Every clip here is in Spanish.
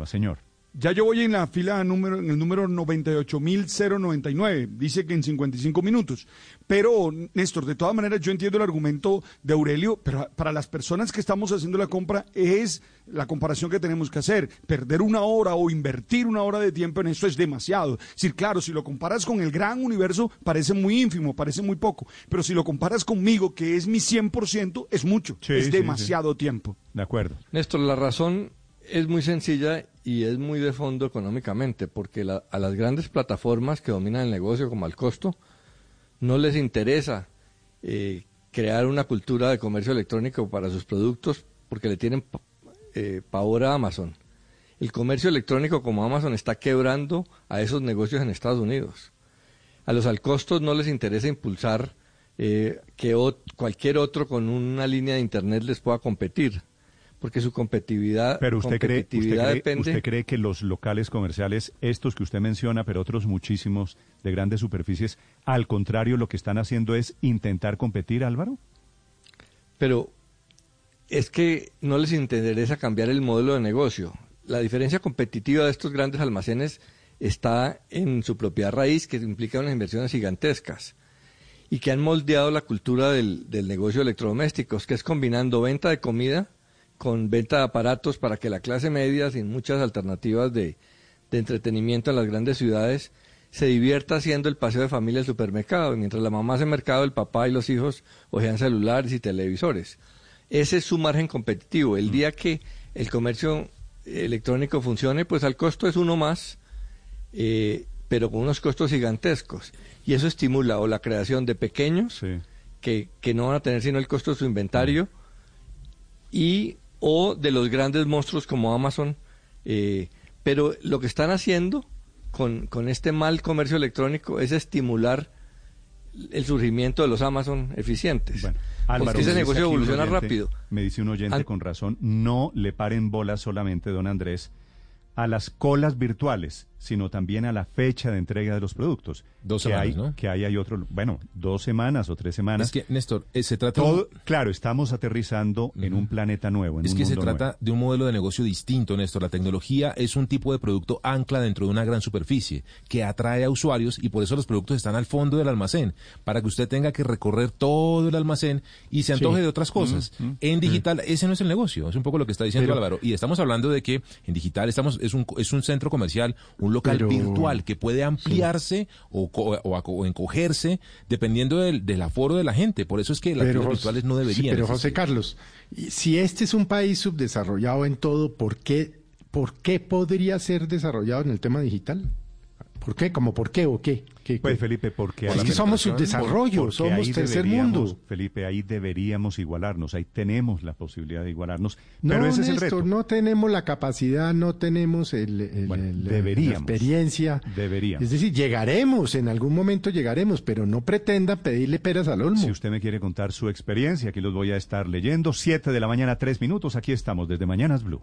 No, señor. Ya yo voy en la fila en el número 98.099, dice que en 55 minutos. Pero, Néstor, de todas maneras yo entiendo el argumento de Aurelio, pero para las personas que estamos haciendo la compra es la comparación que tenemos que hacer. Perder una hora o invertir una hora de tiempo en esto es demasiado. Es decir, claro, si lo comparas con el gran universo parece muy ínfimo, parece muy poco. Pero si lo comparas conmigo, que es mi 100%, es mucho, sí, es demasiado tiempo. De acuerdo. Néstor, la razón es muy sencilla y es muy de fondo económicamente, porque a las grandes plataformas que dominan el negocio como Alcosto no les interesa crear una cultura de comercio electrónico para sus productos porque le tienen pavor a Amazon. El comercio electrónico como Amazon está quebrando a esos negocios en Estados Unidos. A los Alcostos no les interesa impulsar que cualquier otro con una línea de internet les pueda competir, porque su competitividad, depende... ¿Usted cree que los locales comerciales, estos que usted menciona, pero otros muchísimos de grandes superficies, al contrario, lo que están haciendo es intentar competir, Álvaro? Pero es que no les interesa cambiar el modelo de negocio. La diferencia competitiva de estos grandes almacenes está en su propiedad raíz, que implica unas inversiones gigantescas, y que han moldeado la cultura del negocio de electrodomésticos, que es combinando venta de comida con venta de aparatos para que la clase media, sin muchas alternativas de entretenimiento en las grandes ciudades, se divierta haciendo el paseo de familia al supermercado, mientras la mamá hace mercado, el papá y los hijos ojean celulares y televisores. Ese es su margen competitivo. El día que el comercio electrónico funcione, pues al costo es uno más, pero con unos costos gigantescos. Y eso estimula o la creación de pequeños, que no van a tener sino el costo de su inventario, o de los grandes monstruos como Amazon, pero lo que están haciendo con este mal comercio electrónico es estimular el surgimiento de los Amazon eficientes. Bueno, Álvaro, porque ese negocio evoluciona rápido. Me dice un oyente con razón, no le paren bolas solamente, don Andrés, a las colas virtuales, sino también a la fecha de entrega de los productos. 2 semanas, ¿no? Que hay otro, bueno, 2 semanas o 3 semanas. Es que, Néstor, se trata... Claro, estamos aterrizando en un planeta nuevo, en un mundo nuevo. Es que se trata de un modelo de negocio distinto, Néstor. La tecnología es un tipo de producto ancla dentro de una gran superficie, que atrae a usuarios, y por eso los productos están al fondo del almacén, para que usted tenga que recorrer todo el almacén y se antoje de otras cosas. En digital, ese no es el negocio, es un poco lo que está diciendo Álvaro. Y estamos hablando de que en digital es un centro comercial, un local virtual que puede ampliarse o encogerse dependiendo del aforo de la gente. Por eso es que las tiendas virtuales no deberían. Sí, pero José Carlos, si este es un país subdesarrollado en todo, ¿por qué podría ser desarrollado en el tema digital? ¿Por qué? ¿Cómo por qué o qué? Pues Felipe, porque es que somos subdesarrollo, somos tercer mundo. Felipe, ahí deberíamos igualarnos, ahí tenemos la posibilidad de igualarnos, pero ese es el reto. No tenemos la capacidad, no tenemos la experiencia. Deberíamos. Es decir, llegaremos, en algún momento llegaremos, pero no pretendan pedirle peras al olmo. Si usted me quiere contar su experiencia, aquí los voy a estar leyendo. 7:03 a.m, aquí estamos desde Mañanas Blue.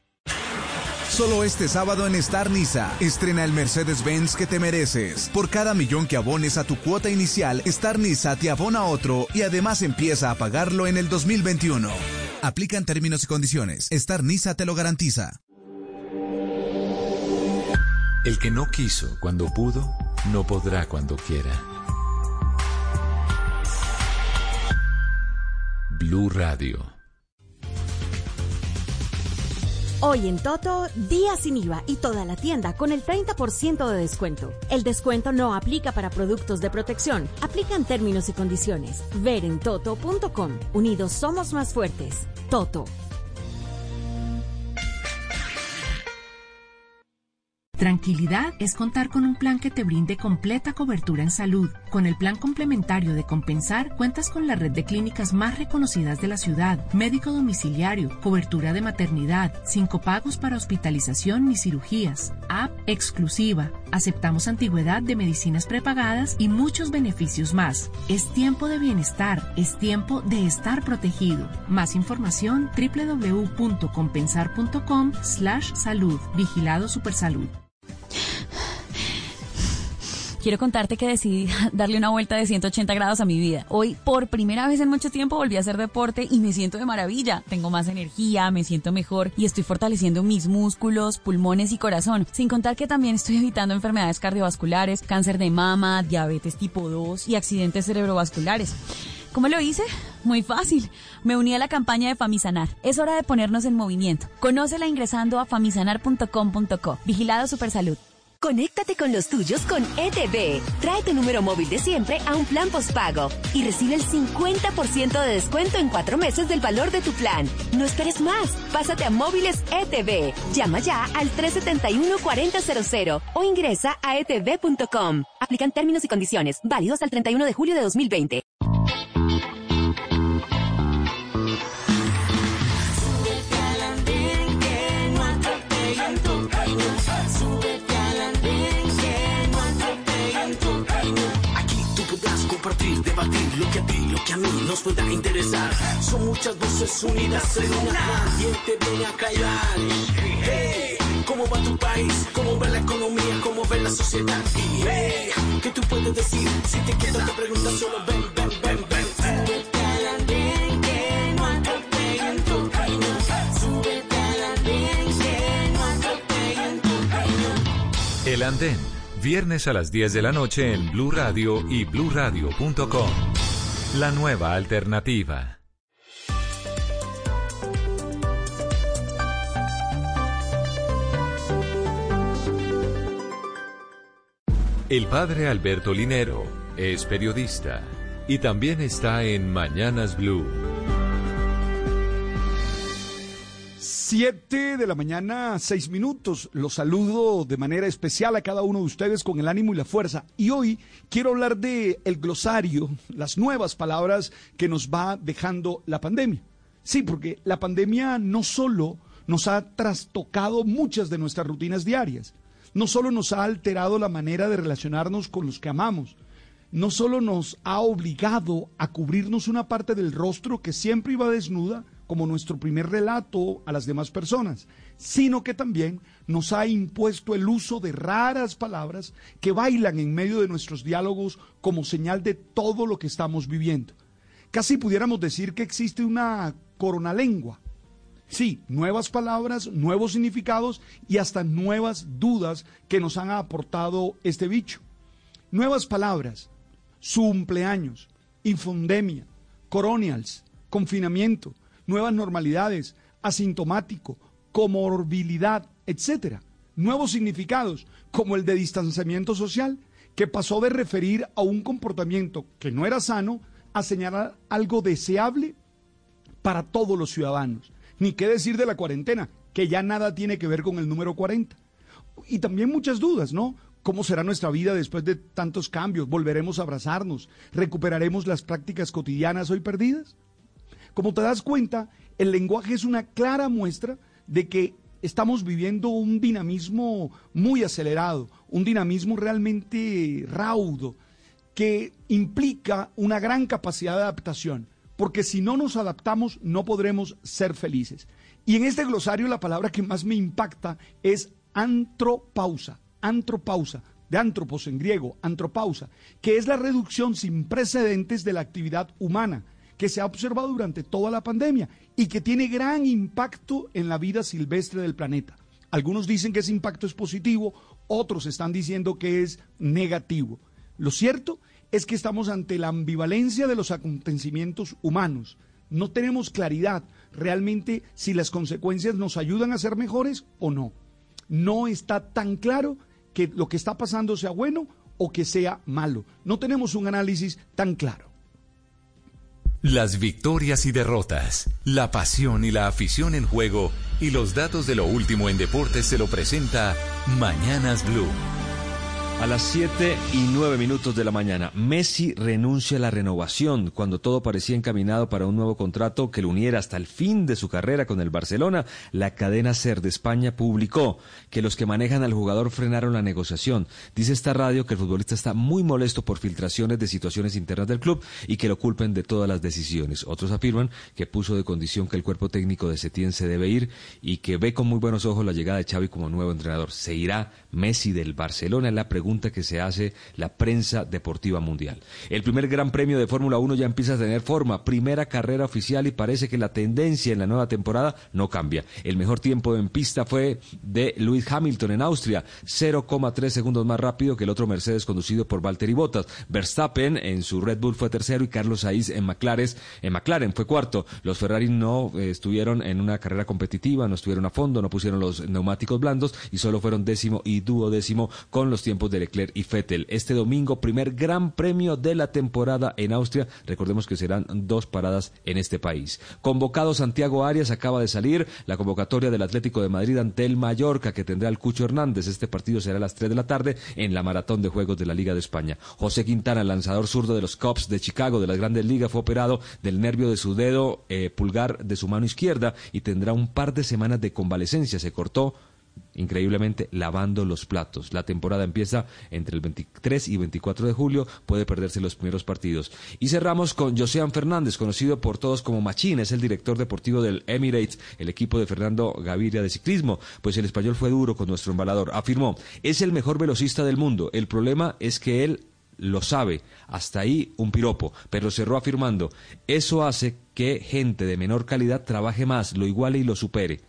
Solo este sábado en Star Niza, estrena el Mercedes-Benz que te mereces. Por cada millón que abones a tu cuota inicial, Star Niza te abona otro y además empieza a pagarlo en el 2021. Aplican términos y condiciones. Star Niza te lo garantiza. El que no quiso cuando pudo, no podrá cuando quiera. Blue Radio. Hoy en Toto, día sin IVA y toda la tienda con el 30% de descuento. El descuento no aplica para productos de protección. Aplican términos y condiciones. Ver en toto.com. Unidos somos más fuertes. Toto. Tranquilidad es contar con un plan que te brinde completa cobertura en salud. Con el plan complementario de Compensar, cuentas con la red de clínicas más reconocidas de la ciudad, médico domiciliario, cobertura de maternidad, sin copagos para hospitalización ni cirugías, app exclusiva, aceptamos antigüedad de medicinas prepagadas y muchos beneficios más. Es tiempo de bienestar, es tiempo de estar protegido. Más información, www.compensar.com/salud. Vigilado Supersalud. Quiero contarte que decidí darle una vuelta de 180 grados a mi vida. Hoy, por primera vez en mucho tiempo, volví a hacer deporte y me siento de maravilla. Tengo más energía, me siento mejor y estoy fortaleciendo mis músculos, pulmones y corazón. Sin contar que también estoy evitando enfermedades cardiovasculares, cáncer de mama, diabetes tipo 2 y accidentes cerebrovasculares. ¿Cómo lo hice? Muy fácil. Me uní a la campaña de Famisanar. Es hora de ponernos en movimiento. Conócela ingresando a famisanar.com.co. Vigilado Supersalud. Conéctate con los tuyos con ETB. Trae tu número móvil de siempre a un plan postpago y recibe el 50% de descuento en 4 meses del valor de tu plan. No esperes más. Pásate a Móviles ETB. Llama ya al 371-4000 o ingresa a etb.com. Aplican términos y condiciones. Válidos al 31 de julio de 2020. Compartir, debatir lo que a mí nos pueda interesar. Son muchas voces unidas en una. Nadie te viene a callar. Hey, ¿cómo va tu país? ¿Cómo va la economía? ¿Cómo va la sociedad? Y hey, ¿qué tú puedes decir? Si te quedas te preguntas solo ven. Súbete a la andén que no atropellan tu camino. Súbete a la andén que no atropellan tu camino. El andén. Viernes a las 10 de la noche en Blue Radio y bluradio.com. La nueva alternativa. El padre Alberto Linero es periodista y también está en Mañanas Blue. 7:06 a.m, los saludo de manera especial a cada uno de ustedes con el ánimo y la fuerza. Y hoy quiero hablar de el glosario, las nuevas palabras que nos va dejando la pandemia. Sí, porque la pandemia no solo nos ha trastocado muchas de nuestras rutinas diarias, no solo nos ha alterado la manera de relacionarnos con los que amamos, no solo nos ha obligado a cubrirnos una parte del rostro que siempre iba desnuda, como nuestro primer relato a las demás personas, sino que también nos ha impuesto el uso de raras palabras que bailan en medio de nuestros diálogos como señal de todo lo que estamos viviendo. Casi pudiéramos decir que existe una coronalengua. Sí, nuevas palabras, nuevos significados y hasta nuevas dudas que nos han aportado este bicho. Nuevas palabras, su cumpleaños, infodemia, coronials, confinamiento, nuevas normalidades, asintomático, comorbilidad, etcétera. Nuevos significados, como el de distanciamiento social, que pasó de referir a un comportamiento que no era sano a señalar algo deseable para todos los ciudadanos. Ni qué decir de la cuarentena, que ya nada tiene que ver con el número 40. Y también muchas dudas, ¿no? ¿Cómo será nuestra vida después de tantos cambios? ¿Volveremos a abrazarnos? ¿Recuperaremos las prácticas cotidianas hoy perdidas? Como te das cuenta, el lenguaje es una clara muestra de que estamos viviendo un dinamismo muy acelerado, un dinamismo realmente raudo, que implica una gran capacidad de adaptación, porque si no nos adaptamos no podremos ser felices. Y en este glosario la palabra que más me impacta es antropausa, de antropos en griego, antropausa, que es la reducción sin precedentes de la actividad humana, que se ha observado durante toda la pandemia y que tiene gran impacto en la vida silvestre del planeta. Algunos dicen que ese impacto es positivo, otros están diciendo que es negativo. Lo cierto es que estamos ante la ambivalencia de los acontecimientos humanos. No tenemos claridad realmente si las consecuencias nos ayudan a ser mejores o no. No está tan claro que lo que está pasando sea bueno o que sea malo. No tenemos un análisis tan claro. Las victorias y derrotas, la pasión y la afición en juego y los datos de lo último en deportes se lo presenta Mañanas Blue. A las 7:09 de la mañana, Messi renuncia a la renovación cuando todo parecía encaminado para un nuevo contrato que lo uniera hasta el fin de su carrera con el Barcelona. La cadena SER de España publicó que los que manejan al jugador frenaron la negociación. Dice esta radio que el futbolista está muy molesto por filtraciones de situaciones internas del club y que lo culpen de todas las decisiones. Otros afirman que puso de condición que el cuerpo técnico de Setién se debe ir y que ve con muy buenos ojos la llegada de Xavi como nuevo entrenador. ¿Se irá Messi del Barcelona? Es la pregunta que se hace la prensa deportiva mundial. El primer Gran Premio de Fórmula 1 ya empieza a tener forma, primera carrera oficial y parece que la tendencia en la nueva temporada no cambia. El mejor tiempo en pista fue de Lewis Hamilton en Austria, 0,3 segundos más rápido que el otro Mercedes conducido por Valtteri Bottas. Verstappen en su Red Bull fue tercero y Carlos Sainz en McLaren fue cuarto. Los Ferrari no estuvieron en una carrera competitiva, no estuvieron a fondo, no pusieron los neumáticos blandos y solo fueron décimo y duodécimo con los tiempos de Leclerc y Vettel. Este domingo, primer Gran Premio de la temporada en Austria. Recordemos que serán 2 paradas en este país. Convocado Santiago Arias, acaba de salir la convocatoria del Atlético de Madrid ante el Mallorca, que tendrá el Cucho Hernández. Este partido será a las 3 de la tarde en la maratón de juegos de la Liga de España. José Quintana, lanzador zurdo de los Cubs de Chicago de las Grandes Ligas, fue operado del nervio de su dedo pulgar de su mano izquierda y tendrá un par de semanas de convalecencia. Se cortó increíblemente lavando los platos. La temporada empieza entre el 23 y 24 de julio, puede perderse los primeros partidos. Y cerramos con José Fernández, conocido por todos como Machín, es el director deportivo del Emirates, el equipo de Fernando Gaviria de ciclismo. Pues el español fue duro con nuestro embalador, afirmó, es el mejor velocista del mundo, el problema es que él lo sabe, hasta ahí un piropo, pero cerró afirmando, eso hace que gente de menor calidad trabaje más, lo iguale y lo supere.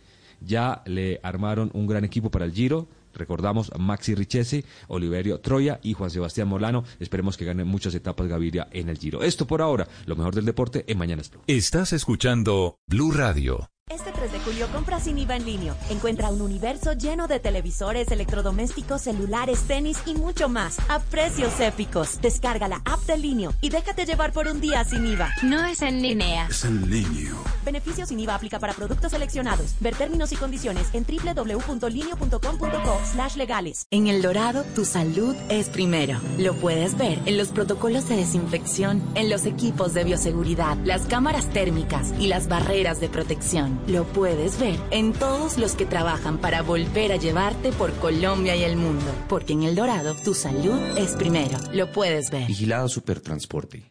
Ya le armaron un gran equipo para el Giro, recordamos Maxi Richesi, Oliverio Troya y Juan Sebastián Molano. Esperemos que ganen muchas etapas Gaviria en el Giro. Esto por ahora, lo mejor del deporte en Mañanas Blue. Estás escuchando Blue Radio. Este 3 de julio compra sin IVA en Linio. Encuentra un universo lleno de televisores, electrodomésticos, celulares, tenis y mucho más a precios épicos. Descarga la app de Linio y déjate llevar por un día sin IVA. No es en línea, es en Linio. Beneficios sin IVA aplica para productos seleccionados. Ver términos y condiciones en www.linio.com.co/legales. En El Dorado, tu salud es primero. Lo puedes ver en los protocolos de desinfección, en los equipos de bioseguridad, las cámaras térmicas y las barreras de protección. Lo puedes ver en todos los que trabajan para volver a llevarte por Colombia y el mundo. Porque en El Dorado, tu salud es primero. Lo puedes ver. Vigilado Supertransporte.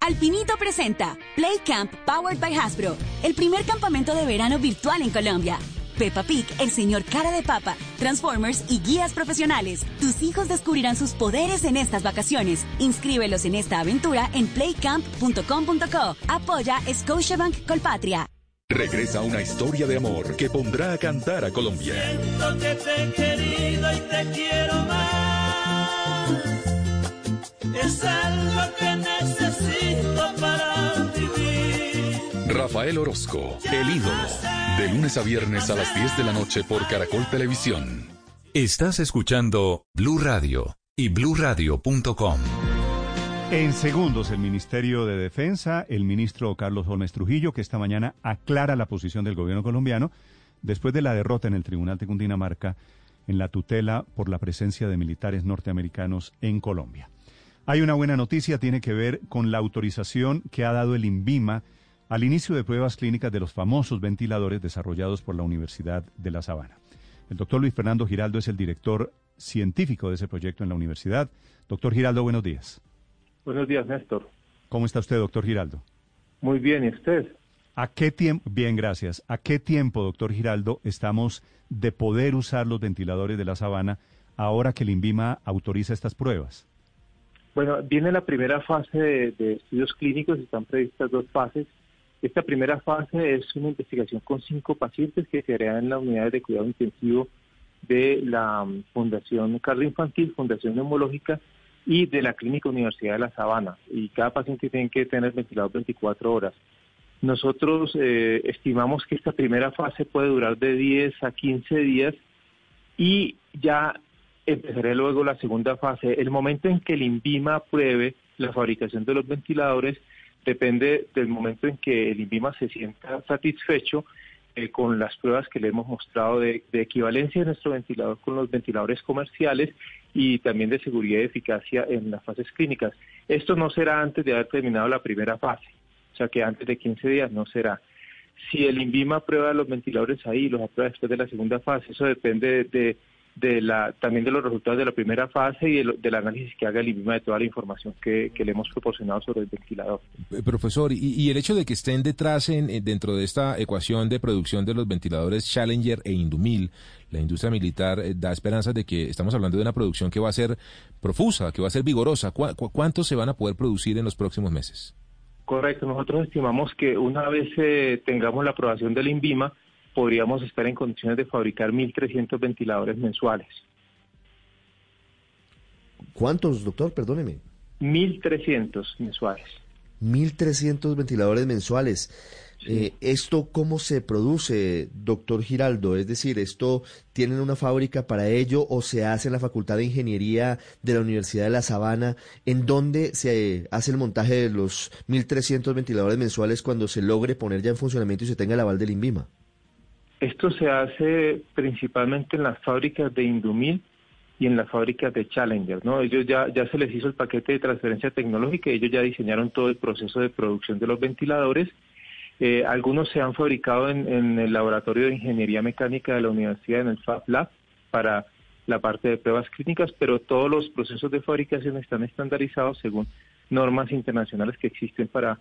Alpinito presenta Play Camp Powered by Hasbro, el primer campamento de verano virtual en Colombia. Peppa Pig, el señor Cara de Papa, Transformers y guías profesionales. Tus hijos descubrirán sus poderes en estas vacaciones. Inscríbelos en esta aventura en playcamp.com.co. Apoya Scotiabank Colpatria. Regresa una historia de amor que pondrá a cantar a Colombia. Siento que te he querido y te quiero más. Es algo que necesito para vivir. Rafael Orozco, el ídolo. De lunes a viernes a las 10 de la noche por Caracol Televisión. Estás escuchando Blue Radio y BlueRadio.com. En segundos, el Ministerio de Defensa, el ministro Carlos Holmes Trujillo, que esta mañana aclara la posición del gobierno colombiano después de la derrota en el Tribunal de Cundinamarca en la tutela por la presencia de militares norteamericanos en Colombia. Hay una buena noticia, tiene que ver con la autorización que ha dado el INVIMA al inicio de pruebas clínicas de los famosos ventiladores desarrollados por la Universidad de La Sabana. El doctor Luis Fernando Giraldo es el director científico de ese proyecto en la universidad. Doctor Giraldo, buenos días. Buenos días, Néstor. ¿Cómo está usted, doctor Giraldo? Muy bien, ¿y usted? ¿A qué tiempo? Bien, gracias. ¿A qué tiempo, doctor Giraldo, estamos de poder usar los ventiladores de La Sabana ahora que el INVIMA autoriza estas pruebas? Bueno, viene la primera fase de estudios clínicos, están previstas 2 fases. Esta primera fase es una investigación con 5 pacientes que se hará en las unidades de cuidado intensivo de la Fundación Cardioinfantil, Fundación Neumológica y de la Clínica Universidad de La Sabana. Y cada paciente tiene que tener ventilado 24 horas. Nosotros estimamos que esta primera fase puede durar de 10 a 15 días y ya empezaré luego la segunda fase. El momento en que el INVIMA apruebe la fabricación de los ventiladores depende del momento en que el INVIMA se sienta satisfecho con las pruebas que le hemos mostrado de equivalencia de nuestro ventilador con los ventiladores comerciales y también de seguridad y eficacia en las fases clínicas. Esto no será antes de haber terminado la primera fase, o sea que antes de 15 días no será. Si el INVIMA aprueba los ventiladores ahí, los aprueba después de la segunda fase, eso depende también de los resultados de la primera fase y del análisis que haga el INVIMA de toda la información que le hemos proporcionado sobre el ventilador. Profesor, y el hecho de que estén detrás dentro de esta ecuación de producción de los ventiladores Challenger e Indumil, la industria militar da esperanzas de que estamos hablando de una producción que va a ser profusa, que va a ser vigorosa. ¿Cuántos se van a poder producir en los próximos meses? Correcto, nosotros estimamos que una vez tengamos la aprobación del INVIMA, podríamos estar en condiciones de fabricar 1.300 ventiladores mensuales. ¿Cuántos, doctor? Perdóneme. 1.300 mensuales. 1.300 ventiladores mensuales. Sí. ¿Esto cómo se produce, doctor Giraldo? Es decir, ¿esto tienen una fábrica para ello o se hace en la Facultad de Ingeniería de la Universidad de La Sabana? ¿En dónde se hace el montaje de los 1.300 ventiladores mensuales cuando se logre poner ya en funcionamiento y se tenga el aval del INVIMA? Esto se hace principalmente en las fábricas de Indumil y en las fábricas de Challenger, ¿no? Ellos ya se les hizo el paquete de transferencia tecnológica, ellos ya diseñaron todo el proceso de producción de los ventiladores. Algunos se han fabricado en el Laboratorio de Ingeniería Mecánica de la Universidad, en el Fab Lab, para la parte de pruebas clínicas, pero todos los procesos de fabricación están estandarizados según normas internacionales que existen para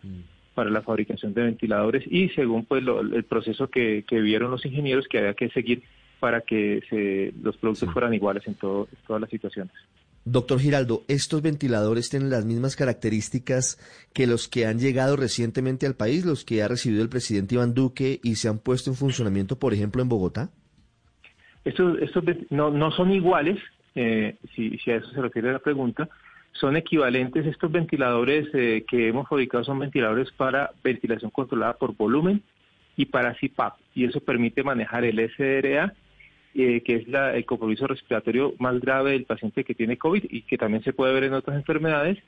la fabricación de ventiladores y según pues el proceso que vieron los ingenieros que había que seguir para que los productos fueran iguales en todas las situaciones. Doctor Giraldo, ¿estos ventiladores tienen las mismas características que los que han llegado recientemente al país, los que ha recibido el presidente Iván Duque y se han puesto en funcionamiento, por ejemplo, en Bogotá? Estos no son iguales, si a eso se refiere la pregunta. Son equivalentes. Estos ventiladores que hemos fabricado son ventiladores para ventilación controlada por volumen y para CPAP, y eso permite manejar el SDRA, que es el compromiso respiratorio más grave del paciente que tiene COVID y que también se puede ver en otras enfermedades,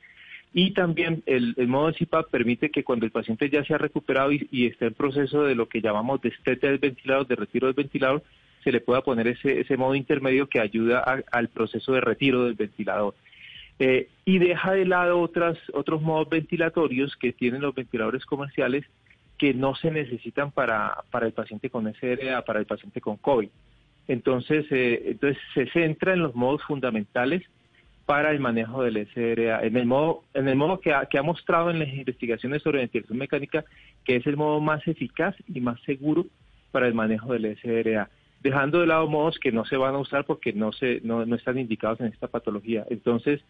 y también el modo de CPAP permite que cuando el paciente ya se ha recuperado y está en proceso de lo que llamamos destete del ventilador, de retiro del ventilador, se le pueda poner ese modo intermedio que ayuda al proceso de retiro del ventilador. Y deja de lado otros modos ventilatorios que tienen los ventiladores comerciales que no se necesitan para el paciente con SDRA, para el paciente con COVID. Entonces se centra en los modos fundamentales para el manejo del SDRA, en el modo que ha mostrado en las investigaciones sobre ventilación mecánica, que es el modo más eficaz y más seguro para el manejo del SDRA, dejando de lado modos que no se van a usar porque no están indicados en esta patología. Entonces,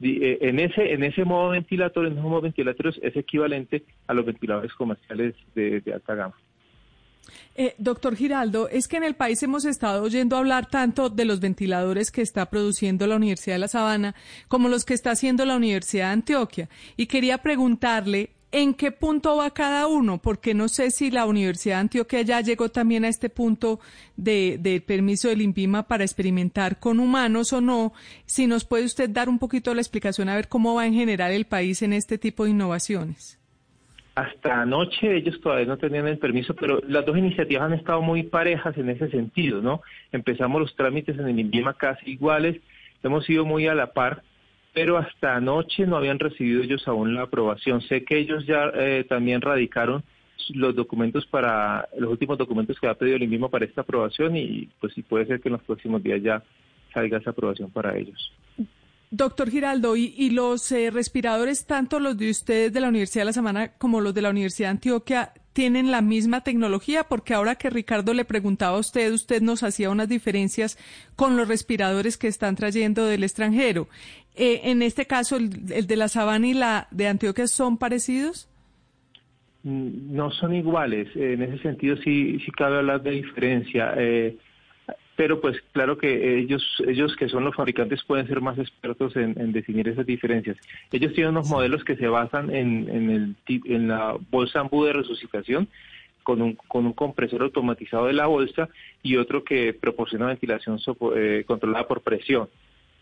en ese modo ventilatorio, en los modos ventilatorios, es equivalente a los ventiladores comerciales de alta gama. Doctor Giraldo, es que en el país hemos estado oyendo hablar tanto de los ventiladores que está produciendo la Universidad de La Sabana como los que está haciendo la Universidad de Antioquia. Y quería preguntarle, ¿en qué punto va cada uno? Porque no sé si la Universidad de Antioquia ya llegó también a este punto de permiso del INVIMA para experimentar con humanos o no. Si nos puede usted dar un poquito la explicación a ver cómo va en general el país en este tipo de innovaciones. Hasta anoche ellos todavía no tenían el permiso, pero las dos iniciativas han estado muy parejas en ese sentido, ¿no? Empezamos los trámites en el INVIMA casi iguales, hemos ido muy a la par, pero hasta anoche no habían recibido ellos aún la aprobación. Sé que ellos ya también radicaron los últimos documentos que ha pedido el INVIMA para esta aprobación y pues sí puede ser que en los próximos días ya salga esa aprobación para ellos. Doctor Giraldo, ¿y los respiradores, tanto los de ustedes de la Universidad de La Sabana como los de la Universidad de Antioquia, tienen la misma tecnología? Porque ahora que Ricardo le preguntaba a usted, usted nos hacía unas diferencias con los respiradores que están trayendo del extranjero. En este caso, ¿el de La Sabana y la de Antioquia son parecidos? No son iguales. En ese sentido sí cabe hablar de diferencia. Pero pues claro que ellos que son los fabricantes pueden ser más expertos en definir esas diferencias. Ellos tienen unos modelos que se basan en la bolsa Ambu de resucitación con un compresor automatizado de la bolsa y otro que proporciona ventilación controlada por presión.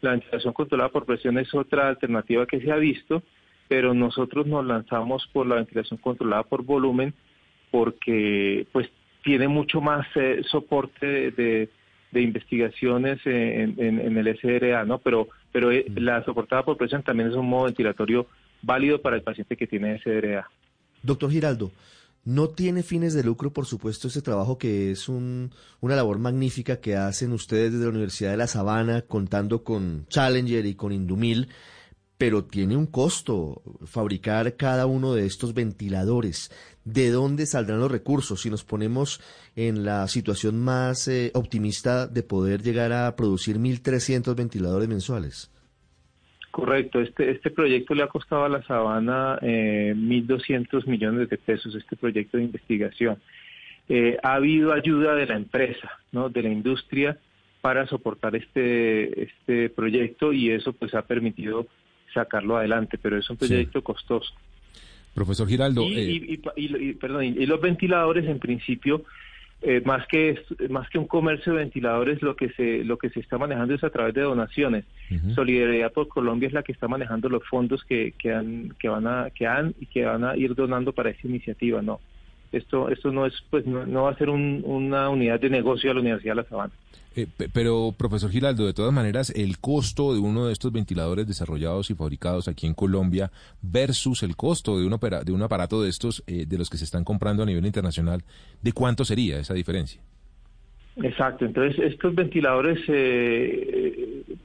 La ventilación controlada por presión es otra alternativa que se ha visto pero nosotros nos lanzamos por la ventilación controlada por volumen porque pues tiene mucho más soporte de investigaciones en el SDRA, ¿no? Pero la soportada por presión también es un modo ventilatorio válido para el paciente que tiene SDRA. Doctor Giraldo, no tiene fines de lucro, por supuesto, este trabajo que es una labor magnífica que hacen ustedes desde la Universidad de La Sabana, contando con Challenger y con Indumil, pero tiene un costo fabricar cada uno de estos ventiladores. ¿De dónde saldrán los recursos? Si nos ponemos en la situación más optimista de poder llegar a producir 1.300 ventiladores mensuales. Correcto. Este proyecto le ha costado a La Sabana 1.200 millones de pesos, este proyecto de investigación. Ha habido ayuda de la empresa, ¿no?, de la industria, para soportar este proyecto, y eso pues ha permitido sacarlo adelante, pero es un proyecto costoso. Profesor Giraldo... Y los ventiladores, en principio, más que un comercio de ventiladores, lo que se está manejando es a través de donaciones. Uh-huh. Solidaridad por Colombia es la que está manejando los fondos que van a ir donando para esta iniciativa. No, esto no es, pues no va a ser una unidad de negocio a la Universidad de La Sabana. Pero, profesor Giraldo, de todas maneras, el costo de uno de estos ventiladores desarrollados y fabricados aquí en Colombia versus el costo de un aparato de estos, de los que se están comprando a nivel internacional, ¿de cuánto sería esa diferencia? Exacto, entonces estos ventiladores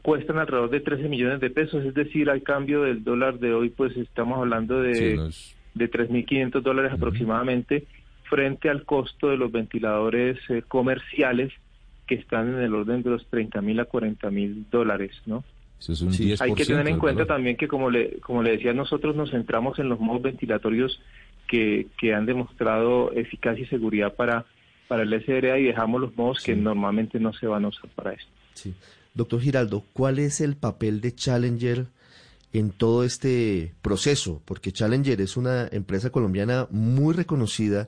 cuestan alrededor de 13 millones de pesos, es decir, al cambio del dólar de hoy, pues estamos hablando de $3.500 aproximadamente, frente al costo de los ventiladores comerciales, que están en el orden de los $30.000 a $40.000, ¿no? Eso es un 10%. Hay que tener en cuenta también que, como le decía, nosotros nos centramos en los modos ventilatorios que han demostrado eficacia y seguridad para el SDRA, y dejamos los modos que normalmente no se van a usar para esto. Sí. Doctor Giraldo, ¿cuál es el papel de Challenger en todo este proceso? Porque Challenger es una empresa colombiana muy reconocida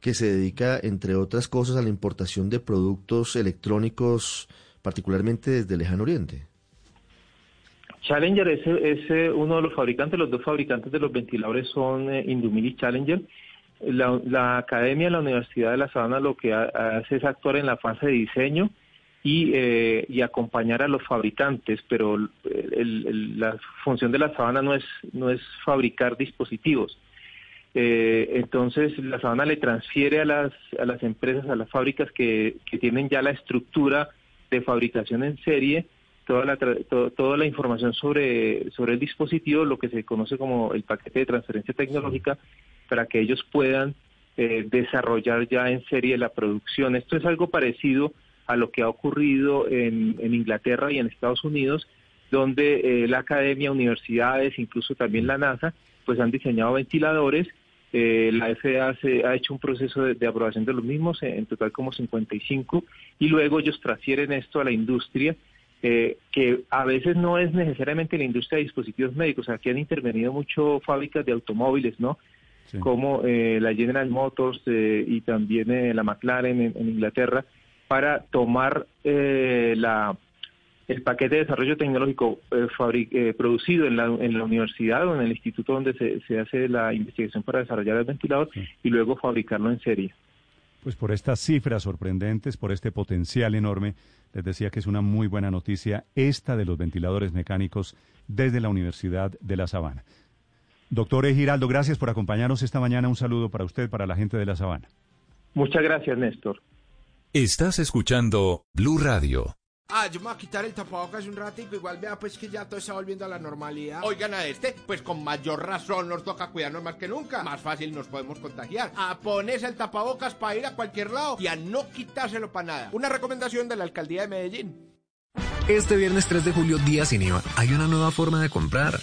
que se dedica, entre otras cosas, a la importación de productos electrónicos, particularmente desde Lejano Oriente. Challenger es uno de los fabricantes. Los dos fabricantes de los ventiladores son Indumil y Challenger. La academia de la Universidad de La Sabana lo que hace es actuar en la fase de diseño y acompañar a los fabricantes, pero la función de La Sabana no es fabricar dispositivos. Entonces, La Sabana le transfiere a las empresas, a las fábricas que tienen ya la estructura de fabricación en serie, toda la información sobre el dispositivo, lo que se conoce como el paquete de transferencia tecnológica, para que ellos puedan desarrollar ya en serie la producción. Esto es algo parecido a lo que ha ocurrido en Inglaterra y en Estados Unidos, donde la academia, universidades, incluso también la NASA, pues han diseñado ventiladores. La FDA ha hecho un proceso de aprobación de los mismos, en total como 55, y luego ellos transfieren esto a la industria, que a veces no es necesariamente la industria de dispositivos médicos. Aquí han intervenido mucho fábricas de automóviles, ¿no? Sí. Como la General Motors y también la McLaren en Inglaterra, para tomar el paquete de desarrollo tecnológico producido en la universidad o en el instituto donde se hace la investigación para desarrollar el ventilador, y luego fabricarlo en serie. Pues por estas cifras sorprendentes, por este potencial enorme, les decía que es una muy buena noticia esta de los ventiladores mecánicos desde la Universidad de La Sabana. Doctor Giraldo, gracias por acompañarnos esta mañana. Un saludo para usted, para la gente de La Sabana. Muchas gracias, Néstor. Estás escuchando Blue Radio. Ah, yo me voy a quitar el tapabocas un ratico, igual vea pues que ya todo está volviendo a la normalidad. Oigan a este, pues con mayor razón nos toca cuidarnos más que nunca. Más fácil nos podemos contagiar. A ponerse el tapabocas para ir a cualquier lado y a no quitárselo para nada. Una recomendación de la Alcaldía de Medellín. Este viernes 3 de julio, día sin IVA, hay una nueva forma de comprar.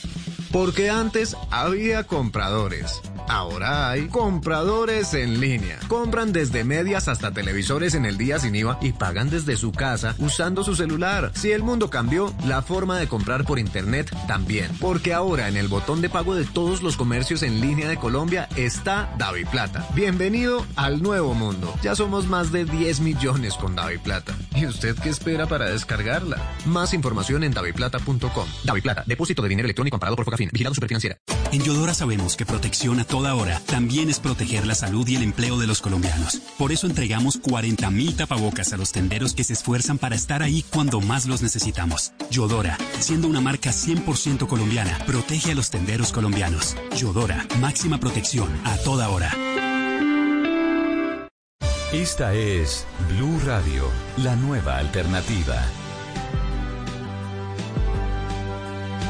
Porque antes había compradores, ahora hay compradores en línea. Compran desde medias hasta televisores en el día sin IVA y pagan desde su casa usando su celular. Si el mundo cambió, la forma de comprar por internet también. Porque ahora en el botón de pago de todos los comercios en línea de Colombia está DaviPlata. Bienvenido al nuevo mundo. Ya somos más de 10 millones con DaviPlata. ¿Y usted qué espera para descargarla? Más información en daviplata.com. DaviPlata, depósito de dinero electrónico amparado por Fogafín. Vigilado Superfinanciera. En Yodora sabemos que protección a toda hora también es proteger la salud y el empleo de los colombianos. Por eso entregamos 40.000 tapabocas a los tenderos que se esfuerzan para estar ahí cuando más los necesitamos. Yodora, siendo una marca 100% colombiana, protege a los tenderos colombianos. Yodora, máxima protección a toda hora. Esta es Blue Radio, la nueva alternativa.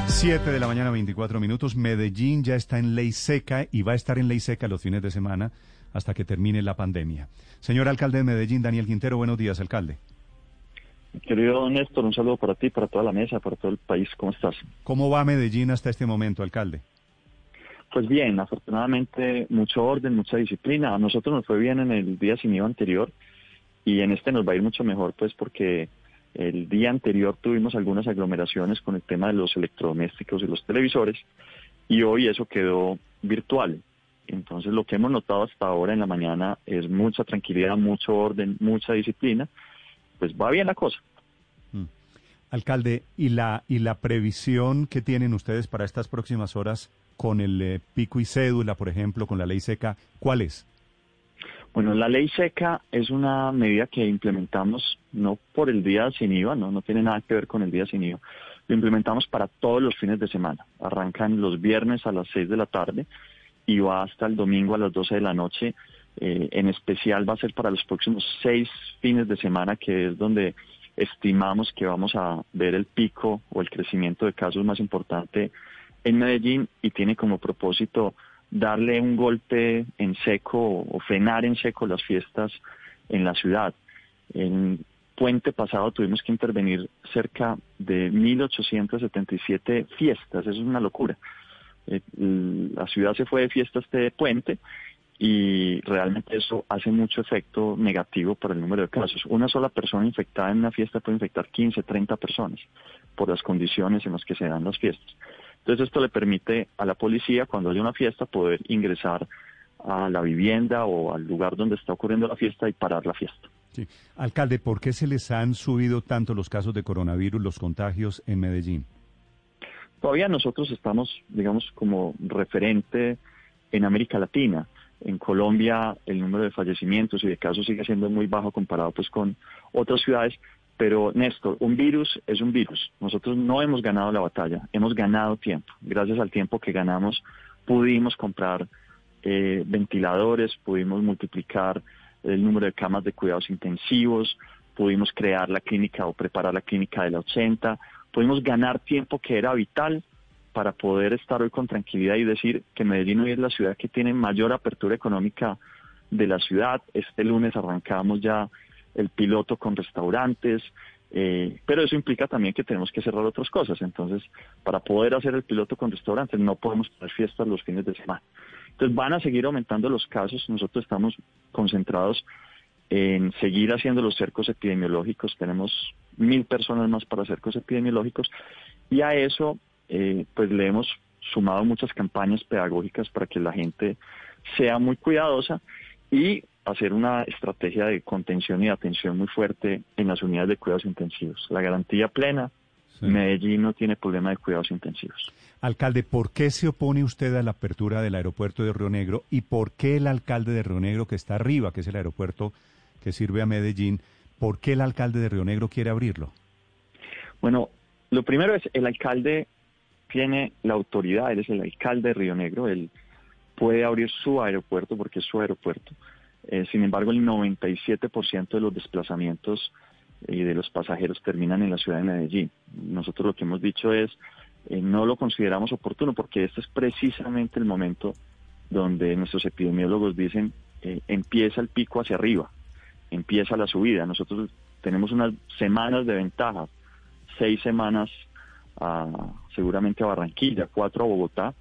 7 de la mañana, 24 minutos. Medellín ya está en ley seca y va a estar en ley seca los fines de semana hasta que termine la pandemia. Señor alcalde de Medellín, Daniel Quintero, buenos días, alcalde. Querido Néstor, un saludo para ti, para toda la mesa, para todo el país. ¿Cómo estás? ¿Cómo va Medellín hasta este momento, alcalde? Pues bien, afortunadamente, mucho orden, mucha disciplina. A nosotros nos fue bien en el día sin IVA anterior y en este nos va a ir mucho mejor, pues porque el día anterior tuvimos algunas aglomeraciones con el tema de los electrodomésticos y los televisores, y hoy eso quedó virtual. Entonces lo que hemos notado hasta ahora en la mañana es mucha tranquilidad, mucho orden, mucha disciplina. Pues va bien la cosa. Alcalde, ¿y la previsión que tienen ustedes para estas próximas horas con el pico y cédula, por ejemplo, con la ley seca, cuál es? Bueno, la ley seca es una medida que implementamos no por el día sin IVA, no tiene nada que ver con el día sin IVA. Lo implementamos para todos los fines de semana. Arrancan los viernes a las 6 de la tarde y va hasta el domingo a las 12 de la noche. En especial va a ser para los próximos 6 fines de semana, que es donde estimamos que vamos a ver el pico o el crecimiento de casos más importante en Medellín, y tiene como propósito darle un golpe en seco o frenar en seco las fiestas en la ciudad. En puente pasado tuvimos que intervenir cerca de 1.877 fiestas, eso es una locura. La ciudad se fue de fiestas de puente y realmente eso hace mucho efecto negativo para el número de casos. Una sola persona infectada en una fiesta puede infectar 15, 30 personas por las condiciones en las que se dan las fiestas. Entonces esto le permite a la policía, cuando haya una fiesta, poder ingresar a la vivienda o al lugar donde está ocurriendo la fiesta y parar la fiesta. Sí. Alcalde, ¿por qué se les han subido tanto los casos de coronavirus, los contagios en Medellín? Todavía nosotros estamos, digamos, como referente en América Latina. En Colombia el número de fallecimientos y de casos sigue siendo muy bajo comparado pues con otras ciudades. Pero, Néstor, un virus es un virus. Nosotros no hemos ganado la batalla, hemos ganado tiempo. Gracias al tiempo que ganamos pudimos comprar ventiladores, pudimos multiplicar el número de camas de cuidados intensivos, pudimos crear la clínica o preparar la clínica de la 80, pudimos ganar tiempo que era vital para poder estar hoy con tranquilidad y decir que Medellín hoy es la ciudad que tiene mayor apertura económica de la ciudad. Este lunes arrancamos ya el piloto con restaurantes, pero eso implica también que tenemos que cerrar otras cosas. Entonces, para poder hacer el piloto con restaurantes, no podemos tener fiestas los fines de semana. Entonces, van a seguir aumentando los casos. Nosotros estamos concentrados en seguir haciendo los cercos epidemiológicos. Tenemos 1.000 personas más para cercos epidemiológicos, y a eso pues le hemos sumado muchas campañas pedagógicas para que la gente sea muy cuidadosa y hacer una estrategia de contención y de atención muy fuerte en las unidades de cuidados intensivos. La garantía plena, sí. Medellín no tiene problema de cuidados intensivos. Alcalde, ¿por qué se opone usted a la apertura del aeropuerto de Río Negro? ¿Y por qué el alcalde de Río Negro, que está arriba, que es el aeropuerto que sirve a Medellín, por qué el alcalde de Río Negro quiere abrirlo? Bueno, lo primero es, el alcalde tiene la autoridad, él es el alcalde de Río Negro, él puede abrir su aeropuerto porque es su aeropuerto. Sin embargo, el 97% de los desplazamientos y de los pasajeros terminan en la ciudad de Medellín. Nosotros lo que hemos dicho es, no lo consideramos oportuno, porque este es precisamente el momento donde nuestros epidemiólogos dicen, empieza el pico hacia arriba, empieza la subida. Nosotros tenemos unas semanas de ventaja, 6 semanas seguramente a Barranquilla, 4 a Bogotá,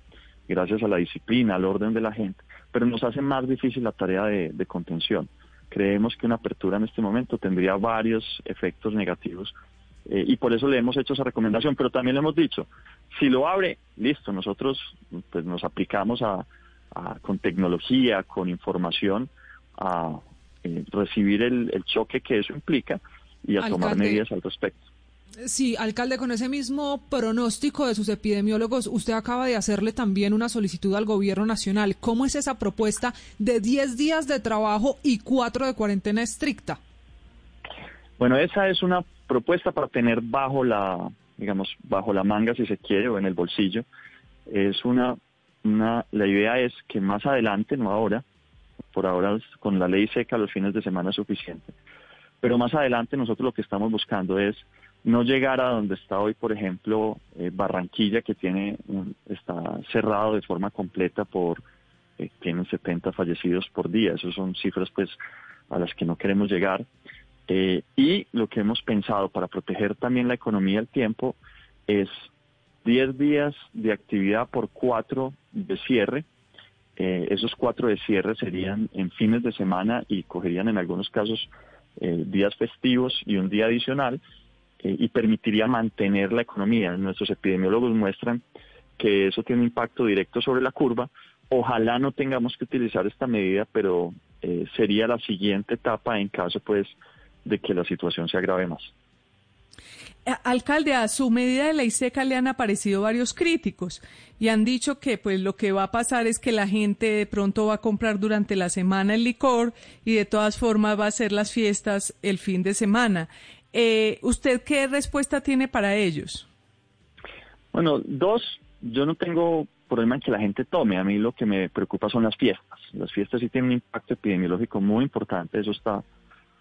gracias a la disciplina, al orden de la gente, pero nos hace más difícil la tarea de contención. Creemos que una apertura en este momento tendría varios efectos negativos, y por eso le hemos hecho esa recomendación, pero también le hemos dicho, si lo abre, listo, nosotros pues nos aplicamos a con tecnología, con información, a recibir el choque que eso implica y a tomar medidas al respecto. Sí, alcalde, con ese mismo pronóstico de sus epidemiólogos, usted acaba de hacerle también una solicitud al gobierno nacional. ¿Cómo es esa propuesta de 10 días de trabajo y 4 de cuarentena estricta? Bueno, esa es una propuesta para tener bajo la, digamos, bajo la manga, si se quiere, o en el bolsillo. Es la idea es que más adelante, no ahora, por ahora con la ley seca los fines de semana es suficiente, pero más adelante nosotros lo que estamos buscando es no llegar a donde está hoy, por ejemplo, Barranquilla, que tiene está cerrado de forma completa por tienen 70 fallecidos por día. Esas son cifras pues a las que no queremos llegar. Y lo que hemos pensado para proteger también la economía al tiempo es 10 días de actividad por 4 de cierre. Esos 4 de cierre serían en fines de semana y cogerían en algunos casos días festivos y un día adicional, y permitiría mantener la economía. Nuestros epidemiólogos muestran que eso tiene un impacto directo sobre la curva. Ojalá no tengamos que utilizar esta medida, pero sería la siguiente etapa en caso pues de que la situación se agrave más. Alcalde, a su medida de ley seca le han aparecido varios críticos y han dicho que pues lo que va a pasar es que la gente de pronto va a comprar durante la semana el licor y de todas formas va a hacer las fiestas el fin de semana. ¿Usted qué respuesta tiene para ellos? Bueno, yo no tengo problema en que la gente tome. A mí lo que me preocupa son las fiestas. Las fiestas sí tienen un impacto epidemiológico muy importante, eso está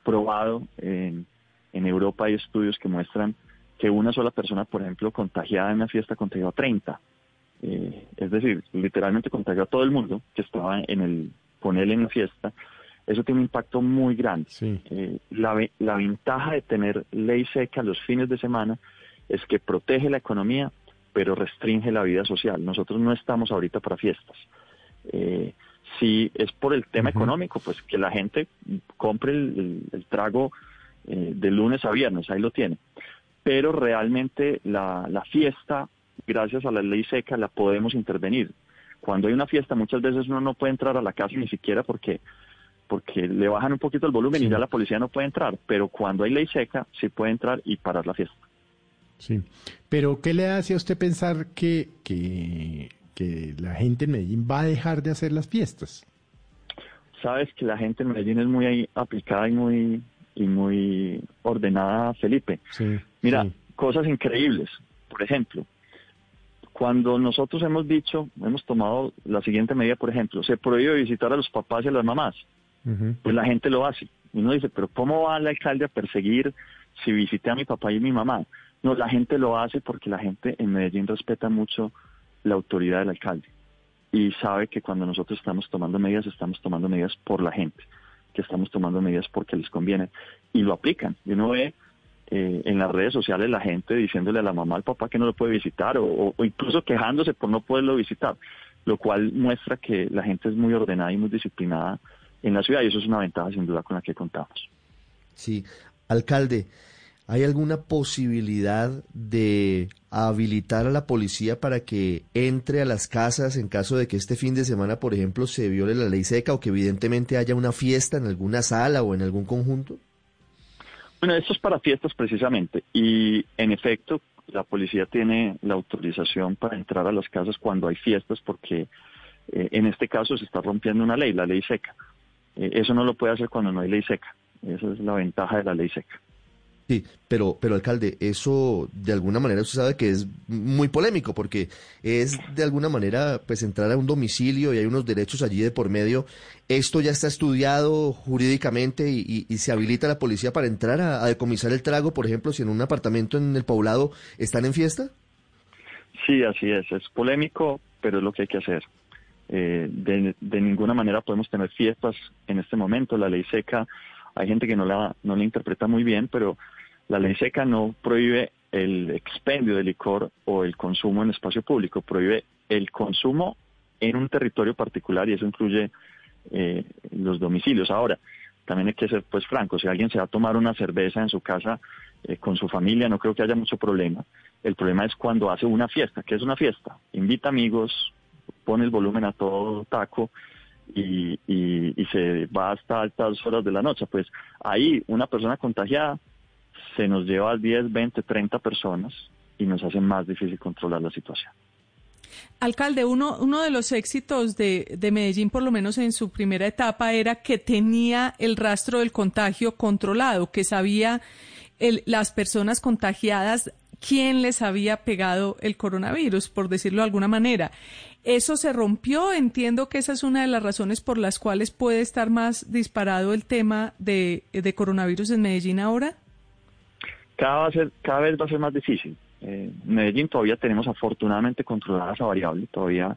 probado. En Europa hay estudios que muestran que una sola persona, por ejemplo, contagiada en una fiesta contagió a 30. Es decir, literalmente contagió a todo el mundo que estaba con él en la fiesta. Eso tiene un impacto muy grande. Sí. La ventaja de tener ley seca los fines de semana es que protege la economía, pero restringe la vida social. Nosotros no estamos ahorita para fiestas. Si es por el tema económico, pues que la gente compre el trago de lunes a viernes, ahí lo tiene. Pero realmente la fiesta, gracias a la ley seca, la podemos intervenir. Cuando hay una fiesta, muchas veces uno no puede entrar a la casa ni siquiera porque le bajan un poquito el volumen y ya la policía no puede entrar. Pero cuando hay ley seca, sí puede entrar y parar la fiesta. Sí, pero ¿qué le hace a usted pensar que la gente en Medellín va a dejar de hacer las fiestas? Sabes que la gente en Medellín es muy aplicada y muy ordenada, Felipe. Sí, mira, sí. Cosas increíbles. Por ejemplo, cuando nosotros hemos tomado la siguiente medida, por ejemplo, se prohíbe visitar a los papás y a las mamás. Pues la gente lo hace. Uno dice, pero ¿cómo va el alcalde a perseguir si visité a mi papá y a mi mamá? No, la gente lo hace porque la gente en Medellín respeta mucho la autoridad del alcalde y sabe que cuando nosotros estamos tomando medidas por la gente, que estamos tomando medidas porque les conviene, y lo aplican. Y uno ve en las redes sociales la gente diciéndole a la mamá, al papá que no lo puede visitar o incluso quejándose por no poderlo visitar, lo cual muestra que la gente es muy ordenada y muy disciplinada en la ciudad, y eso es una ventaja sin duda con la que contamos. Sí, alcalde, ¿hay alguna posibilidad de habilitar a la policía para que entre a las casas en caso de que este fin de semana, por ejemplo, se viole la ley seca o que evidentemente haya una fiesta en alguna sala o en algún conjunto? Bueno, esto es para fiestas precisamente y en efecto la policía tiene la autorización para entrar a las casas cuando hay fiestas porque en este caso se está rompiendo una ley, la ley seca. Eso no lo puede hacer cuando no hay ley seca. Esa es la ventaja de la ley seca. Sí, pero alcalde, eso de alguna manera usted sabe que es muy polémico porque es de alguna manera pues entrar a un domicilio y hay unos derechos allí de por medio. ¿Esto ya está estudiado jurídicamente y se habilita la policía para entrar a decomisar el trago, por ejemplo, si en un apartamento en el poblado están en fiesta? Sí, así es polémico, pero es lo que hay que hacer. De ninguna manera podemos tener fiestas en este momento. La ley seca, hay gente que no la interpreta muy bien, pero la ley seca no prohíbe el expendio de licor o el consumo en espacio público, prohíbe el consumo en un territorio particular y eso incluye los domicilios. Ahora, también hay que ser pues franco, si alguien se va a tomar una cerveza en su casa con su familia, no creo que haya mucho problema. El problema es cuando hace una fiesta. ¿Qué es una fiesta? Invita amigos, pone el volumen a todo taco, y se va hasta altas horas de la noche. Pues ahí una persona contagiada se nos lleva a 10, 20, 30 personas y nos hace más difícil controlar la situación. Alcalde, uno de los éxitos de Medellín, por lo menos en su primera etapa, era que tenía el rastro del contagio controlado, que sabía las personas contagiadas quién les había pegado el coronavirus, por decirlo de alguna manera. ¿Eso se rompió? Entiendo que esa es una de las razones por las cuales puede estar más disparado el tema de coronavirus en Medellín ahora. Cada vez va a ser más difícil. Medellín todavía tenemos afortunadamente controlada esa variable, todavía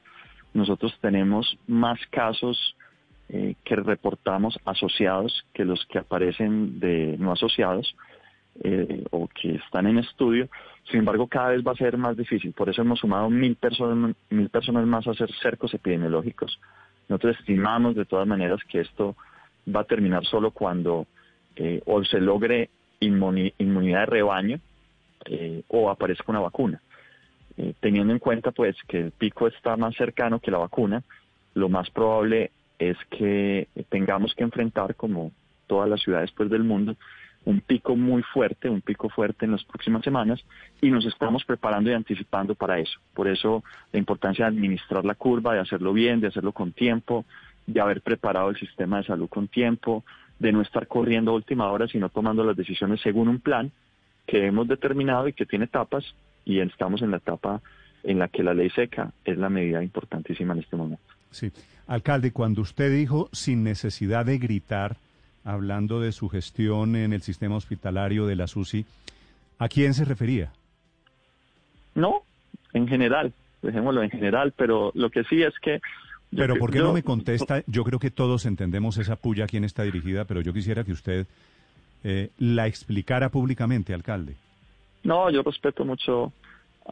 nosotros tenemos más casos que reportamos asociados que los que aparecen de no asociados o que están en estudio. Sin embargo, cada vez va a ser más difícil, por eso hemos sumado 1.000 personas más a hacer cercos epidemiológicos. Nosotros estimamos de todas maneras que esto va a terminar solo cuando o se logre inmunidad de rebaño, o aparezca una vacuna. Teniendo en cuenta pues que el pico está más cercano que la vacuna, lo más probable es que tengamos que enfrentar, como todas las ciudades pues, del mundo, un pico fuerte en las próximas semanas, y nos estamos preparando y anticipando para eso. Por eso la importancia de administrar la curva, de hacerlo bien, de hacerlo con tiempo, de haber preparado el sistema de salud con tiempo, de no estar corriendo a última hora, sino tomando las decisiones según un plan que hemos determinado y que tiene etapas, y estamos en la etapa en la que la ley seca es la medida importantísima en este momento. Sí. Alcalde, cuando usted dijo sin necesidad de gritar, hablando de su gestión en el sistema hospitalario de la SUSI, ¿a quién se refería? No, en general, dejémoslo en general, pero lo que sí es que... Pero ¿por qué no me contesta? Yo creo que todos entendemos esa puya a quién está dirigida, pero yo quisiera que usted... la explicara públicamente, alcalde. No, yo respeto mucho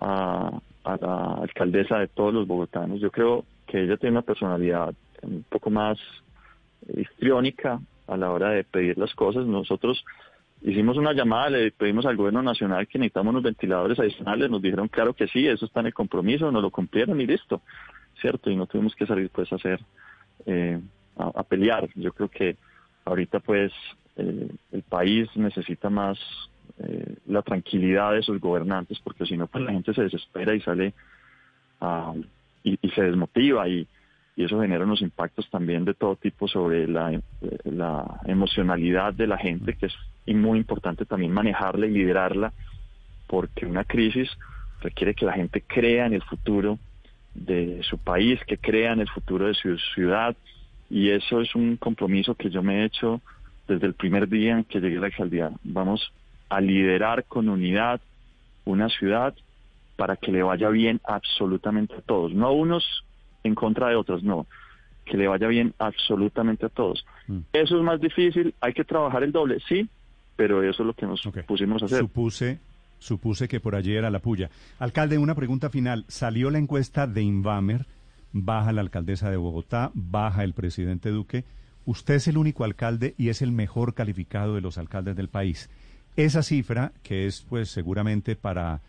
a la alcaldesa de todos los bogotanos. Yo creo que ella tiene una personalidad un poco más histriónica a la hora de pedir las cosas. Nosotros hicimos una llamada, le pedimos al gobierno nacional que necesitamos unos ventiladores adicionales, nos dijeron claro que sí, eso está en el compromiso, nos lo cumplieron y listo, ¿cierto? Y no tuvimos que salir pues a hacer, a pelear. Yo creo que ahorita pues... el país necesita más la tranquilidad de sus gobernantes, porque si no pues la gente se desespera y sale y se desmotiva, y eso genera unos impactos también de todo tipo sobre la emocionalidad de la gente, que es muy importante también manejarla y liderarla, porque una crisis requiere que la gente crea en el futuro de su país, que crea en el futuro de su ciudad, y eso es un compromiso que yo me he hecho desde el primer día en que llegué a la alcaldía. Vamos a liderar con unidad una ciudad para que le vaya bien absolutamente a todos. No a unos en contra de otros, no. Que le vaya bien absolutamente a todos. Eso es más difícil, hay que trabajar el doble, sí, pero eso es lo que nos pusimos a hacer. Supuse que por allí era la puya. Alcalde, una pregunta final. Salió la encuesta de Invamer, baja la alcaldesa de Bogotá, baja el presidente Duque. Usted es el único alcalde y es el mejor calificado de los alcaldes del país. Esa cifra, que es pues seguramente para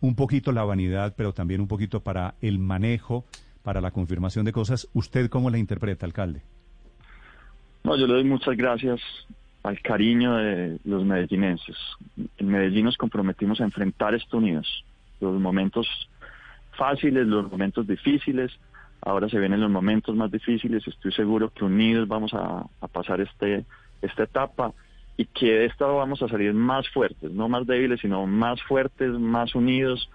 un poquito la vanidad, pero también un poquito para el manejo, para la confirmación de cosas, ¿usted cómo la interpreta, alcalde? No, yo le doy muchas gracias al cariño de los medellinenses. En Medellín nos comprometimos a enfrentar esto unidos. Los momentos fáciles, los momentos difíciles. Ahora se vienen los momentos más difíciles. Estoy seguro que unidos vamos a pasar esta etapa, y que de esta vamos a salir más fuertes, no más débiles, sino más fuertes, más unidos,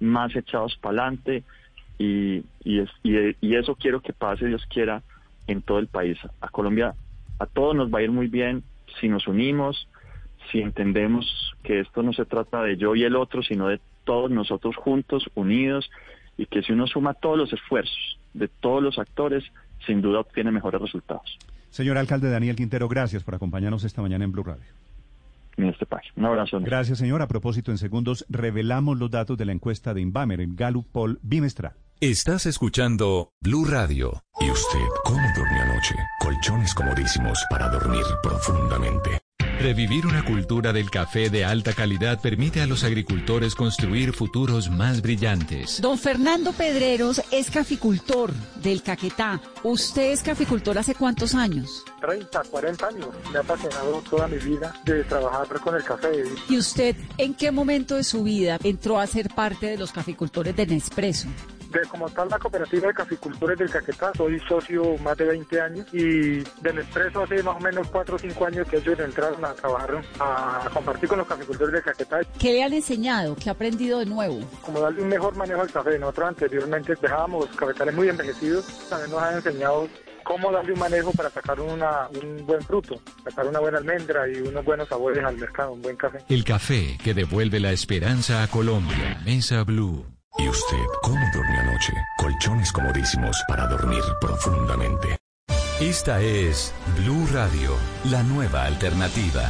más echados para adelante, y eso quiero que pase, Dios quiera, en todo el país. A Colombia, a todos nos va a ir muy bien si nos unimos, si entendemos que esto no se trata de yo y el otro, sino de todos nosotros juntos, unidos, y que si uno suma todos los esfuerzos de todos los actores, sin duda obtiene mejores resultados. Señor alcalde Daniel Quintero, gracias por acompañarnos esta mañana en Blue Radio. En este país. Un abrazo. Gracias, señor. A propósito, en segundos revelamos los datos de la encuesta de Invamer, el Gallup Poll bimestral. Estás escuchando Blue Radio. ¿Y usted cómo durmió anoche? Colchones comodísimos para dormir profundamente. Revivir una cultura del café de alta calidad permite a los agricultores construir futuros más brillantes. Don Fernando Pedreros es caficultor del Caquetá. ¿Usted es caficultor hace cuántos años? 30, 40 años. Me ha apasionado toda mi vida de trabajar con el café. ¿Y usted en qué momento de su vida entró a ser parte de los caficultores de Nespresso? De como tal la cooperativa de caficultores del Caquetá, soy socio más de 20 años y del Nespresso hace más o menos 4 o 5 años que ellos entraron a trabajar, a compartir con los caficultores del Caquetá. ¿Qué le han enseñado? ¿Qué ha aprendido de nuevo? Como darle un mejor manejo al café. Nosotros anteriormente dejábamos cafetales muy envejecidos, también nos han enseñado cómo darle un manejo para sacar un buen fruto, sacar una buena almendra y unos buenos sabores al mercado, un buen café. El café que devuelve la esperanza a Colombia. Mesa Blue. ¿Y usted cómo durmió anoche? Colchones comodísimos para dormir profundamente. Esta es Blue Radio, la nueva alternativa.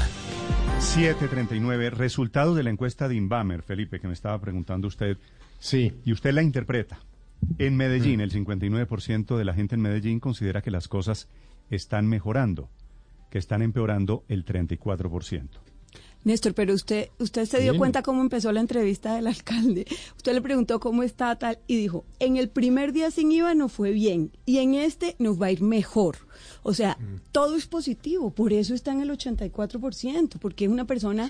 7:39, resultados de la encuesta de Invamer, Felipe, que me estaba preguntando usted. Sí. Y usted la interpreta. En Medellín, el 59% de la gente en Medellín considera que las cosas están mejorando, que están empeorando el 34%. Néstor, pero usted se dio cuenta cómo empezó la entrevista del alcalde. Usted le preguntó cómo está tal y dijo, en el primer día sin IVA nos fue bien y en este nos va a ir mejor. O sea, todo es positivo, por eso está en el 84%, porque es una persona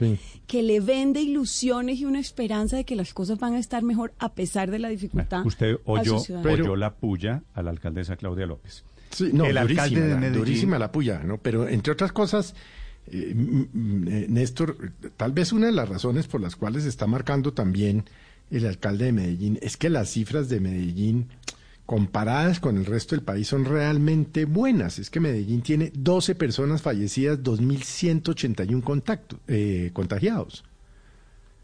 que le vende ilusiones y una esperanza de que las cosas van a estar mejor a pesar de la dificultad. Usted oyó la puya a la alcaldesa Claudia López. Sí, no, el durísima, alcalde de Medellín. Durísima la puya, ¿no? Pero entre otras cosas... Néstor, tal vez una de las razones por las cuales está marcando también el alcalde de Medellín es que las cifras de Medellín comparadas con el resto del país son realmente buenas. Es que Medellín tiene 12 personas fallecidas, 2.181 contagiados.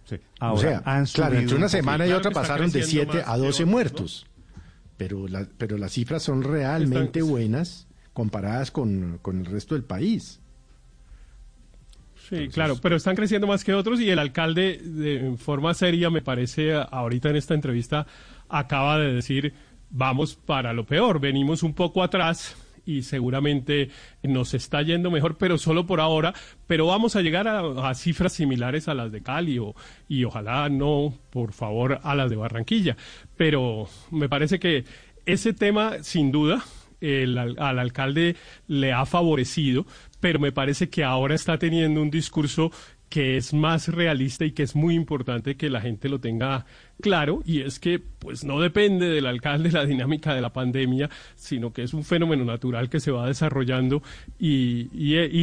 Sí. Ahora, o sea, claro, entre una semana y otra pasaron de 7 a 12 muertos, pero las cifras son realmente buenas comparadas con el resto del país. Sí, claro, pero están creciendo más que otros y el alcalde, en forma seria, me parece, ahorita en esta entrevista, acaba de decir, vamos para lo peor, venimos un poco atrás y seguramente nos está yendo mejor, pero solo por ahora, pero vamos a llegar a cifras similares a las de Cali y ojalá no, por favor, a las de Barranquilla. Pero me parece que ese tema, sin duda, al alcalde le ha favorecido, pero me parece que ahora está teniendo un discurso que es más realista y que es muy importante que la gente lo tenga claro, y es que pues no depende del alcalde la dinámica de la pandemia, sino que es un fenómeno natural que se va desarrollando y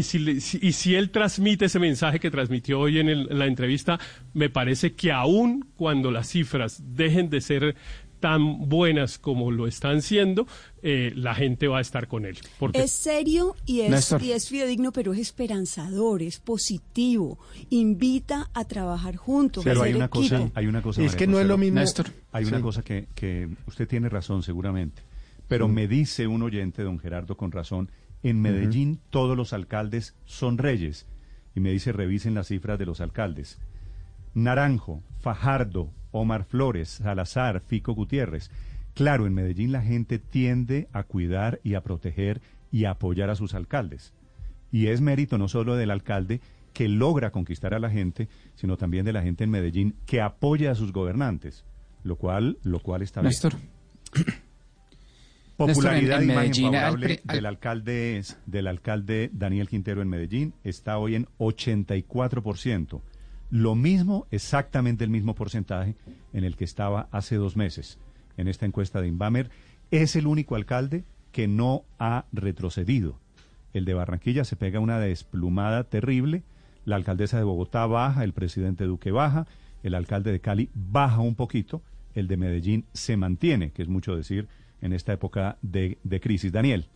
si él transmite ese mensaje que transmitió hoy en la entrevista, me parece que aún cuando las cifras dejen de ser tan buenas como lo están siendo, la gente va a estar con él. Porque... Es serio y es fidedigno, pero es esperanzador, es positivo, invita a trabajar juntos. Pero hay una cosa. Es que no es lo mismo. Néstor, hay una cosa que usted tiene razón seguramente, pero me dice un oyente, don Gerardo, con razón, en Medellín todos los alcaldes son reyes. Y me dice, revisen las cifras de los alcaldes. Naranjo, Fajardo, Omar Flores, Salazar, Fico Gutiérrez. Claro, en Medellín la gente tiende a cuidar y a proteger y a apoyar a sus alcaldes. Y es mérito no solo del alcalde que logra conquistar a la gente, sino también de la gente en Medellín que apoya a sus gobernantes, lo cual está bien. Néstor. Popularidad y imagen favorable del alcalde Daniel Quintero en Medellín está hoy en 84%. Lo mismo, exactamente el mismo porcentaje en el que estaba hace 2 meses en esta encuesta de Invamer. Es el único alcalde que no ha retrocedido. El de Barranquilla se pega una desplumada terrible, la alcaldesa de Bogotá baja, el presidente Duque baja, el alcalde de Cali baja un poquito, el de Medellín se mantiene, que es mucho decir en esta época de crisis. Daniel.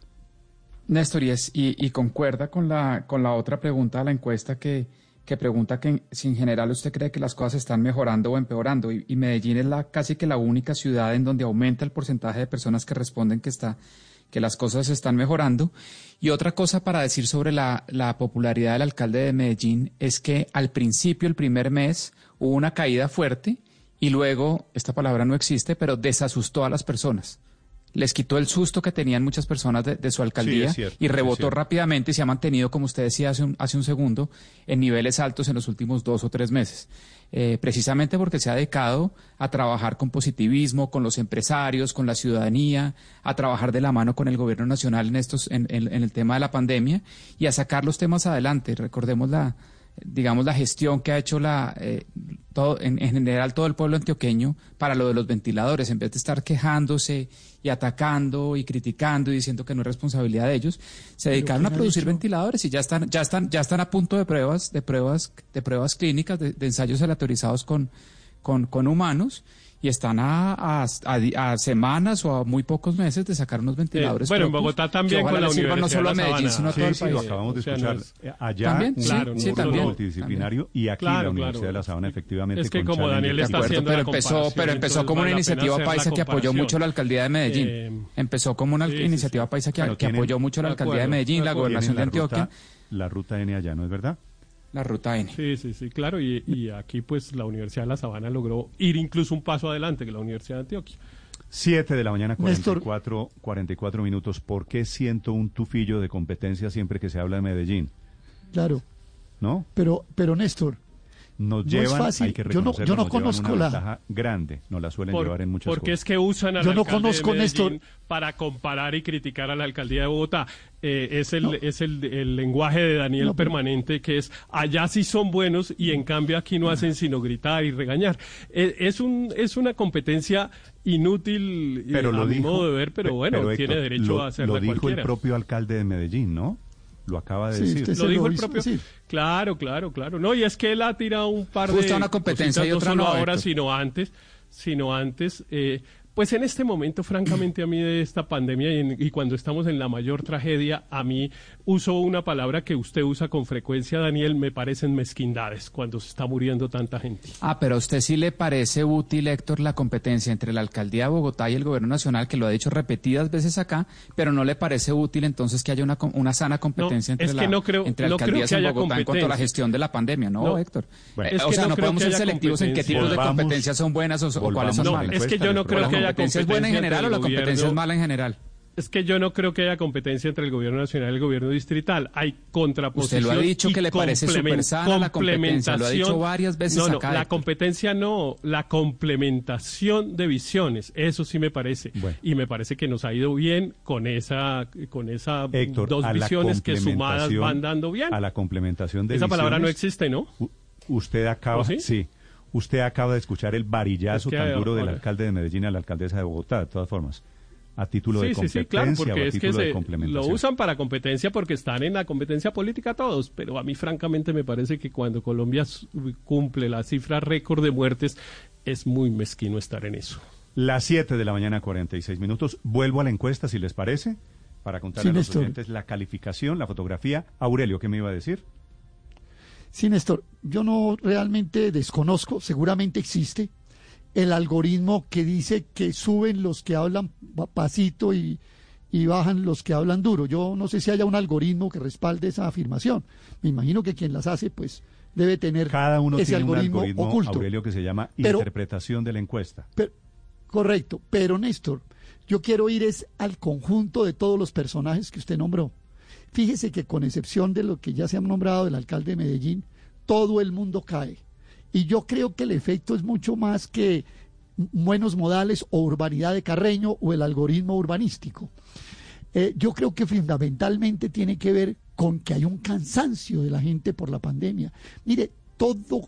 Néstor, y concuerda con la otra pregunta de la encuesta que pregunta que si en general usted cree que las cosas están mejorando o empeorando, y Medellín es casi que la única ciudad en donde aumenta el porcentaje de personas que responden que las cosas están mejorando. Y otra cosa para decir sobre la popularidad del alcalde de Medellín es que al principio, el primer mes, hubo una caída fuerte y luego, esta palabra no existe, pero desasustó a las personas. les quitó el susto que tenían muchas personas de su alcaldía, sí, cierto, y rebotó rápidamente y se ha mantenido, como usted decía hace un segundo, en niveles altos en los últimos 2 o 3 meses. Precisamente porque se ha dedicado a trabajar con positivismo, con los empresarios, con la ciudadanía, a trabajar de la mano con el gobierno nacional en el tema de la pandemia y a sacar los temas adelante. Recordemos la gestión que ha hecho en general todo el pueblo antioqueño para lo de los ventiladores, en vez de estar quejándose y atacando y criticando y diciendo que no es responsabilidad de ellos, se dedicaron a producir ventiladores y ya están a punto de pruebas clínicas, de ensayos aleatorizados con humanos, y están a semanas o a muy pocos meses de sacar unos ventiladores. Bueno, propios, en Bogotá también con la Universidad no solo a Medellín, sino a todo el país. Lo acabamos de escuchar. Allá ¿también? Un multidisciplinario también. Y aquí la Universidad de La Sabana, efectivamente. Es que con como Daniel está haciendo la comparación, pero empezó como una iniciativa paisa que apoyó mucho la Alcaldía de Medellín. Empezó como una iniciativa paisa que apoyó mucho la Alcaldía de Medellín, la Gobernación de Antioquia. La ruta N allá, ¿no es verdad? La ruta N. Sí, claro, y aquí pues la Universidad de La Sabana logró ir incluso un paso adelante que la Universidad de Antioquia. 7:44 minutos. ¿Por qué siento un tufillo de competencia siempre que se habla de Medellín? Claro. ¿No? Pero Néstor, nos llevan, no es fácil. Hay que reconocerlo, yo no conozco una ventaja grande, nos la suelen llevar en muchas cosas. Es que usan a la alcaldía de Medellín para comparar y criticar a la alcaldía de Bogotá. Es el lenguaje de Daniel permanente, que es allá sí son buenos y en cambio aquí no hacen sino gritar y regañar. Es una competencia inútil a mi modo de ver, pero bueno, tiene derecho a hacerla cualquiera. Lo dijo el propio alcalde de Medellín, ¿no? Lo acaba de decir. Lo dijo el propio. Sí. Claro. No, y es que él ha tirado un par de una competencia y otra no solo ahora, sino antes. Pues en este momento, francamente, a mí de esta pandemia y cuando estamos en la mayor tragedia, a mí uso una palabra que usted usa con frecuencia, Daniel, me parecen mezquindades cuando se está muriendo tanta gente. Pero a usted sí le parece útil, Héctor, la competencia entre la Alcaldía de Bogotá y el Gobierno Nacional, que lo ha dicho repetidas veces acá, pero no le parece útil entonces que haya una sana competencia entre alcaldías en Bogotá en cuanto a la gestión de la pandemia, ¿no, Héctor? Bueno, no podemos ser selectivos en qué tipos de competencias son buenas o cuáles son malas. Es que yo no creo que haya competencia es buena en general o la competencia es mala en general. Es que yo no creo que haya competencia entre el gobierno nacional y el gobierno distrital. Hay contraposición. Usted lo ha dicho que le parece súper sana la competencia. Lo ha dicho varias veces acá. La competencia no, la complementación de visiones. Eso sí me parece. Bueno. Y me parece que nos ha ido bien con esa Héctor, dos visiones que sumadas van dando bien. A la complementación de visiones. Esa palabra no existe, ¿no? Usted acaba, sí. Usted acaba de escuchar el varillazo tan duro del alcalde de Medellín a la alcaldesa de Bogotá, de todas formas, a título de competencia. Sí, claro, porque es que lo usan para competencia porque están en la competencia política todos, pero a mí francamente me parece que cuando Colombia cumple la cifra récord de muertes, es muy mezquino estar en eso. Las 7:46 minutos, vuelvo a la encuesta, si les parece, para contarle a los oyentes la calificación, la fotografía. Aurelio, ¿qué me iba a decir? Sí, Néstor, yo no realmente desconozco, seguramente existe el algoritmo que dice que suben los que hablan pasito y bajan los que hablan duro. Yo no sé si haya un algoritmo que respalde esa afirmación. Me imagino que quien las hace, pues, debe tener cada uno ese tiene un algoritmo oculto. Aurelio, que se llama interpretación de la encuesta. Correcto, pero Néstor, yo quiero ir al conjunto de todos los personajes que usted nombró. Fíjese que con excepción de lo que ya se han nombrado del alcalde de Medellín, todo el mundo cae. Y yo creo que el efecto es mucho más que buenos modales o urbanidad de Carreño o el algoritmo urbanístico. Yo creo que fundamentalmente tiene que ver con que hay un cansancio de la gente por la pandemia. Mire, todo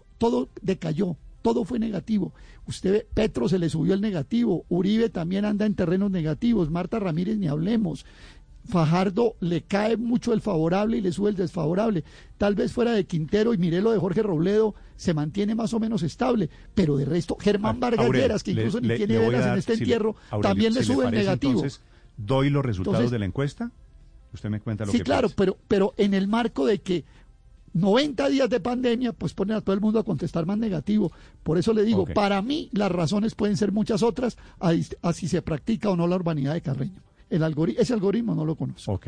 decayó, todo fue negativo. Usted ve, Petro se le subió el negativo, Uribe también anda en terrenos negativos, Marta Ramírez ni hablemos. Fajardo le cae mucho el favorable y le sube el desfavorable. Tal vez fuera de Quintero y mire lo de Jorge Robledo, se mantiene más o menos estable, pero de resto, Germán Vargas Lleras, que incluso ni tiene veras en este entierro, también le sube el negativo. Entonces, ¿doy los resultados de la encuesta? Usted me cuenta lo que piensa. Sí, claro, pero en el marco de que 90 días de pandemia, pues ponen a todo el mundo a contestar más negativo. Por eso le digo, para mí las razones pueden ser muchas otras a si se practica o no la urbanidad de Carreño. Ese algoritmo no lo conozco.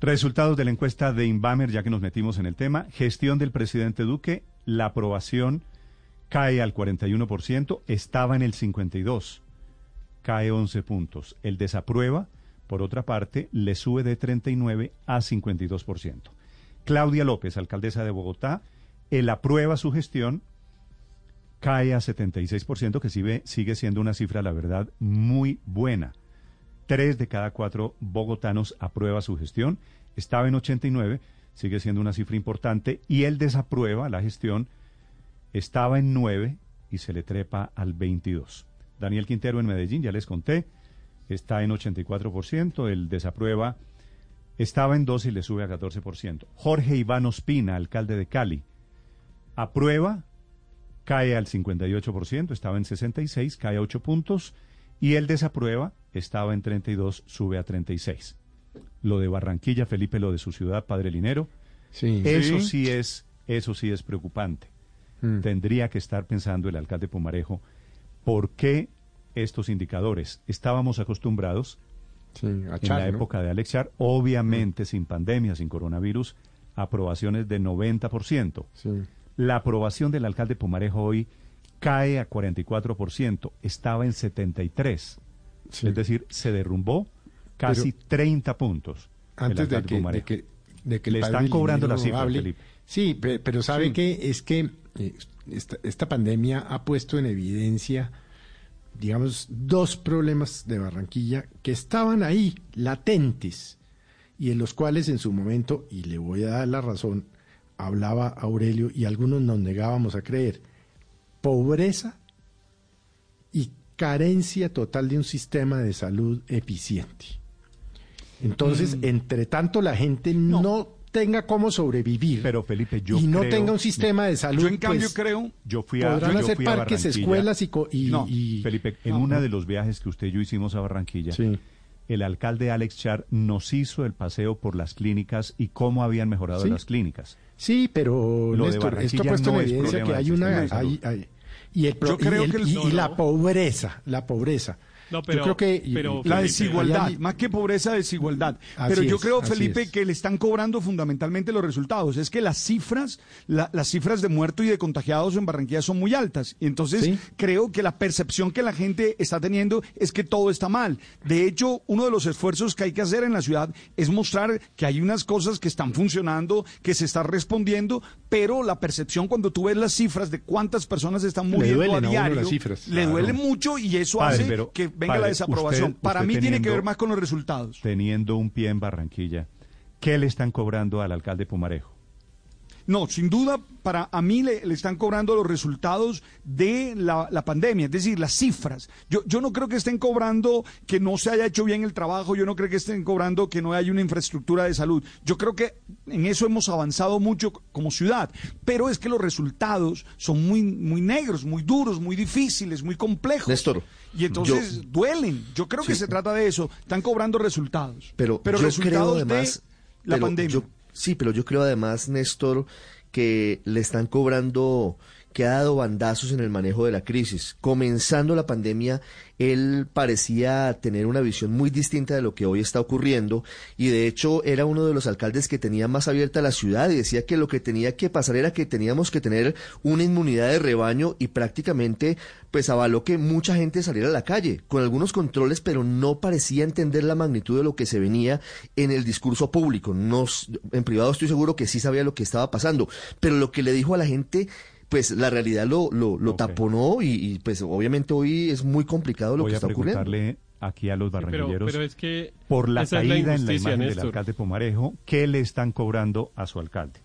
Resultados de la encuesta de Invamer, ya que nos metimos en el tema. Gestión del presidente Duque, la aprobación cae al 41%, estaba en el 52%. cae 11 puntos. El desaprueba, por otra parte, le sube de 39 a 52%. Claudia López, alcaldesa de Bogotá, él aprueba su gestión, cae a 76%, que sigue siendo una cifra, la verdad, muy buena. 3 de cada 4 bogotanos aprueba su gestión. Estaba en 89, sigue siendo una cifra importante. Y él desaprueba la gestión, estaba en 9 y se le trepa al 22. Daniel Quintero en Medellín, ya les conté, está en 84%. Él desaprueba, estaba en 2 y le sube a 14%. Jorge Iván Ospina, alcalde de Cali, aprueba, cae al 58%, estaba en 66, cae a 8 puntos. Y él desaprueba, estaba en 32, sube a 36. Lo de Barranquilla, Felipe, lo de su ciudad, Padre Linero, sí, eso sí es preocupante. Tendría que estar pensando el alcalde Pumarejo, ¿por qué estos indicadores? Estábamos acostumbrados, en la época de Alex Char, obviamente sin pandemia, sin coronavirus, aprobaciones de 90%. Sí. La aprobación del alcalde Pumarejo hoy cae a 44%, estaba en 73%. Sí. Es decir, se derrumbó casi 30 puntos. Antes de que le están cobrando la cifra, Felipe. Sí, pero ¿sabe qué? Es que esta pandemia ha puesto en evidencia, digamos, dos problemas de Barranquilla que estaban ahí, latentes, y en los cuales en su momento, y le voy a dar la razón, hablaba Aurelio y algunos nos negábamos a creer. Pobreza y carencia total de un sistema de salud eficiente. Entonces, entre tanto, la gente no tenga cómo sobrevivir. Pero Felipe, yo tenga un sistema de salud. Yo en cambio creo. Podrán hacer parques, escuelas y Felipe, en uno de los viajes que usted y yo hicimos a Barranquilla, el alcalde Alex Char nos hizo el paseo por las clínicas y cómo habían mejorado las clínicas. Sí, pero Néstor, esto ha puesto en evidencia que hay una... Y la pobreza. No, pero, yo creo que la desigualdad, más que pobreza, desigualdad. Pero yo creo, Felipe, que le están cobrando fundamentalmente los resultados. Es que las cifras, las cifras de muertos y de contagiados en Barranquilla son muy altas. Y entonces creo que la percepción que la gente está teniendo es que todo está mal. De hecho, uno de los esfuerzos que hay que hacer en la ciudad es mostrar que hay unas cosas que están funcionando, que se está respondiendo, pero la percepción cuando tú ves las cifras de cuántas personas están muriendo a diario, las cifras, duele mucho y eso hace que venga la desaprobación. Para mí tiene que ver más con los resultados. Teniendo un pie en Barranquilla, ¿qué le están cobrando al alcalde Pumarejo? No, sin duda, a mí le están cobrando los resultados de la pandemia, es decir, las cifras. Yo no creo que estén cobrando que no se haya hecho bien el trabajo, yo no creo que estén cobrando que no haya una infraestructura de salud. Yo creo que en eso hemos avanzado mucho como ciudad, pero es que los resultados son muy, muy negros, muy duros, muy difíciles, muy complejos. Néstor, y entonces duelen. Yo creo que se trata de eso. Están cobrando resultados. Pero yo resultados creo, además, de la pandemia. Sí, pero yo creo además, Néstor, que le están cobrando, que ha dado bandazos en el manejo de la crisis. Comenzando la pandemia, él parecía tener una visión muy distinta de lo que hoy está ocurriendo y de hecho era uno de los alcaldes que tenía más abierta la ciudad y decía que lo que tenía que pasar era que teníamos que tener una inmunidad de rebaño y prácticamente pues avaló que mucha gente saliera a la calle con algunos controles, pero no parecía entender la magnitud de lo que se venía en el discurso público. En privado estoy seguro que sí sabía lo que estaba pasando, pero lo que le dijo a la gente... pues la realidad lo taponó y pues obviamente hoy es muy complicado lo que está ocurriendo. Voy a preguntarle aquí a los barranquilleros, pero es que por la caída en la imagen del alcalde Pumarejo, ¿qué le están cobrando a su alcalde?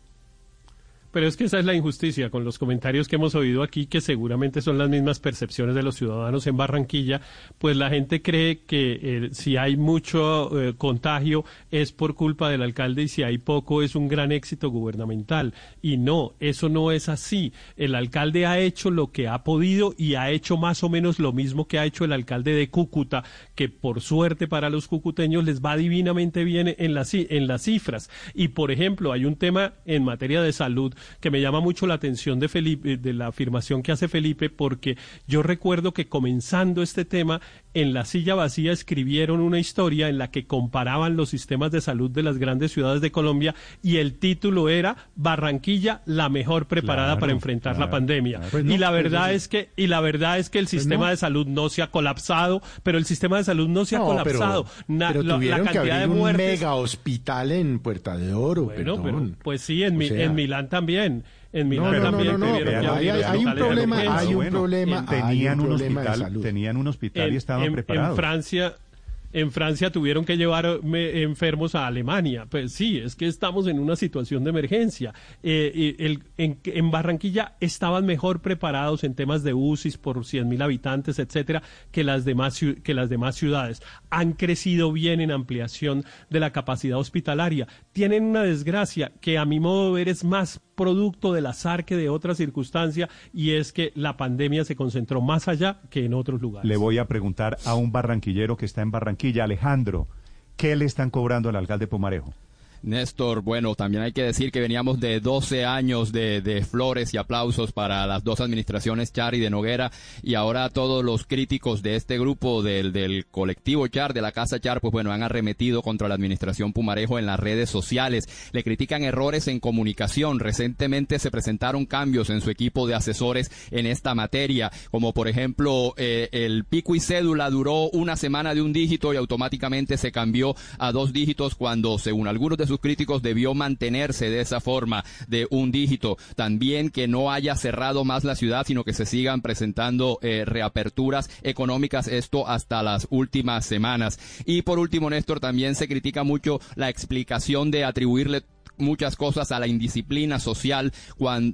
Pero es que esa es la injusticia, con los comentarios que hemos oído aquí, que seguramente son las mismas percepciones de los ciudadanos en Barranquilla, pues la gente cree que si hay mucho contagio es por culpa del alcalde y si hay poco es un gran éxito gubernamental. Y no, eso no es así. El alcalde ha hecho lo que ha podido y ha hecho más o menos lo mismo que ha hecho el alcalde de Cúcuta, que por suerte para los cucuteños les va divinamente bien en las cifras. Y por ejemplo, hay un tema en materia de salud que me llama mucho la atención de Felipe, de la afirmación que hace Felipe, porque yo recuerdo que comenzando este tema en la silla vacía escribieron una historia en la que comparaban los sistemas de salud de las grandes ciudades de Colombia y el título era Barranquilla, la mejor preparada para enfrentar la pandemia. Pues no, y la verdad es que el sistema de salud no se ha colapsado, pero el sistema de salud no se ha colapsado. Pero tuvieron la cantidad que abrir de muertes, un mega hospital en Puerta de Oro, pues sí, en Milán también. Hay un problema. Tenían un hospital y estaban preparados. En Francia tuvieron que llevar enfermos a Alemania. Pues sí, es que estamos en una situación de emergencia. En Barranquilla estaban mejor preparados en temas de UCIs por 100.000 habitantes, etcétera, que las demás ciudades. Han crecido bien en ampliación de la capacidad hospitalaria. Tienen una desgracia que a mi modo de ver es más producto del azar que de otra circunstancia, y es que la pandemia se concentró más allá que en otros lugares. Le voy a preguntar a un barranquillero que está en Barranquilla, Alejandro, ¿qué le están cobrando al alcalde Pumarejo? Néstor, bueno, también hay que decir que veníamos de 12 años de flores y aplausos para las dos administraciones Char y de Noguera, y ahora todos los críticos de este grupo, del colectivo Char, de la Casa Char, pues bueno, han arremetido contra la administración Pumarejo en las redes sociales. Le critican errores en comunicación. Recientemente se presentaron cambios en su equipo de asesores en esta materia, como por ejemplo el pico y cédula duró una semana de un dígito y automáticamente se cambió a dos dígitos cuando, según algunos de sus críticos, debió mantenerse de esa forma de un dígito. También que no haya cerrado más la ciudad, sino que se sigan presentando reaperturas económicas, esto hasta las últimas semanas. Y por último, Néstor, también se critica mucho la explicación de atribuirle muchas cosas a la indisciplina social,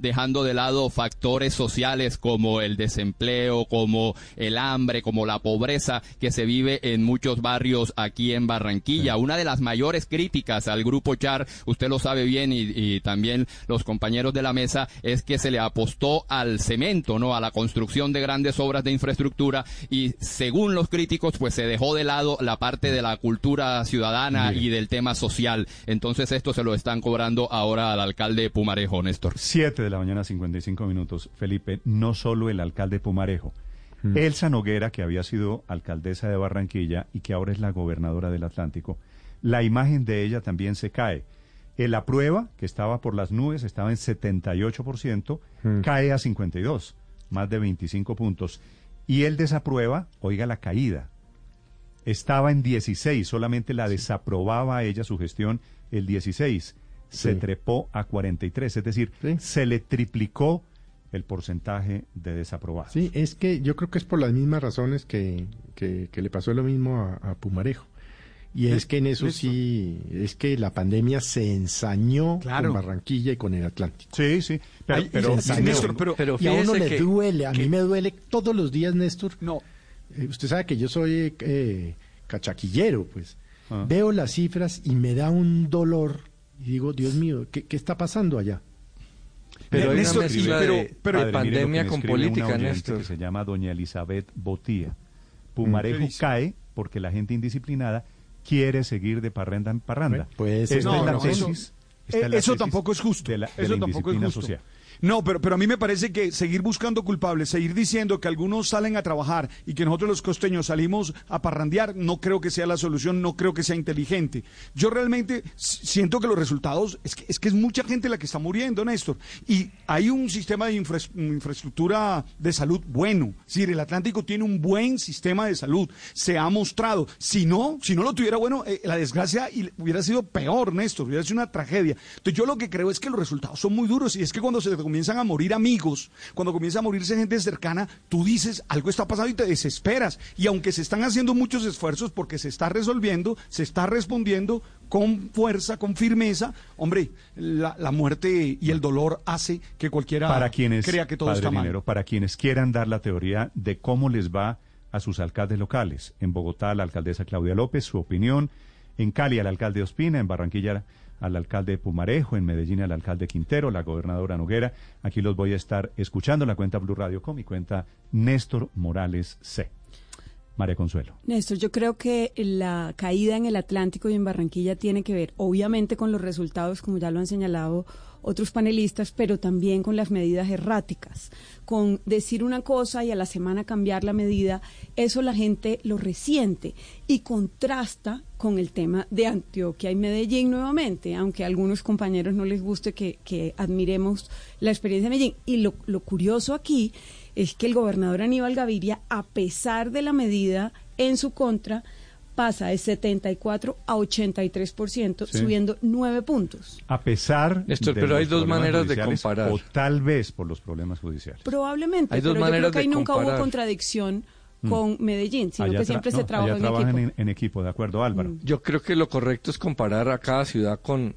dejando de lado factores sociales como el desempleo, como el hambre, como la pobreza que se vive en muchos barrios aquí en Barranquilla. Sí. Una de las mayores críticas al grupo Char, usted lo sabe bien, y también los compañeros de la mesa, es que se le apostó al cemento, ¿no?, a la construcción de grandes obras de infraestructura, y según los críticos, pues se dejó de lado la parte de la cultura ciudadana y del tema social. Entonces esto se lo están cobrando ahora al alcalde Pumarejo, Néstor. 7:55 a.m, Felipe. No solo el alcalde Pumarejo. Elsa Noguera, que había sido alcaldesa de Barranquilla y que ahora es la gobernadora del Atlántico, la imagen de ella también se cae. El aprueba, que estaba por las nubes, estaba en 78%, cae a 52, más de 25 puntos. Y el desaprueba, oiga la caída, estaba en 16, solamente la desaprobaba a ella su gestión el 16. Se trepó a 43, es decir, se le triplicó el porcentaje de desaprobados. Sí, es que yo creo que es por las mismas razones que le pasó lo mismo a Pumarejo. Y es que en eso sí, es que la pandemia se ensañó con Barranquilla y con el Atlántico. Sí, pero y a uno le duele, a mí me duele todos los días, Néstor. Usted sabe que yo soy cachaquillero, pues. Veo las cifras y me da un dolor. Y digo, Dios mío, ¿qué está pasando allá? Pero es una mezcla de pandemia con política, Néstor. Que se llama doña Elizabeth Botía. Pumarejo cae porque la gente indisciplinada quiere seguir de parranda en parranda. Pues eso tampoco es justo. Eso tampoco es justo. Social. No, pero a mí me parece que seguir buscando culpables, seguir diciendo que algunos salen a trabajar y que nosotros los costeños salimos a parrandear, no creo que sea la solución, no creo que sea inteligente. Yo realmente siento que los resultados, es que es mucha gente la que está muriendo, Néstor, y hay un sistema de infraestructura de salud bueno. Es decir, el Atlántico tiene un buen sistema de salud, se ha mostrado. Si no lo tuviera bueno, la desgracia hubiera sido peor, Néstor, hubiera sido una tragedia. Entonces yo lo que creo es que los resultados son muy duros, y es que cuando se comienzan a morir amigos, cuando comienza a morirse gente cercana, tú dices, algo está pasando y te desesperas. Y aunque se están haciendo muchos esfuerzos porque se está resolviendo, se está respondiendo con fuerza, con firmeza, hombre, la muerte y el dolor hace que cualquiera crea que todo está mal. Para quienes quieran dar la teoría de cómo les va a sus alcaldes locales. En Bogotá, la alcaldesa Claudia López, su opinión. En Cali, al alcalde Ospina. En Barranquilla, al alcalde Pumarejo, en Medellín al alcalde Quintero, la gobernadora Noguera. Aquí los voy a estar escuchando en la cuenta Blue Radio con mi cuenta Néstor Morales C. María Consuelo. Néstor, yo creo que la caída en el Atlántico y en Barranquilla tiene que ver, obviamente, con los resultados, como ya lo han señalado otros panelistas, pero también con las medidas erráticas, con decir una cosa y a la semana cambiar la medida. Eso la gente lo resiente y contrasta con el tema de Antioquia y Medellín nuevamente, aunque a algunos compañeros no les guste que admiremos la experiencia de Medellín. Y lo curioso aquí es que el gobernador Aníbal Gaviria, a pesar de la medida en su contra, pasa de 74 a 83%, sí, subiendo 9 puntos. A pesar Néstor, de pero hay dos maneras de comparar. O tal vez por los problemas judiciales. Probablemente, hay dos pero maneras yo creo que ahí nunca comparar. Hubo contradicción con Medellín, sino allá que siempre se trabajó en equipo, de acuerdo, Álvaro. Yo creo que lo correcto es comparar a cada ciudad con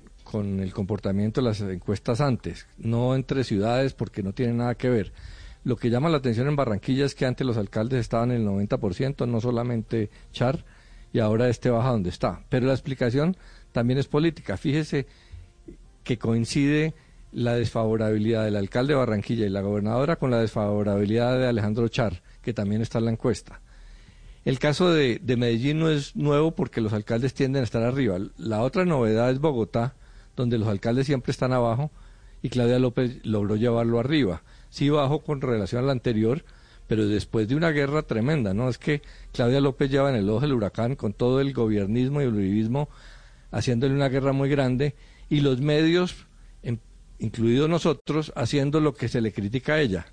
el comportamiento de las encuestas antes, no entre ciudades porque no tiene nada que ver. Lo que llama la atención en Barranquilla es que antes los alcaldes estaban en el 90%, no solamente Char, y ahora este baja donde está. Pero la explicación también es política. Fíjese que coincide la desfavorabilidad del alcalde de Barranquilla y la gobernadora con la desfavorabilidad de Alejandro Char, que también está en la encuesta. El caso de Medellín no es nuevo porque los alcaldes tienden a estar arriba. La otra novedad es Bogotá, donde los alcaldes siempre están abajo y Claudia López logró llevarlo arriba. Sí bajó con relación a la anterior, pero después de una guerra tremenda, ¿no? Es que Claudia López lleva en el ojo del huracán con todo el gobiernismo y el uribismo haciéndole una guerra muy grande y los medios, incluidos nosotros, haciendo lo que se le critica a ella.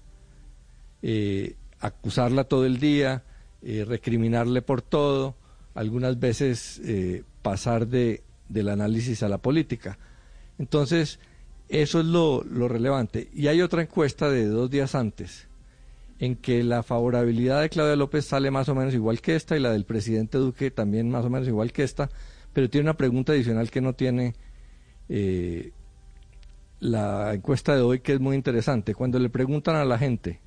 Acusarla todo el día, recriminarle por todo, algunas veces pasar del análisis a la política. Entonces, eso es lo relevante. Y hay otra encuesta de 2 días antes, en que la favorabilidad de Claudia López sale más o menos igual que esta y la del presidente Duque también más o menos igual que esta, pero tiene una pregunta adicional que no tiene la encuesta de hoy, que es muy interesante. Cuando le preguntan a la gente,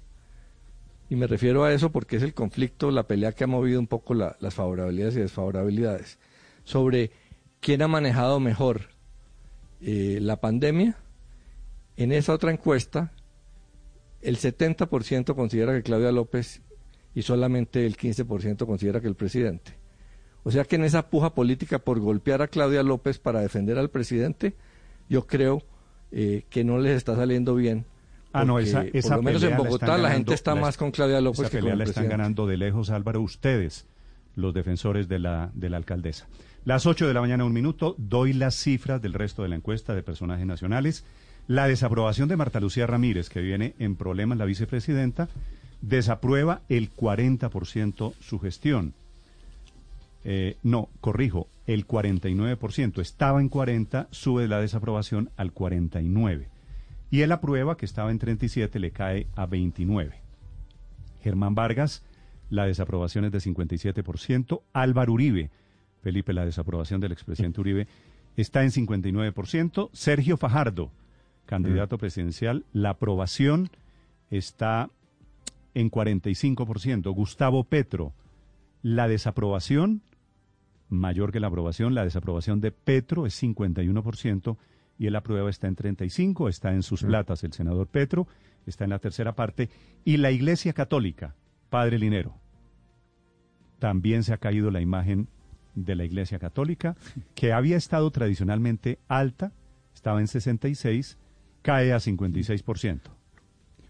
y me refiero a eso porque es el conflicto, la pelea que ha movido un poco las favorabilidades y desfavorabilidades, sobre quién ha manejado mejor la pandemia, en esa otra encuesta el 70% considera que Claudia López y solamente el 15% considera que el presidente. O sea que en esa puja política por golpear a Claudia López para defender al presidente, yo creo que no les está saliendo bien. Esa por lo menos en Bogotá la gente está más con Claudia López que con el presidente. Esa pelea la están ganando de lejos, Álvaro, ustedes, los defensores de la alcaldesa. Las 8:01 a.m, doy las cifras del resto de la encuesta de personajes nacionales. La desaprobación de Marta Lucía Ramírez, que viene en problemas la vicepresidenta, desaprueba el 40% su gestión. El 49%. Estaba en 40, sube la desaprobación al 49. Y él aprueba, que estaba en 37, le cae a 29. Germán Vargas, la desaprobación es de 57%. Álvaro Uribe, Felipe, la desaprobación del expresidente Uribe está en 59%. Sergio Fajardo, candidato presidencial, la aprobación está en 45%. Gustavo Petro, la desaprobación, mayor que la desaprobación de Petro es 51% y él aprueba está en 35%, está en sus platas el senador Petro, está en la tercera parte. Y la Iglesia Católica, Padre Linero, también se ha caído la imagen de la Iglesia Católica, que había estado tradicionalmente alta, estaba en 66%, cae a 56%.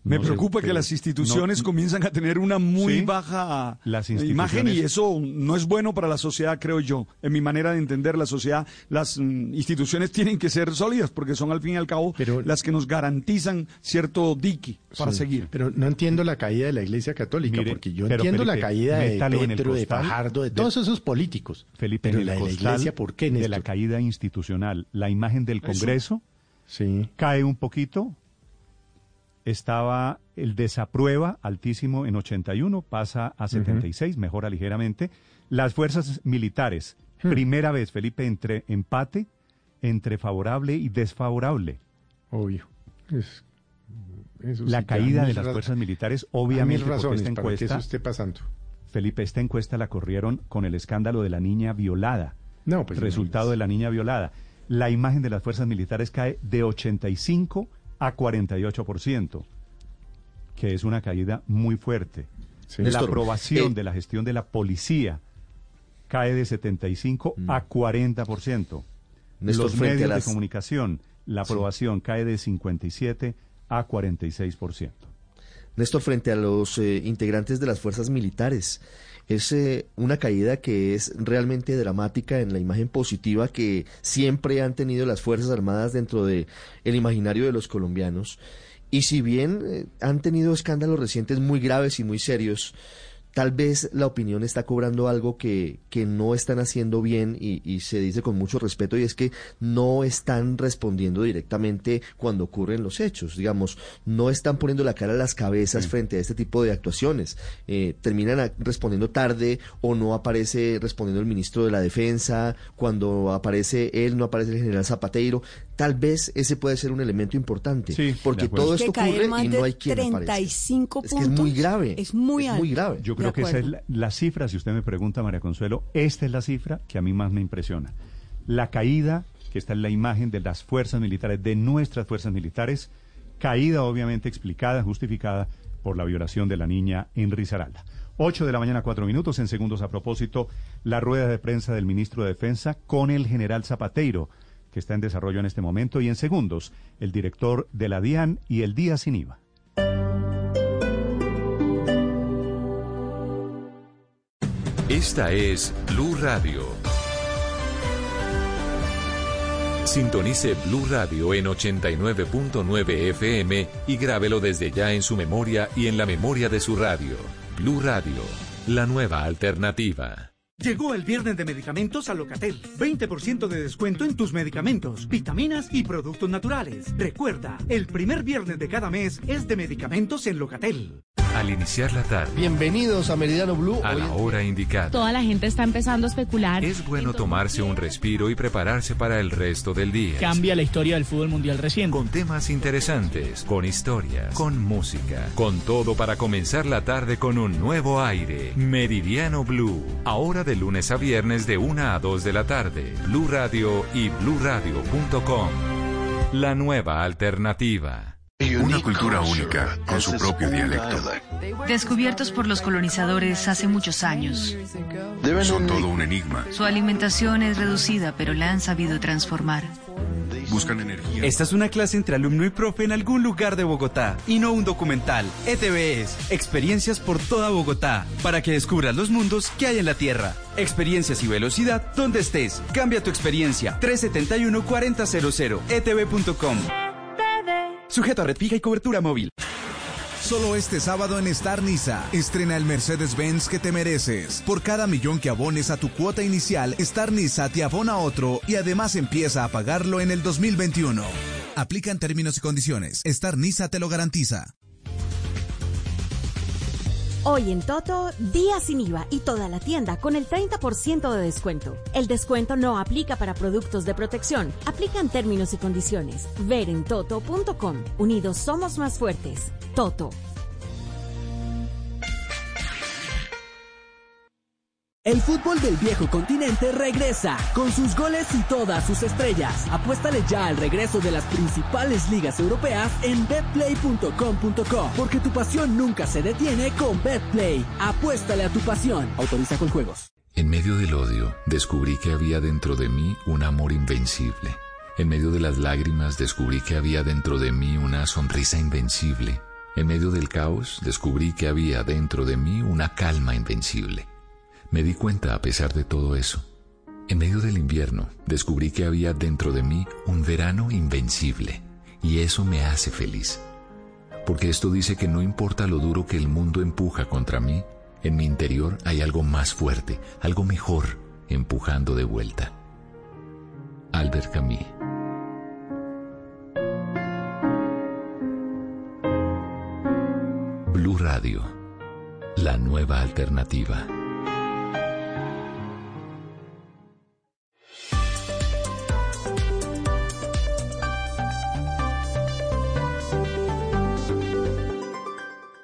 Me preocupa que las instituciones comienzan a tener una muy baja imagen y eso no es bueno para la sociedad, creo yo. En mi manera de entender la sociedad, las instituciones tienen que ser sólidas porque son al fin y al cabo las que nos garantizan cierto dique para seguir. Pero no entiendo la caída de la Iglesia Católica, porque yo entiendo Felipe, la caída de Petro, de Fajardo, de todos esos políticos. Felipe, pero la Iglesia, ¿por qué, Néstor? De la caída institucional, la imagen del Congreso... Sí. Cae un poquito, estaba el desaprueba altísimo en 81, pasa a 76, mejora ligeramente. Las fuerzas militares, primera vez, Felipe, entre empate, entre favorable y desfavorable. Obvio. Eso la caída de las fuerzas militares, obviamente, porque esta encuesta, eso esté pasando. Felipe, esta encuesta la corrieron con el escándalo de la niña violada, de la niña violada. La imagen de las fuerzas militares cae de 85 a 48%, que es una caída muy fuerte. Sí, la aprobación de la gestión de la policía cae de 75 a 40%. Los medios de comunicación, la aprobación cae de 57 a 46%. Néstor, frente a los integrantes de las fuerzas militares, es una caída que es realmente dramática en la imagen positiva que siempre han tenido las Fuerzas Armadas dentro de el imaginario de los colombianos. Y si bien han tenido escándalos recientes muy graves y muy serios, tal vez la opinión está cobrando algo que no están haciendo bien y se dice con mucho respeto, y es que no están respondiendo directamente cuando ocurren los hechos. Digamos, no están poniendo la cara a las cabezas frente a este tipo de actuaciones. Terminan respondiendo tarde, o no aparece respondiendo el ministro de la Defensa. Cuando aparece él, no aparece el general Zapateiro. Tal vez ese puede ser un elemento importante, porque todo esto ocurre y no hay quien aparezca. Es muy grave. Es muy grave. Yo creo que esa es la cifra, si usted me pregunta, María Consuelo, esta es la cifra que a mí más me impresiona. La caída, que está en la imagen de las fuerzas militares, de nuestras fuerzas militares, caída obviamente explicada, justificada por la violación de la niña en Risaralda. 8:04 a.m, en segundos a propósito, la rueda de prensa del ministro de Defensa con el general Zapateiro, que está en desarrollo en este momento, y en segundos, el director de la DIAN y el Día Sin IVA. Esta es Blue Radio. Sintonice Blue Radio en 89.9 FM y grábelo desde ya en su memoria y en la memoria de su radio. Blue Radio, la nueva alternativa. Llegó el viernes de medicamentos a Locatel. 20% de descuento en tus medicamentos, vitaminas y productos naturales. Recuerda, el primer viernes de cada mes es de medicamentos en Locatel. Al iniciar la tarde. Bienvenidos a Meridiano Blue. A la hora indicada. Toda la gente está empezando a especular. Es bueno tomarse un respiro y prepararse para el resto del día. Cambia la historia del fútbol mundial reciente. Con temas interesantes, con historias, con música, con todo para comenzar la tarde con un nuevo aire. Meridiano Blue. Ahora de lunes a viernes de 1 a 2 de la tarde. Blue Radio y bluradio.com. La nueva alternativa. Una cultura única, con su propio dialecto. Descubiertos por los colonizadores hace muchos años. Son todo un enigma. Su alimentación es reducida, pero la han sabido transformar. Buscan energía. Esta es una clase entre alumno y profe en algún lugar de Bogotá, y no un documental. ETB es experiencias por toda Bogotá, para que descubras los mundos que hay en la Tierra. Experiencias y velocidad donde estés. Cambia tu experiencia. 371-4000, etb.com. Sujeto a red fija y cobertura móvil. Solo este sábado en Star Niza, estrena el Mercedes-Benz que te mereces. Por cada millón que abones a tu cuota inicial, Star Niza te abona otro y además empieza a pagarlo en el 2021. Aplican términos y condiciones. Star Niza te lo garantiza. Hoy en Toto, día sin IVA y toda la tienda con el 30% de descuento. El descuento no aplica para productos de protección. Aplican términos y condiciones. Ver en toto.com. Unidos somos más fuertes. Toto. El fútbol del viejo continente regresa, con sus goles y todas sus estrellas. Apuéstale ya al regreso de las principales ligas europeas en betplay.com.co, porque tu pasión nunca se detiene con Betplay. Apuéstale a tu pasión. Autoriza con juegos. En medio del odio, descubrí que había dentro de mí un amor invencible. En medio de las lágrimas, descubrí que había dentro de mí una sonrisa invencible. En medio del caos, descubrí que había dentro de mí una calma invencible. Me di cuenta a pesar de todo eso. En medio del invierno, descubrí que había dentro de mí un verano invencible, y eso me hace feliz. Porque esto dice que no importa lo duro que el mundo empuja contra mí, en mi interior hay algo más fuerte, algo mejor, empujando de vuelta. Albert Camus. Blue Radio, la nueva alternativa.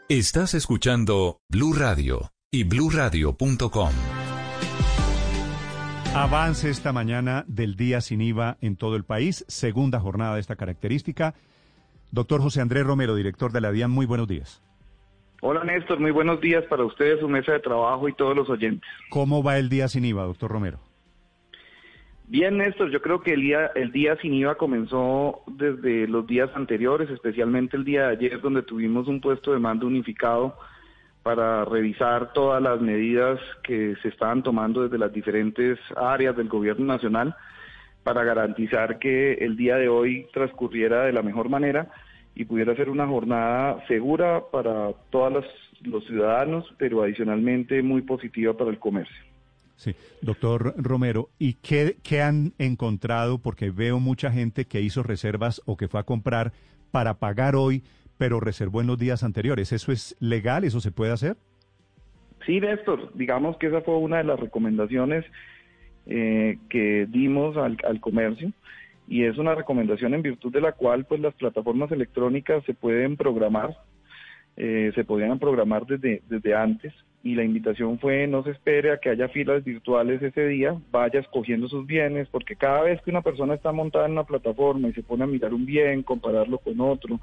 Estás escuchando Blue Radio y bluradio.com. Avance esta mañana del Día Sin IVA en todo el país, segunda jornada de esta característica. Doctor José Andrés Romero, director de la DIAN, muy buenos días. Hola Néstor, muy buenos días para ustedes, su mesa de trabajo y todos los oyentes. ¿Cómo va el Día Sin IVA, doctor Romero? Bien, Néstor, yo creo que el día sin IVA comenzó desde los días anteriores, especialmente el día de ayer, donde tuvimos un puesto de mando unificado para revisar todas las medidas que se estaban tomando desde las diferentes áreas del gobierno nacional para garantizar que el día de hoy transcurriera de la mejor manera y pudiera ser una jornada segura para todos los ciudadanos, pero adicionalmente muy positiva para el comercio. Sí, doctor Romero, ¿y qué han encontrado? Porque veo mucha gente que hizo reservas o que fue a comprar para pagar hoy, pero reservó en los días anteriores. ¿Eso es legal? ¿Eso se puede hacer? Sí, Néstor, digamos que esa fue una de las recomendaciones que dimos al comercio, y es una recomendación en virtud de la cual pues las plataformas electrónicas se pueden programar, se podían programar desde antes, y la invitación fue: no se espere a que haya filas virtuales ese día, vaya escogiendo sus bienes, porque cada vez que una persona está montada en una plataforma y se pone a mirar un bien, compararlo con otro,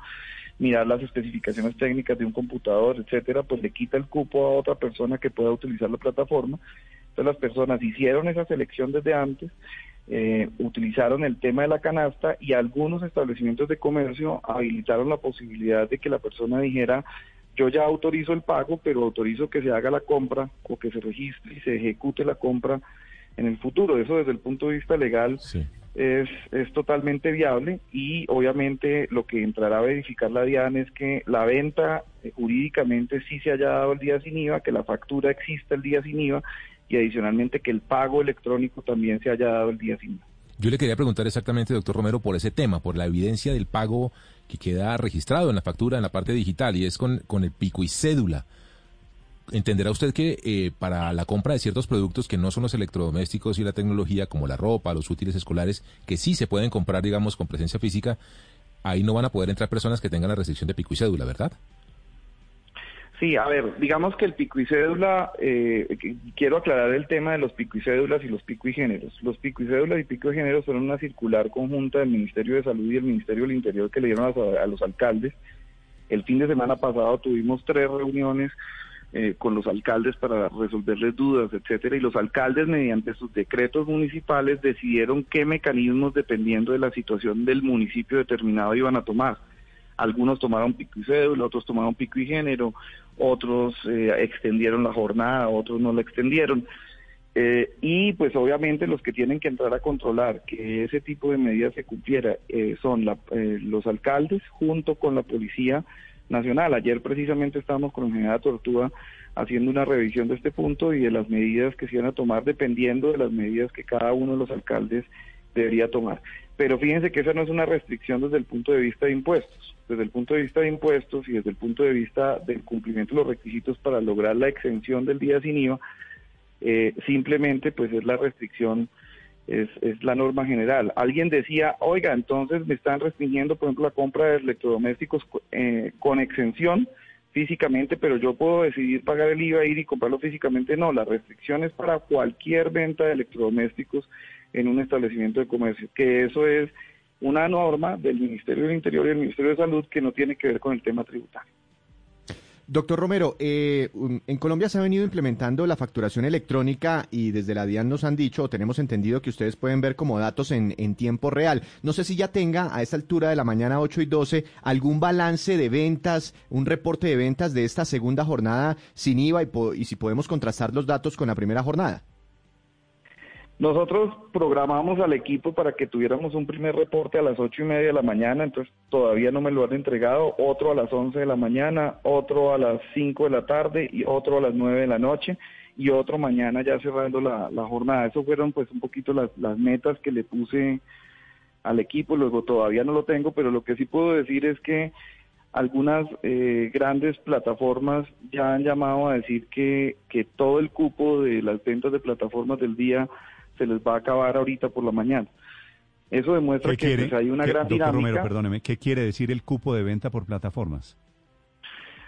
mirar las especificaciones técnicas de un computador, etcétera, pues le quita el cupo a otra persona que pueda utilizar la plataforma. Entonces las personas hicieron esa selección desde antes, utilizaron el tema de la canasta, y algunos establecimientos de comercio habilitaron la posibilidad de que la persona dijera: yo ya autorizo el pago, pero autorizo que se haga la compra o que se registre y se ejecute la compra en el futuro. Eso desde el punto de vista legal sí es totalmente viable, y obviamente lo que entrará a verificar la DIAN es que la venta jurídicamente sí se haya dado el día sin IVA, que la factura exista el día sin IVA, y adicionalmente que el pago electrónico también se haya dado el día sin IVA. Yo le quería preguntar exactamente, doctor Romero, por ese tema, por la evidencia del pago que queda registrado en la factura, en la parte digital, y es con el pico y cédula. ¿Entenderá usted que para la compra de ciertos productos que no son los electrodomésticos y la tecnología, como la ropa, los útiles escolares, que sí se pueden comprar, digamos, con presencia física, ahí no van a poder entrar personas que tengan la restricción de pico y cédula, verdad? Sí, a ver, digamos que el pico y cédula, quiero aclarar el tema de los pico y cédulas y los pico y géneros. Los pico y cédulas y pico y géneros son una circular conjunta del Ministerio de Salud y el Ministerio del Interior que le dieron a los alcaldes. El fin de semana pasado tuvimos 3 reuniones con los alcaldes para resolverles dudas, etcétera, y los alcaldes, mediante sus decretos municipales, decidieron qué mecanismos, dependiendo de la situación del municipio determinado, iban a tomar. Algunos tomaron pico y cédula, otros tomaron pico y género, otros extendieron la jornada, otros no la extendieron. Y pues obviamente los que tienen que entrar a controlar que ese tipo de medidas se cumpliera son los alcaldes junto con la Policía Nacional. Ayer precisamente estábamos con el general Tortúa haciendo una revisión de este punto y de las medidas que se iban a tomar dependiendo de las medidas que cada uno de los alcaldes debería tomar. Pero fíjense que esa no es una restricción desde el punto de vista de impuestos. Desde el punto de vista de impuestos y desde el punto de vista del cumplimiento de los requisitos para lograr la exención del día sin IVA, simplemente pues es la restricción, es la norma general. Alguien decía: oiga, entonces me están restringiendo, por ejemplo, la compra de electrodomésticos con exención físicamente, pero yo puedo decidir pagar el IVA, ir y comprarlo físicamente. No, la restricción es para cualquier venta de electrodomésticos en un establecimiento de comercio, que eso es una norma del Ministerio del Interior y del Ministerio de Salud que no tiene que ver con el tema tributario. Doctor Romero, en Colombia se ha venido implementando la facturación electrónica y desde la DIAN nos han dicho, o tenemos entendido, que ustedes pueden ver como datos en tiempo real. No sé si ya tenga a esta altura de la mañana, 8 y 12, algún balance de ventas, un reporte de ventas de esta segunda jornada sin IVA y si podemos contrastar los datos con la primera jornada. Nosotros programamos al equipo para que tuviéramos un primer reporte a las 8:30 de la mañana, entonces todavía no me lo han entregado, otro a las 11 de la mañana, otro a las 5 de la tarde y otro a las 9 de la noche y otro mañana ya cerrando la jornada. Eso fueron pues un poquito las metas que le puse al equipo, luego todavía no lo tengo, pero lo que sí puedo decir es que algunas grandes plataformas ya han llamado a decir que todo el cupo de las ventas de plataformas del día se les va a acabar ahorita por la mañana. Eso demuestra que pues, hay una gran dinámica. Doctor Romero, perdóneme, ¿qué quiere decir el cupo de venta por plataformas?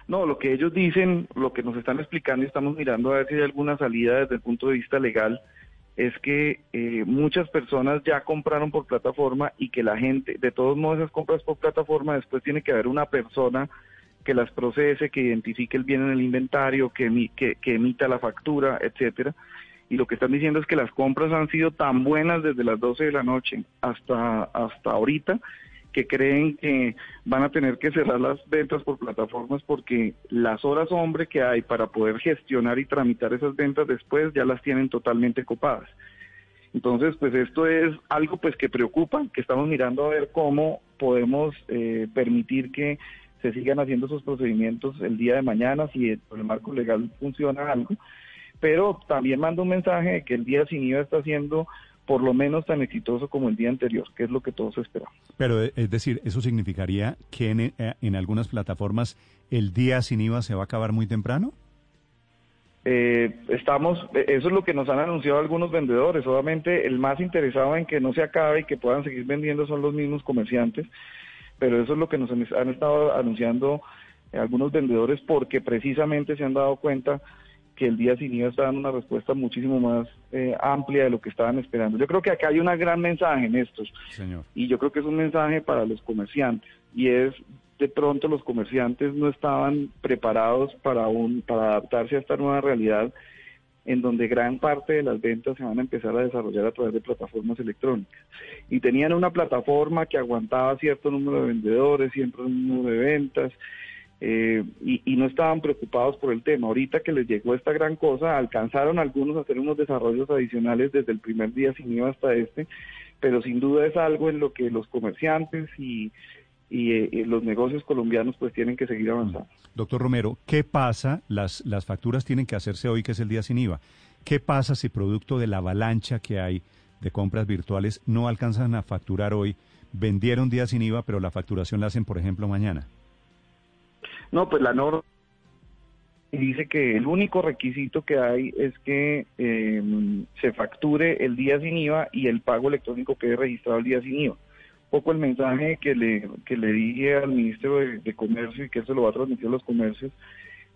No, lo que ellos dicen, lo que nos están explicando y estamos mirando a ver si hay alguna salida desde el punto de vista legal, es que muchas personas ya compraron por plataforma y que la gente, de todos modos esas compras por plataforma, después tiene que haber una persona que las procese, que identifique el bien en el inventario, que emita la factura, etcétera. y lo que están diciendo es que las compras han sido tan buenas desde las 12 de la noche hasta ahorita, que creen que van a tener que cerrar las ventas por plataformas porque las horas hombre que hay para poder gestionar y tramitar esas ventas después ya las tienen totalmente copadas. Entonces, pues esto es algo pues que preocupa, que estamos mirando a ver cómo podemos permitir que se sigan haciendo esos procedimientos el día de mañana, si por el marco legal funciona algo, pero también mando un mensaje de que el día sin IVA está siendo por lo menos tan exitoso como el día anterior, que es lo que todos esperamos. Pero es decir, ¿eso significaría que en algunas plataformas el día sin IVA se va a acabar muy temprano? Eso es lo que nos han anunciado algunos vendedores. Obviamente el más interesado en que no se acabe y que puedan seguir vendiendo son los mismos comerciantes, pero eso es lo que nos han estado anunciando algunos vendedores, porque precisamente se han dado cuenta que el día sin IVA está dando una respuesta muchísimo más amplia de lo que estaban esperando. Yo creo que acá hay un gran mensaje, Néstor, señor, y yo creo que es un mensaje para los comerciantes, y es: de pronto los comerciantes no estaban preparados para adaptarse a esta nueva realidad, en donde gran parte de las ventas se van a empezar a desarrollar a través de plataformas electrónicas. Y tenían una plataforma que aguantaba cierto número de vendedores, cierto número de ventas, y no estaban preocupados por el tema. Ahorita que les llegó esta gran cosa, alcanzaron algunos a hacer unos desarrollos adicionales desde el primer día sin IVA hasta este, pero sin duda es algo en lo que los comerciantes y los negocios colombianos pues tienen que seguir avanzando. Doctor Romero, ¿qué pasa? Las facturas tienen que hacerse hoy, que es el día sin IVA. ¿Qué pasa si producto de la avalancha que hay de compras virtuales no alcanzan a facturar hoy? Vendieron día sin IVA, pero la facturación la hacen, por ejemplo, mañana. No, pues la norma dice que el único requisito que hay es que se facture el día sin IVA y el pago electrónico quede registrado el día sin IVA. Poco el mensaje que le dije al ministro de Comercio, y que eso lo va a transmitir a los comercios,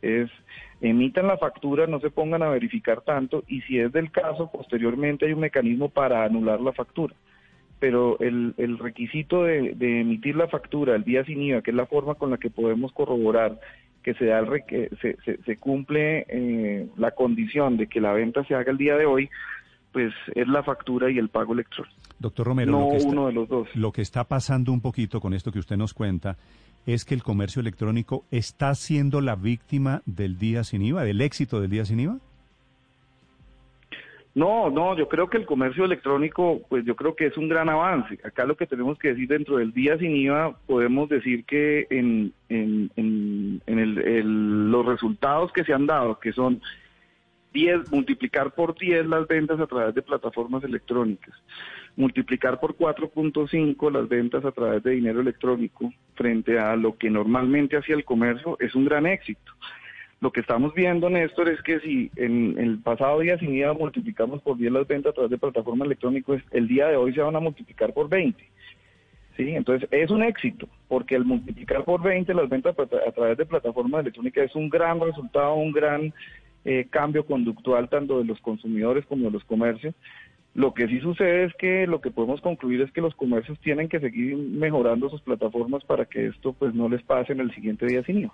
es: emitan la factura, no se pongan a verificar tanto, y si es del caso, posteriormente hay un mecanismo para anular la factura. Pero el requisito de emitir la factura el día sin IVA, que es la forma con la que podemos corroborar que se cumple la condición de que la venta se haga el día de hoy, pues es la factura y el pago electrónico. Doctor Romero, no uno de los dos. Lo que está pasando un poquito con esto que usted nos cuenta es que el comercio electrónico está siendo la víctima del día sin IVA, del éxito del día sin IVA. No, yo creo que el comercio electrónico, pues yo creo que es un gran avance. Acá lo que tenemos que decir, dentro del día sin IVA, podemos decir que en los resultados que se han dado, que son multiplicar por 10 las ventas a través de plataformas electrónicas, multiplicar por 4.5 las ventas a través de dinero electrónico frente a lo que normalmente hacía el comercio, es un gran éxito. Lo que estamos viendo, Néstor, es que si en el pasado día sin IVA multiplicamos por 10 las ventas a través de plataformas electrónicas, el día de hoy se van a multiplicar por 20. ¿Sí? Entonces es un éxito, porque el multiplicar por 20 las ventas a través de plataformas electrónicas es un gran resultado, un gran cambio conductual tanto de los consumidores como de los comercios. Lo que sí sucede es que lo que podemos concluir es que los comercios tienen que seguir mejorando sus plataformas para que esto pues no les pase en el siguiente día sin IVA.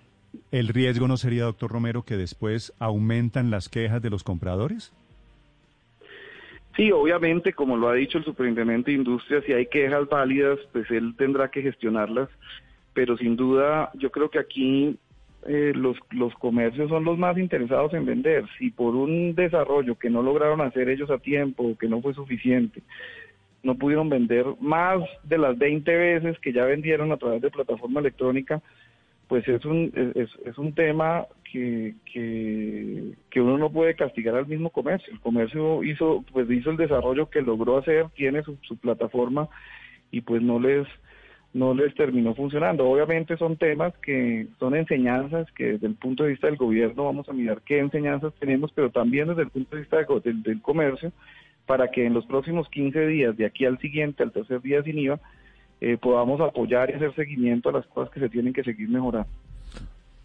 ¿El riesgo no sería, doctor Romero, que después aumentan las quejas de los compradores? Sí, obviamente, como lo ha dicho el superintendente de Industria, si hay quejas válidas, pues él tendrá que gestionarlas, pero sin duda yo creo que aquí los comercios son los más interesados en vender. Si por un desarrollo que no lograron hacer ellos a tiempo, que no fue suficiente, no pudieron vender más de las 20 veces que ya vendieron a través de plataforma electrónica, pues es un tema que uno no puede castigar al mismo comercio. El comercio hizo el desarrollo que logró hacer, tiene su plataforma, y pues no les terminó funcionando. Obviamente son temas que son enseñanzas que desde el punto de vista del gobierno vamos a mirar qué enseñanzas tenemos, pero también desde el punto de vista del comercio, para que en los próximos 15 días, de aquí al tercer día sin IVA, podamos apoyar y hacer seguimiento a las cosas que se tienen que seguir mejorando.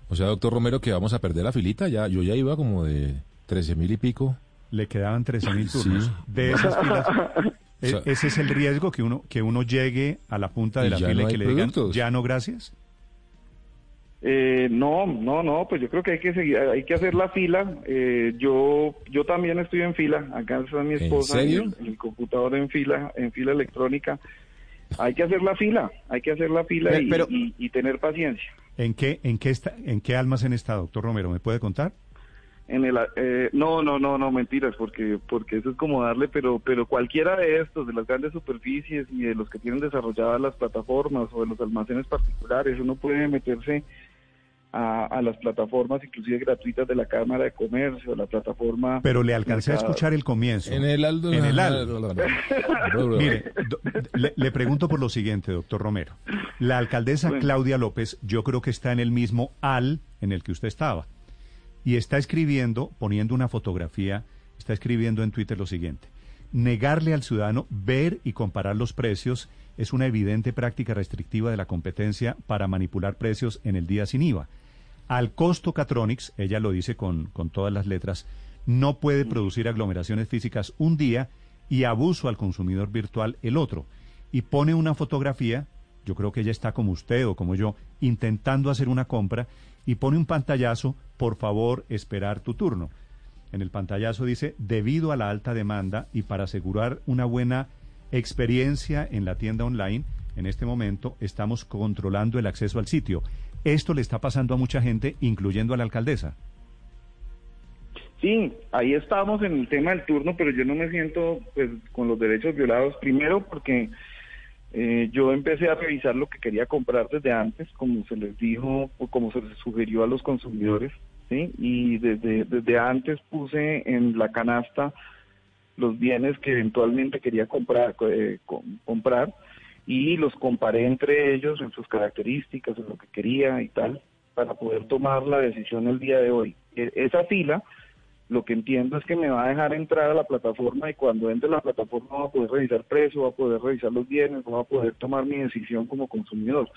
O sea, doctor Romero, que vamos a perder la filita. Yo ya iba como de 13.000 y pico. Le quedaban 13.000 turnos. Sí. De esas filas. O sea, ese es el riesgo, que uno llegue a la punta de la fila y que le digan, ¿ya no, gracias? No, pues yo creo que hay que seguir, hay que hacer la fila. Yo también estoy en fila, acá está mi esposa, el computador en fila electrónica. Hay que hacer la fila pero, y tener paciencia. ¿En qué almacén está, doctor Romero? ¿Me puede contar? No, mentiras, porque eso es como darle, pero cualquiera de estos, de las grandes superficies y de los que tienen desarrolladas las plataformas o de los almacenes particulares, uno puede meterse a las plataformas inclusive gratuitas de la Cámara de Comercio, la plataforma... Pero le alcancé a escuchar el comienzo. En el Aldo. Mire, le pregunto por lo siguiente, doctor Romero. La alcaldesa Claudia López, yo creo que está en el mismo al en el que usted estaba, y está escribiendo, poniendo una fotografía, está escribiendo en Twitter lo siguiente: negarle al ciudadano ver y comparar los precios es una evidente práctica restrictiva de la competencia para manipular precios en el día sin IVA. Alcosto Catronics, ella lo dice con todas las letras, no puede producir aglomeraciones físicas un día y abuso al consumidor virtual el otro. Y pone una fotografía, yo creo que ella está como usted o como yo, intentando hacer una compra, y pone un pantallazo, por favor, esperar tu turno. En el pantallazo dice, debido a la alta demanda y para asegurar una buena experiencia en la tienda online, en este momento estamos controlando el acceso al sitio. Esto le está pasando a mucha gente, incluyendo a la alcaldesa. Sí, ahí estamos en el tema del turno, pero yo no me siento pues con los derechos violados. Primero porque yo empecé a revisar lo que quería comprar desde antes, como se les dijo o como se les sugirió a los consumidores, ¿sí? Y desde antes puse en la canasta los bienes que eventualmente quería comprar y los comparé entre ellos en sus características, en lo que quería y tal, para poder tomar la decisión el día de hoy. Esa fila, lo que entiendo es que me va a dejar entrar a la plataforma, y cuando entre a la plataforma va a poder revisar precios, va a poder revisar los bienes, va a poder tomar mi decisión como consumidor.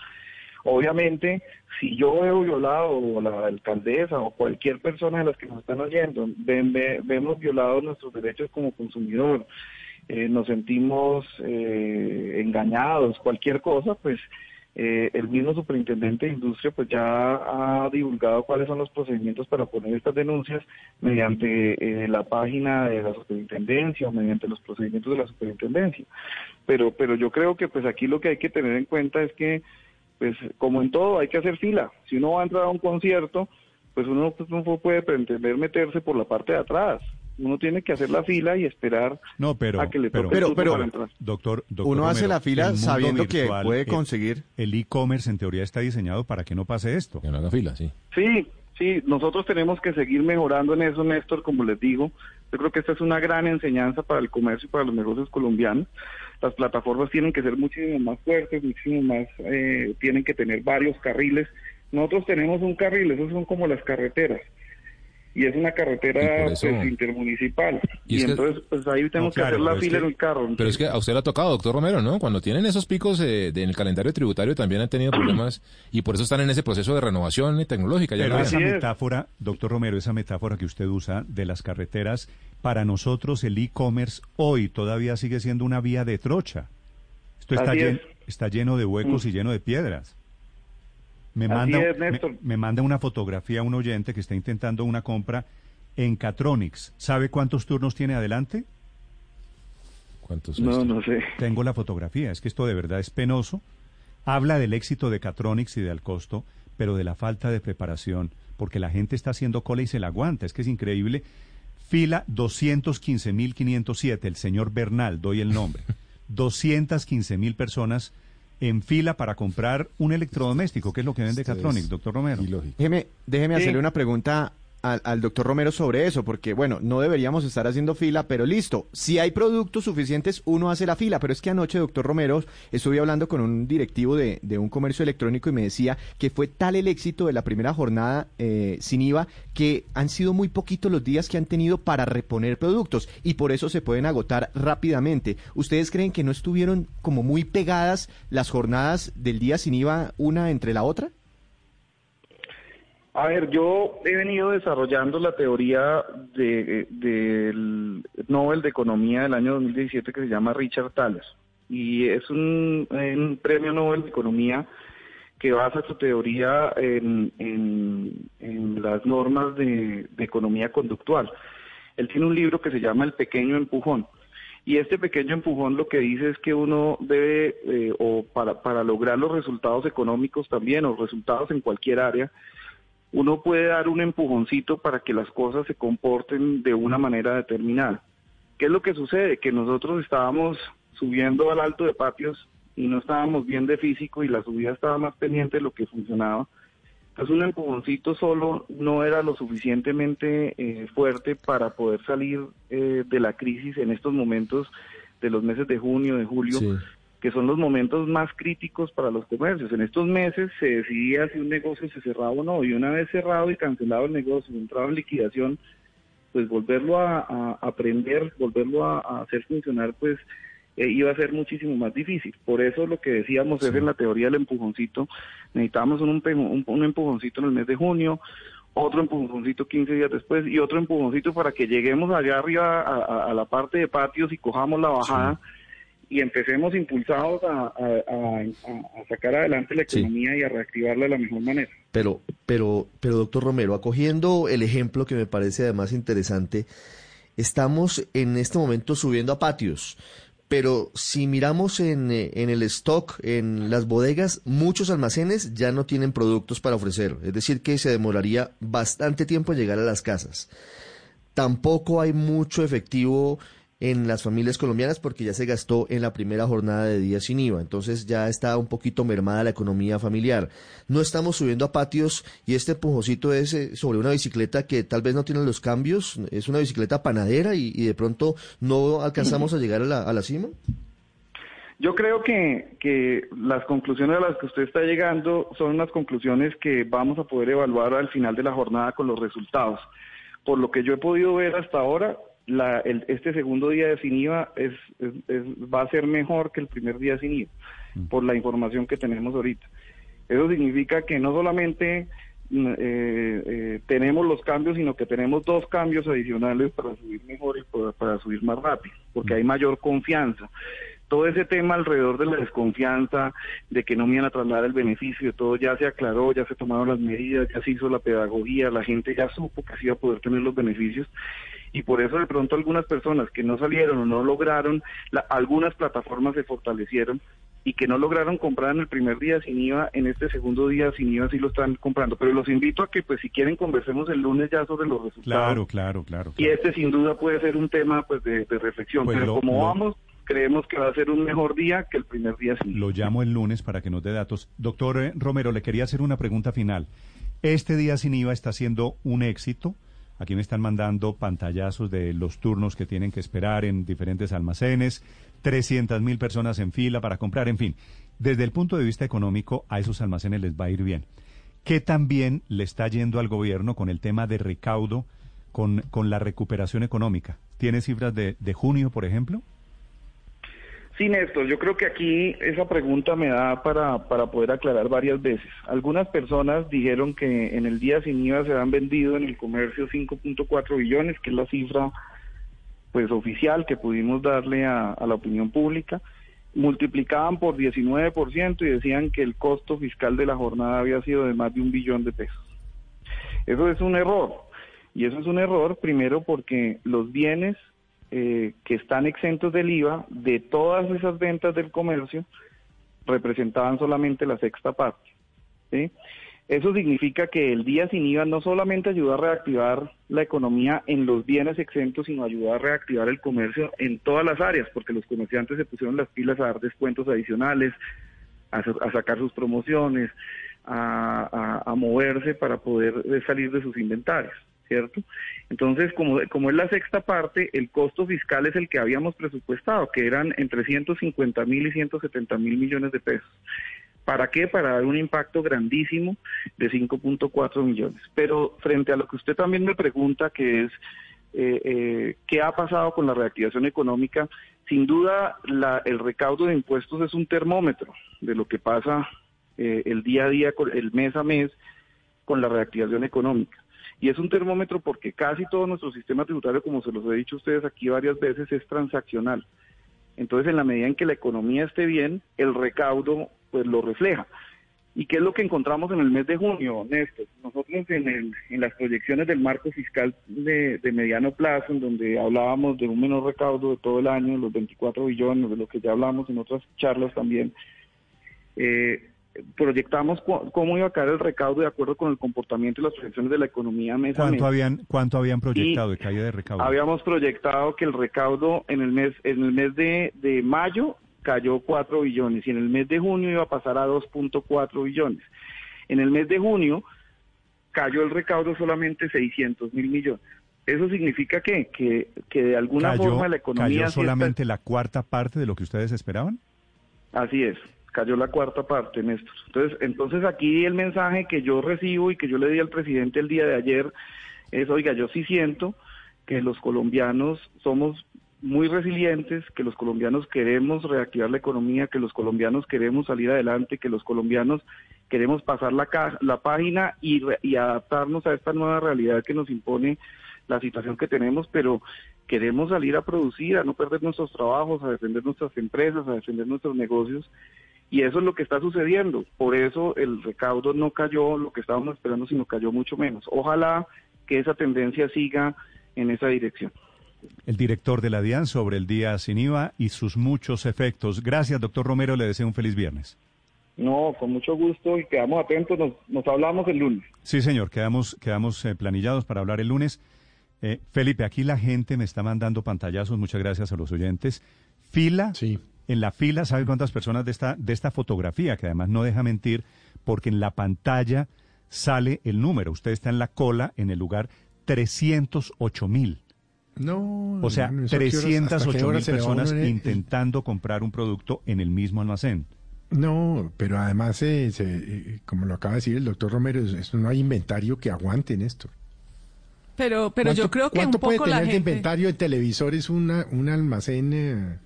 Obviamente, si yo veo violado, o la alcaldesa, o cualquier persona de las que nos están oyendo, vemos violados nuestros derechos como consumidor, nos sentimos engañados, cualquier cosa, pues el mismo superintendente de Industria pues ya ha divulgado cuáles son los procedimientos para poner estas denuncias mediante la página de la superintendencia o mediante los procedimientos de la superintendencia. Pero yo creo que pues aquí lo que hay que tener en cuenta es que, pues como en todo, hay que hacer fila. Si uno va a entrar a un concierto, pues uno no puede pretender meterse por la parte de atrás. Uno tiene que hacer la fila y esperar a que le toque para entrar. Doctor uno Romero, hace la fila sabiendo virtual, que puede conseguir... El e-commerce en teoría está diseñado para que no pase esto. Que no haga fila, sí. Sí, nosotros tenemos que seguir mejorando en eso, Néstor, como les digo. Yo creo que esta es una gran enseñanza para el comercio y para los negocios colombianos. Las plataformas tienen que ser muchísimo más fuertes, muchísimo más, tienen que tener varios carriles. Nosotros tenemos un carril, esos son como las carreteras, y es una carretera intermunicipal. Y entonces pues ahí tenemos que hacer la fila en el carro. Entonces. Pero es que a usted le ha tocado, doctor Romero, ¿no? Cuando tienen esos picos en el calendario tributario también han tenido problemas, y por eso están en ese proceso de renovación tecnológica. Ya pero esa metáfora, doctor Romero, esa metáfora que usted usa de las carreteras, para nosotros el e-commerce hoy todavía sigue siendo una vía de trocha. Esto está lleno de huecos y lleno de piedras. Me manda una fotografía a un oyente que está intentando una compra en Catronics. ¿Sabe cuántos turnos tiene adelante? ¿Cuántos? No sé. Tengo la fotografía, es que esto de verdad es penoso. Habla del éxito de Catronics y de Alcosto, pero de la falta de preparación, porque la gente está haciendo cola y se la aguanta. Es que es increíble. Fila 215.507, el señor Bernal, doy el nombre. 215.000 personas en fila para comprar un electrodoméstico, que es lo que vende Catronics, doctor Romero. Déjeme hacerle una pregunta al doctor Romero sobre eso, porque, bueno, no deberíamos estar haciendo fila, pero listo, si hay productos suficientes, uno hace la fila. Pero es que anoche, doctor Romero, estuve hablando con un directivo de un comercio electrónico y me decía que fue tal el éxito de la primera jornada sin IVA que han sido muy poquitos los días que han tenido para reponer productos, y por eso se pueden agotar rápidamente. ¿Ustedes creen que no estuvieron como muy pegadas las jornadas del día sin IVA una entre la otra? A ver, yo he venido desarrollando la teoría del Nobel de Economía del año 2017, que se llama Richard Thaler, y es un premio Nobel de Economía que basa su teoría en las normas de economía conductual. Él tiene un libro que se llama El Pequeño Empujón, y este pequeño empujón lo que dice es que uno debe, para lograr los resultados económicos también, o resultados en cualquier área, uno puede dar un empujoncito para que las cosas se comporten de una manera determinada. ¿Qué es lo que sucede? Que nosotros estábamos subiendo al Alto de Patios y no estábamos bien de físico y la subida estaba más pendiente de lo que funcionaba. Entonces un empujoncito solo no era lo suficientemente fuerte para poder salir de la crisis en estos momentos de los meses de junio, de julio, sí, que son los momentos más críticos para los comercios. En estos meses se decidía si un negocio se cerraba o no, y una vez cerrado y cancelado el negocio, entraba en liquidación, pues volverlo a aprender, volverlo a hacer funcionar, pues iba a ser muchísimo más difícil. Por eso lo que decíamos, sí, es en la teoría del empujoncito. Necesitábamos un empujoncito en el mes de junio, otro empujoncito 15 días después y otro empujoncito para que lleguemos allá arriba a la parte de patios y cojamos la bajada, sí, y empecemos impulsados a sacar adelante la economía, sí, y a reactivarla de la mejor manera. Pero doctor Romero, acogiendo el ejemplo que me parece además interesante, estamos en este momento subiendo a patios. Pero si miramos en el stock, en las bodegas, muchos almacenes ya no tienen productos para ofrecer. Es decir, que se demoraría bastante tiempo en llegar a las casas. Tampoco hay mucho efectivo en las familias colombianas porque ya se gastó en la primera jornada de días sin IVA. Entonces ya está un poquito mermada la economía familiar. No estamos subiendo a patios y este empujoncito es sobre una bicicleta que tal vez no tiene los cambios. Es una bicicleta panadera y de pronto no alcanzamos a llegar a la cima. Yo creo que las conclusiones a las que usted está llegando son unas conclusiones que vamos a poder evaluar al final de la jornada con los resultados. Por lo que yo he podido ver hasta ahora, este segundo día de sin IVA va a ser mejor que el primer día sin IVA, por la información que tenemos ahorita. Eso significa que no solamente tenemos los cambios, sino que tenemos dos cambios adicionales para subir mejor y para subir más rápido, porque hay mayor confianza. Todo ese tema alrededor de la desconfianza, de que no me iban a trasladar el beneficio, todo ya se aclaró, ya se tomaron las medidas, ya se hizo la pedagogía, la gente ya supo que sí iba a poder tener los beneficios, y por eso de pronto algunas personas que no salieron o no lograron, algunas plataformas se fortalecieron y que no lograron comprar en el primer día sin IVA, en este segundo día sin IVA sí lo están comprando. Pero los invito a que, pues, si quieren, conversemos el lunes ya sobre los resultados. Claro. Y este sin duda puede ser un tema, pues, de reflexión. Pues pero vamos, creemos que va a ser un mejor día que el primer día sin IVA. Lo llamo el lunes para que nos dé datos. Doctor Romero, le quería hacer una pregunta final. ¿Este día sin IVA está siendo un éxito? Aquí me están mandando pantallazos de los turnos que tienen que esperar en diferentes almacenes, 300.000 personas en fila para comprar, en fin. Desde el punto de vista económico, a esos almacenes les va a ir bien. ¿Qué tan bien le está yendo al gobierno con el tema de recaudo, con la recuperación económica? ¿Tiene cifras de junio, por ejemplo? Sí, Néstor, yo creo que aquí esa pregunta me da para poder aclarar varias veces. Algunas personas dijeron que en el día sin IVA se han vendido en el comercio 5.4 billones, que es la cifra, pues, oficial que pudimos darle a la opinión pública. Multiplicaban por 19% y decían que el costo fiscal de la jornada había sido de más de $1 billón. Eso es un error. Y eso es un error, primero, porque los bienes que están exentos del IVA, de todas esas ventas del comercio, representaban solamente la sexta parte, ¿sí? Eso significa que el día sin IVA no solamente ayuda a reactivar la economía en los bienes exentos, sino ayuda a reactivar el comercio en todas las áreas, porque los comerciantes se pusieron las pilas a dar descuentos adicionales, a sacar sus promociones, a moverse para poder salir de sus inventarios, ¿cierto? Entonces, como es la sexta parte, el costo fiscal es el que habíamos presupuestado, que eran entre 150.000 y 170.000 millones de pesos. ¿Para qué? Para dar un impacto grandísimo de 5.4 millones. Pero frente a lo que usted también me pregunta, que es qué ha pasado con la reactivación económica, sin duda el recaudo de impuestos es un termómetro de lo que pasa el día a día, el mes a mes, con la reactivación económica. Y es un termómetro porque casi todo nuestro sistema tributario, como se los he dicho a ustedes aquí varias veces, es transaccional. Entonces, en la medida en que la economía esté bien, el recaudo, pues, lo refleja. ¿Y qué es lo que encontramos en el mes de junio, Néstor? Nosotros en las proyecciones del marco fiscal de mediano plazo, en donde hablábamos de un menor recaudo de todo el año, los 24 billones, de lo que ya hablamos en otras charlas también, proyectamos cómo iba a caer el recaudo de acuerdo con el comportamiento y las proyecciones de la economía mes a mes. ¿Cuánto habían proyectado de caída de recaudo? Habíamos proyectado que el recaudo en el mes de mayo cayó 4 billones y en el mes de junio iba a pasar a 2.4 billones. En el mes de junio cayó el recaudo solamente 600 mil millones. Eso significa que de alguna forma la economía... ¿Cayó solamente la cuarta parte de lo que ustedes esperaban? Así es, cayó la cuarta parte, Néstor. Entonces aquí el mensaje que yo recibo y que yo le di al presidente el día de ayer es, oiga, yo sí siento que los colombianos somos muy resilientes, que los colombianos queremos reactivar la economía, que los colombianos queremos salir adelante, que los colombianos queremos pasar la página y adaptarnos a esta nueva realidad que nos impone la situación que tenemos, pero queremos salir a producir, a no perder nuestros trabajos, a defender nuestras empresas, a defender nuestros negocios, y eso es lo que está sucediendo. Por eso el recaudo no cayó lo que estábamos esperando, sino cayó mucho menos. Ojalá que esa tendencia siga en esa dirección. El director de la DIAN sobre el día sin IVA y sus muchos efectos. Gracias, doctor Romero, le deseo un feliz viernes. No, con mucho gusto y quedamos atentos, nos hablamos el lunes. Sí, señor, quedamos planillados para hablar el lunes. Felipe, aquí la gente me está mandando pantallazos, muchas gracias a los oyentes. Fila, sí. En la fila, ¿sabe cuántas personas de esta fotografía? Que además no deja mentir, porque en la pantalla sale el número. Usted está en la cola, en el lugar 308.000. No, o sea, 308.000 personas intentando comprar un producto en el mismo almacén. No, pero además, como lo acaba de decir el doctor Romero, no hay inventario que aguante en esto. Pero yo creo que un poco la gente... ¿Cuánto puede tener de inventario de televisores un almacén,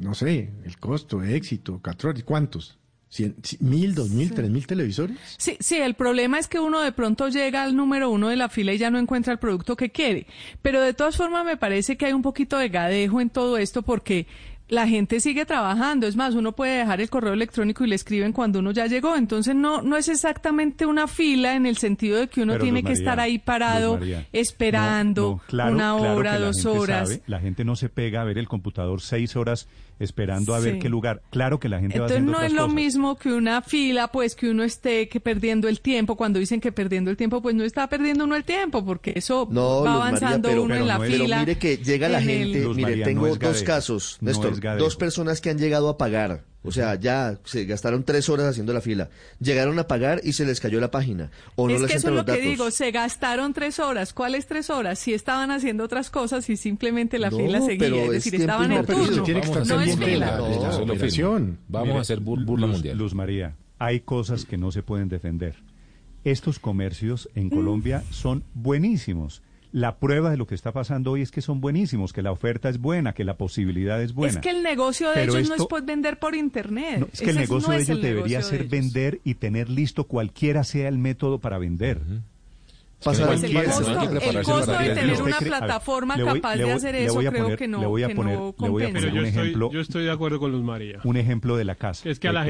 no sé, el costo, éxito, Catronics, cuántos? 100.000, 2.000, 3.000 televisores. Sí, el problema es que uno de pronto llega al número uno de la fila y ya no encuentra el producto que quiere. Pero de todas formas me parece que hay un poquito de gadejo en todo esto porque la gente sigue trabajando. Es más, uno puede dejar el correo electrónico y le escriben cuando uno ya llegó. Entonces no es exactamente una fila en el sentido de que uno tiene que estar ahí parado esperando una hora, 2 horas. Sabe, la gente no se pega a ver el computador 6 horas esperando a ver qué lugar. Claro que la gente va haciendo otras cosas. Entonces no es lo mismo que una fila, pues que uno esté que perdiendo el tiempo. Cuando dicen que perdiendo el tiempo, pues no está perdiendo uno el tiempo, porque eso va avanzando uno en la fila. Pero mire que llega la gente, mire, tengo 2 casos, Néstor. 2 personas que han llegado a pagar, o sea, ya se gastaron 3 horas haciendo la fila, llegaron a pagar y se les cayó la página, o no les entran los datos. Es que eso es lo que digo, se gastaron 3 horas, ¿cuáles 3 horas? Si estaban haciendo otras cosas y simplemente la fila seguía, es decir, estaban en turno, no es fila. Vamos a hacer burla mundial. Luz María, hay cosas que no se pueden defender. Estos comercios en Colombia son buenísimos. La prueba de lo que está pasando hoy es que son buenísimos, que la oferta es buena, que la posibilidad es buena. Es que el negocio de ellos no es vender por internet. No, es que el negocio de ellos debería ser vender y tener listo cualquiera sea el método para vender. El costo de tener una plataforma capaz de hacer eso creo que no compensa. Yo estoy de acuerdo con Luz María. Un ejemplo de la casa. Es que a la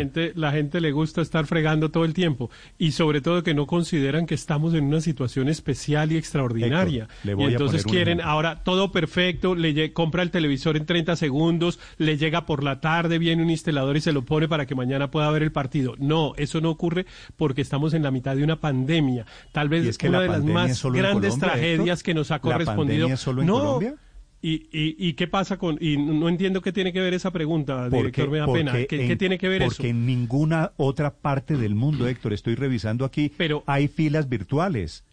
gente le gusta estar fregando todo el tiempo y sobre todo que no consideran que estamos en una situación especial y extraordinaria. Y entonces quieren ahora todo perfecto, compra el televisor en 30 segundos, le llega por la tarde, viene un instalador y se lo pone para que mañana pueda ver el partido. No, eso no ocurre porque estamos en la mitad de una pandemia. Tal vez es que una de las más grandes tragedias que nos ha correspondido. ¿La pandemia solo en Colombia? ¿Y qué pasa con...? Y no entiendo qué tiene que ver esa pregunta, director, me da pena. ¿Qué tiene que ver eso? Porque en ninguna otra parte del mundo, Héctor, estoy revisando aquí, pero hay filas virtuales.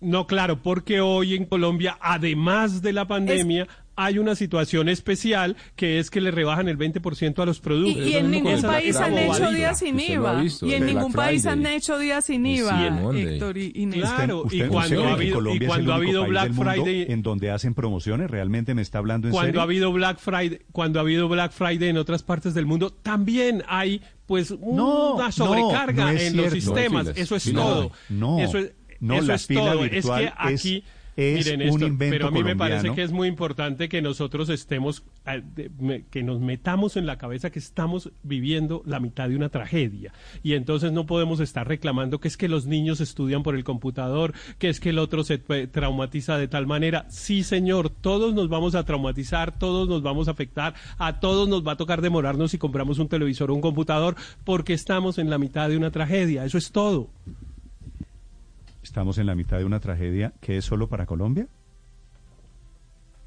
No, claro, porque hoy en Colombia, además de la pandemia... Hay una situación especial que es que le rebajan el 20% a los productos. Y en ningún país han hecho días sin IVA. Y en ningún país han hecho días sin IVA, Héctor y Néstor. Claro, y cuando ha habido Black Friday... En donde hacen promociones, realmente me está hablando en serio. Cuando ha habido Black Friday en otras partes del mundo, también hay pues una sobrecarga en los sistemas. Eso es todo. No, la fila virtual es... es Miren, Néstor, un invento pero a mí colombiano. Me parece que es muy importante que nosotros estemos, que nos metamos en la cabeza que estamos viviendo la mitad de una tragedia, y entonces no podemos estar reclamando que es que los niños estudian por el computador, que es que el otro se traumatiza de tal manera. Sí, señor, todos nos vamos a traumatizar, todos nos vamos a afectar, a todos nos va a tocar demorarnos si compramos un televisor o un computador, porque estamos en la mitad de una tragedia, eso es todo. ¿Estamos en la mitad de una tragedia que es solo para Colombia?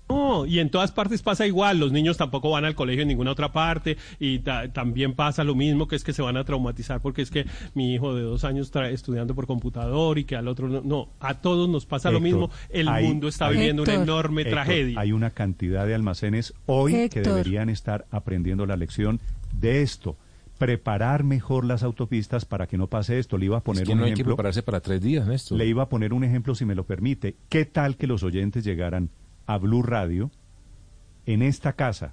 No, y en todas partes pasa igual, los niños tampoco van al colegio en ninguna otra parte, y también pasa lo mismo, que es que se van a traumatizar porque es que mi hijo de 2 años está estudiando por computador y que al otro no. No, a todos nos pasa lo mismo, el mundo está viviendo una enorme tragedia. Hay una cantidad de almacenes hoy que deberían estar aprendiendo la lección de esto. Preparar mejor las autopistas para que no pase esto. Le iba a poner un ejemplo. Es que no hay que prepararse para 3 días, Néstor. Le iba a poner un ejemplo, si me lo permite. ¿Qué tal que los oyentes llegaran a Blue Radio en esta casa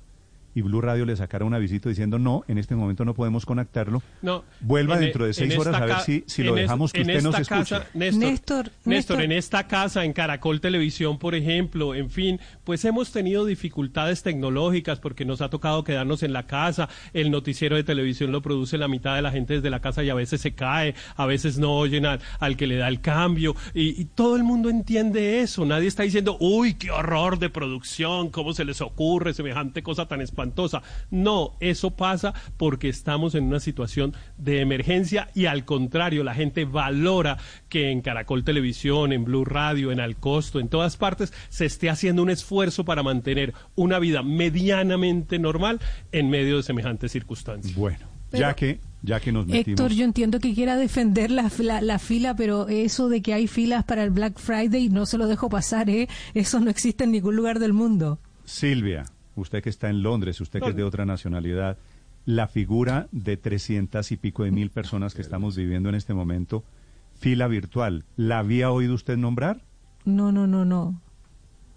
y Blue Radio le sacara un avisito diciendo no, en este momento no podemos conectarlo? No. Vuelva dentro de 6 horas a ver si lo dejamos que usted nos escuche. Néstor, en esta casa, en Caracol Televisión, por ejemplo, en fin, pues hemos tenido dificultades tecnológicas porque nos ha tocado quedarnos en la casa, el noticiero de televisión lo produce la mitad de la gente desde la casa y a veces se cae, a veces no oyen al que le da el cambio, y todo el mundo entiende eso, nadie está diciendo, uy, qué horror de producción, cómo se les ocurre semejante cosa tan espantosa. No, eso pasa porque estamos en una situación de emergencia, y al contrario, la gente valora que en Caracol Televisión, en Blue Radio, en Alcosto, en todas partes, se esté haciendo un esfuerzo para mantener una vida medianamente normal en medio de semejantes circunstancias. Bueno, ya que nos metimos. Héctor, yo entiendo que quiera defender la fila, pero eso de que hay filas para el Black Friday no se lo dejo pasar, ¿eh? Eso no existe en ningún lugar del mundo. Silvia, usted que está en Londres, usted que es de otra nacionalidad, la figura de 300 y pico de mil personas que estamos viviendo en este momento, fila virtual, ¿la había oído usted nombrar? No.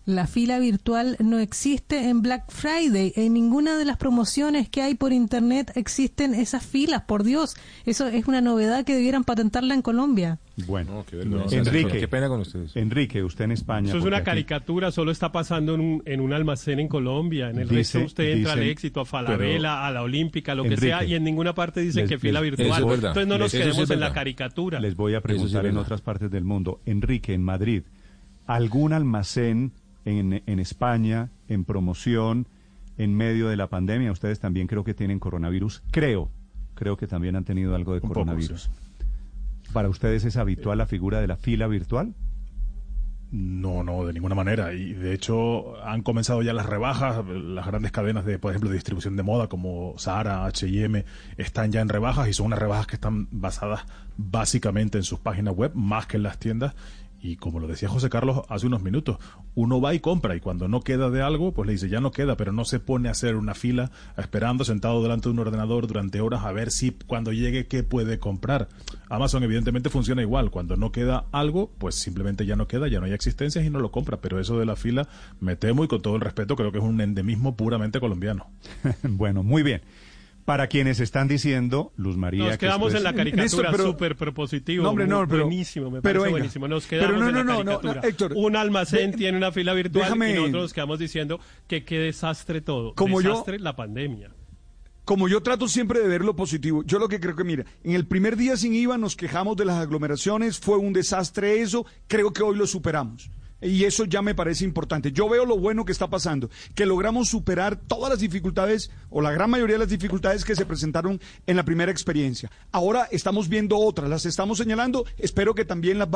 La fila virtual no existe en Black Friday. En ninguna de las promociones que hay por Internet existen esas filas, por Dios. Eso es una novedad que debieran patentarla en Colombia. Bueno, no, qué vergüenza. Enrique, qué pena con ustedes. Enrique, usted en España. Eso es una caricatura, aquí solo está pasando en un almacén en Colombia. En el resto usted entra al Éxito, a Falabella, a la Olímpica, lo que sea, y en ninguna parte dicen que fila virtual. Es entonces no nos quedemos en la caricatura. Les voy a preguntar en otras partes del mundo. Enrique, en Madrid, ¿algún almacén en España, en promoción, en medio de la pandemia? Ustedes también creo que tienen coronavirus. Creo que también han tenido algo de coronavirus. ¿Para ustedes es habitual la figura de la fila virtual? No, de ninguna manera. Y de hecho han comenzado ya las rebajas. Las grandes cadenas de, por ejemplo, de distribución de moda como Zara, H&M, están ya en rebajas, y son unas rebajas que están basadas básicamente en sus páginas web, más que en las tiendas. Y como lo decía José Carlos hace unos minutos, uno va y compra, y cuando no queda de algo, pues le dice, ya no queda, pero no se pone a hacer una fila esperando, sentado delante de un ordenador durante horas, a ver si cuando llegue qué puede comprar. Amazon evidentemente funciona igual, cuando no queda algo, pues simplemente ya no queda, ya no hay existencias y no lo compra. Pero eso de la fila, me temo y con todo el respeto, creo que es un endemismo puramente colombiano. Bueno, muy bien. Para quienes están diciendo, Luz María... Nos quedamos en la caricatura, súper propositivo. No, hombre, no, pero... Buenísimo, me parece buenísimo. Nos quedamos en la caricatura. Héctor, un almacén tiene una fila virtual, y nosotros nos quedamos diciendo que qué desastre todo. Desastre la pandemia. Como yo trato siempre de ver lo positivo, yo lo que creo que, mira, en el primer día sin IVA nos quejamos de las aglomeraciones, fue un desastre eso, creo que hoy lo superamos. Y eso ya me parece importante. Yo veo lo bueno que está pasando, que logramos superar todas las dificultades, o la gran mayoría de las dificultades que se presentaron en la primera experiencia. Ahora estamos viendo otras, las estamos señalando, espero que también las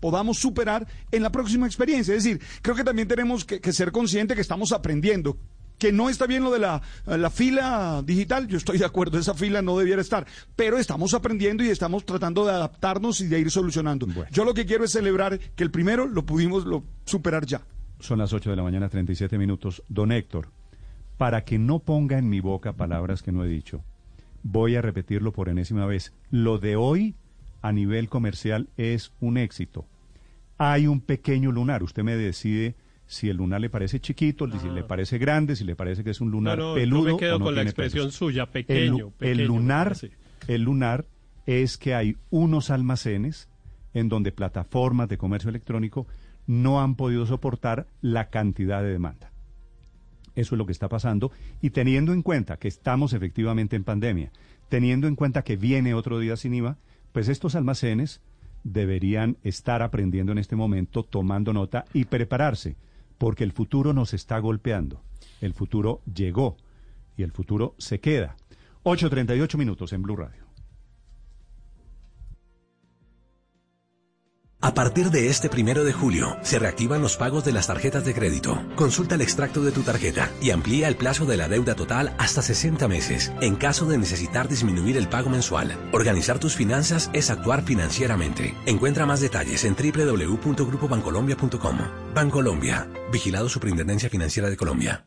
podamos superar en la próxima experiencia. Es decir, creo que también tenemos que ser conscientes que estamos aprendiendo, que no está bien lo de la fila digital, yo estoy de acuerdo, esa fila no debiera estar, pero estamos aprendiendo y estamos tratando de adaptarnos y de ir solucionando. Bueno. Yo lo que quiero es celebrar que el primero lo pudimos superar ya. Son las 8:37 a.m. Don Héctor, para que no ponga en mi boca palabras que no he dicho, voy a repetirlo por enésima vez. Lo de hoy a nivel comercial es un éxito. Hay un pequeño lunar, usted me decide si el lunar le parece chiquito, si le parece grande, si le parece que es un lunar peludo. No me quedo con la expresión suya, pequeño. El lunar es que hay unos almacenes en donde plataformas de comercio electrónico no han podido soportar la cantidad de demanda. Eso es lo que está pasando, y teniendo en cuenta que estamos efectivamente en pandemia, teniendo en cuenta que viene otro día sin IVA, pues estos almacenes deberían estar aprendiendo en este momento, tomando nota y prepararse, porque el futuro nos está golpeando. El futuro llegó y el futuro se queda. 8:38 minutos en Blue Radio. A partir de este 1 de julio, se reactivan los pagos de las tarjetas de crédito. Consulta el extracto de tu tarjeta y amplía el plazo de la deuda total hasta 60 meses, en caso de necesitar disminuir el pago mensual. Organizar tus finanzas es actuar financieramente. Encuentra más detalles en www.grupobancolombia.com. Bancolombia, vigilado Superintendencia Financiera de Colombia.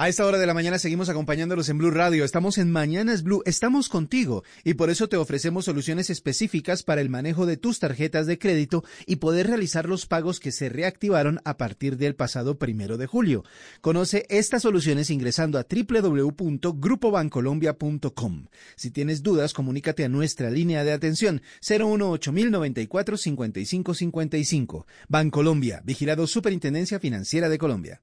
A esta hora de la mañana seguimos acompañándolos en Blue Radio. Estamos en Mañanas Blue, estamos contigo, y por eso te ofrecemos soluciones específicas para el manejo de tus tarjetas de crédito y poder realizar los pagos que se reactivaron a partir del pasado 1 de julio. Conoce estas soluciones ingresando a www.grupobancolombia.com. Si tienes dudas, comunícate a nuestra línea de atención 018 094 5555. Bancolombia, vigilado Superintendencia Financiera de Colombia.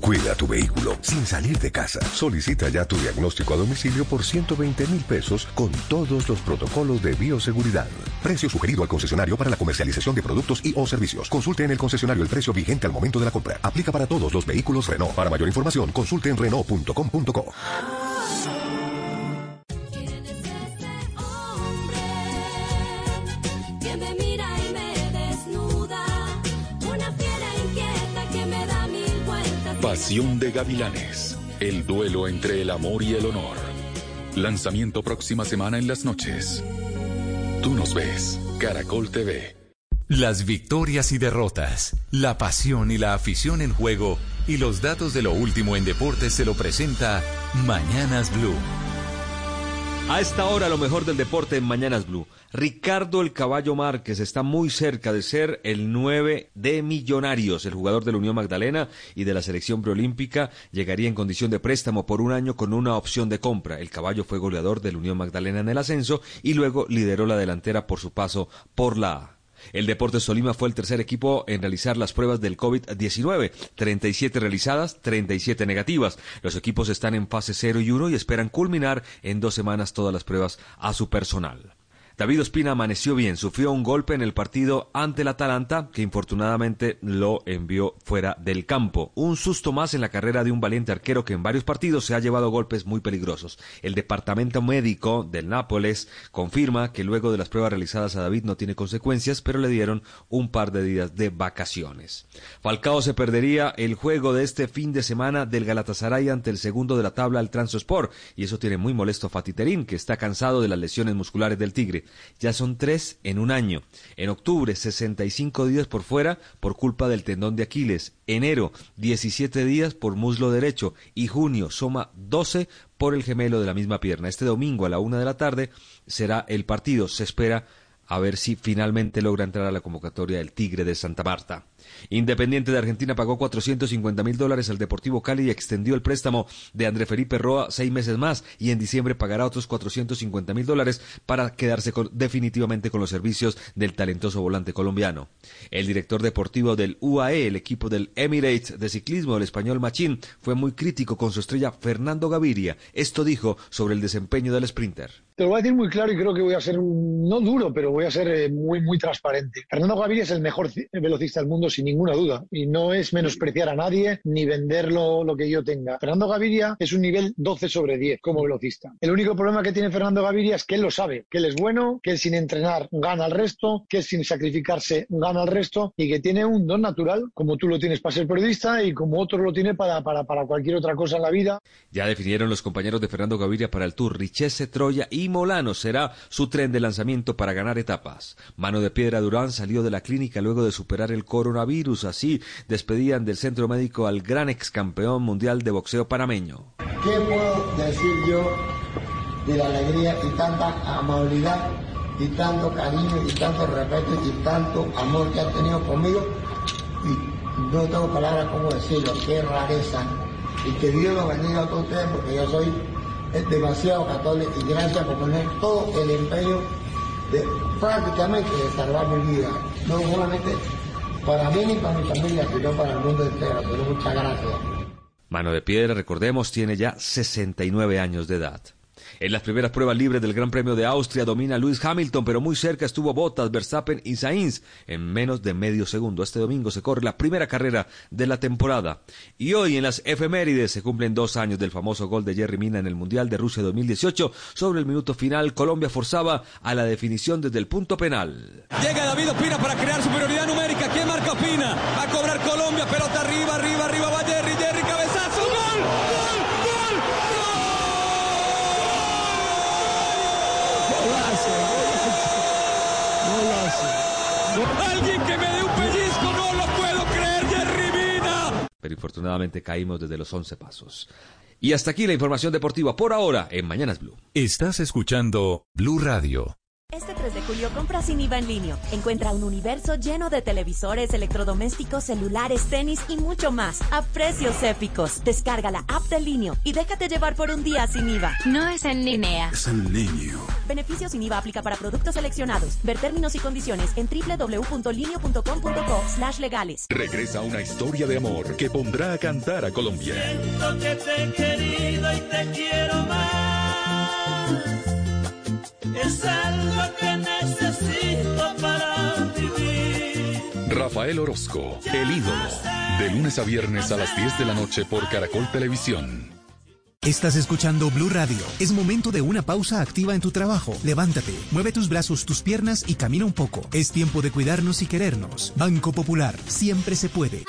Cuida tu vehículo sin salir de casa. Solicita ya tu diagnóstico a domicilio por 120.000 pesos con todos los protocolos de bioseguridad. Precio sugerido al concesionario para la comercialización de productos y o servicios. Consulte en el concesionario el precio vigente al momento de la compra. Aplica para todos los vehículos Renault. Para mayor información, consulte en Renault.com.co. Pasión de Gavilanes, el duelo entre el amor y el honor. Lanzamiento próxima semana en las noches. Tú nos ves, Caracol TV. Las victorias y derrotas, la pasión y la afición en juego y los datos de lo último en deportes se lo presenta Mañanas Blue. A esta hora lo mejor del deporte en Mañanas Blue. Ricardo El Caballo Márquez está muy cerca de ser el 9 de Millonarios. El jugador de la Unión Magdalena y de la selección preolímpica llegaría en condición de préstamo por 1 año con una opción de compra. El Caballo fue goleador de la Unión Magdalena en el ascenso y luego lideró la delantera por su paso por la A. El Deportes Tolima fue el tercer equipo en realizar las pruebas del COVID-19, 37 realizadas, 37 negativas. Los equipos están en fase 0 y 1 y esperan culminar en 2 semanas todas las pruebas a su personal. David Ospina amaneció bien, sufrió un golpe en el partido ante el Atalanta, que infortunadamente lo envió fuera del campo. Un susto más en la carrera de un valiente arquero que en varios partidos se ha llevado golpes muy peligrosos. El departamento médico del Nápoles confirma que luego de las pruebas realizadas a David no tiene consecuencias, pero le dieron un par de días de vacaciones. Falcao se perdería el juego de este fin de semana del Galatasaray ante el segundo de la tabla, el Trabzonspor, y eso tiene muy molesto a Fatih Terim, que está cansado de las lesiones musculares del Tigre. Ya son 3 en un año. En octubre, 65 días por fuera por culpa del tendón de Aquiles. Enero, 17 días por muslo derecho. Y junio, suma 12 por el gemelo de la misma pierna. Este domingo a la 1 de la tarde será el partido. Se espera a ver si finalmente logra entrar a la convocatoria del Tigre de Santa Marta. Independiente de Argentina pagó $450.000 al Deportivo Cali y extendió el préstamo de André Felipe Roa 6 meses más, y en diciembre pagará otros $450.000 para quedarse definitivamente con los servicios del talentoso volante colombiano. El director deportivo del UAE, el equipo del Emirates de ciclismo, el español Machín, fue muy crítico con su estrella Fernando Gaviria. Esto dijo sobre el desempeño del sprinter. Te lo voy a decir muy claro y creo que voy a ser, no duro, pero voy a ser muy transparente. Fernando Gaviria es el mejor velocista del mundo, sin ninguna duda, y no es menospreciar a nadie ni vender lo que yo tenga. Fernando Gaviria es un nivel 12 sobre 10 como velocista. El único problema que tiene Fernando Gaviria es que él lo sabe, que él es bueno, que él sin entrenar gana al resto, que él sin sacrificarse gana al resto, y que tiene un don natural, como tú lo tienes para ser periodista y como otro lo tiene para cualquier otra cosa en la vida. Ya definieron los compañeros de Fernando Gaviria para el Tour. Richese, Troya y Molano será su tren de lanzamiento para ganar etapas. Mano de Piedra Durán salió de la clínica luego de superar el coronavirus. Así despedían del centro médico al gran ex campeón mundial de boxeo panameño. ¿Qué puedo decir yo de la alegría y tanta amabilidad y tanto cariño y tanto respeto y tanto amor que han tenido conmigo? Y no tengo palabras como decirlo. Qué rareza. Y que Dios lo bendiga a todos ustedes, porque yo soy es demasiado católico, y gracias por poner todo el empeño de prácticamente de salvar mi vida, no solamente para mí y para mi familia, sino para el mundo entero. Pero muchas gracias. Mano de Piedra, recordemos, tiene ya 69 años de edad. En las primeras pruebas libres del Gran Premio de Austria domina Lewis Hamilton, pero muy cerca estuvo Bottas, Verstappen y Sainz en menos de medio segundo. Este domingo se corre la primera carrera de la temporada. Y hoy en las efemérides se cumplen 2 años del famoso gol de Jerry Mina en el Mundial de Rusia 2018. Sobre el minuto final, Colombia forzaba a la definición desde el punto penal. Llega David Ospina para crear superioridad numérica. ¿Quién marca Ospina? Va a cobrar Colombia, pelota arriba, arriba, arriba, va Jerry, Jerry, cabezazo, ¡gol! ¡Alguien que me dé un pellizco! ¡No lo puedo creer, Jerry Mina! Pero infortunadamente caímos desde los 11 pasos. Y hasta aquí la información deportiva por ahora en Mañanas Blue. Estás escuchando Blue Radio. Este 3 de julio compra sin IVA en Linio. Encuentra un universo lleno de televisores, electrodomésticos, celulares, tenis y mucho más a precios épicos. Descarga la app de Linio y déjate llevar por un día sin IVA. No es en línea, es en Linio. Beneficios sin IVA aplica para productos seleccionados. Ver términos y condiciones en www.linio.com.co/legales. Regresa una historia de amor que pondrá a cantar a Colombia. Siento que te he querido y te quiero más. Es algo que necesito para vivir. Rafael Orozco, el ídolo. De lunes a viernes a las 10 de la noche por Caracol Televisión. Estás escuchando Blue Radio. Es momento de una pausa activa en tu trabajo. Levántate, mueve tus brazos, tus piernas y camina un poco. Es tiempo de cuidarnos y querernos. Banco Popular, siempre se puede.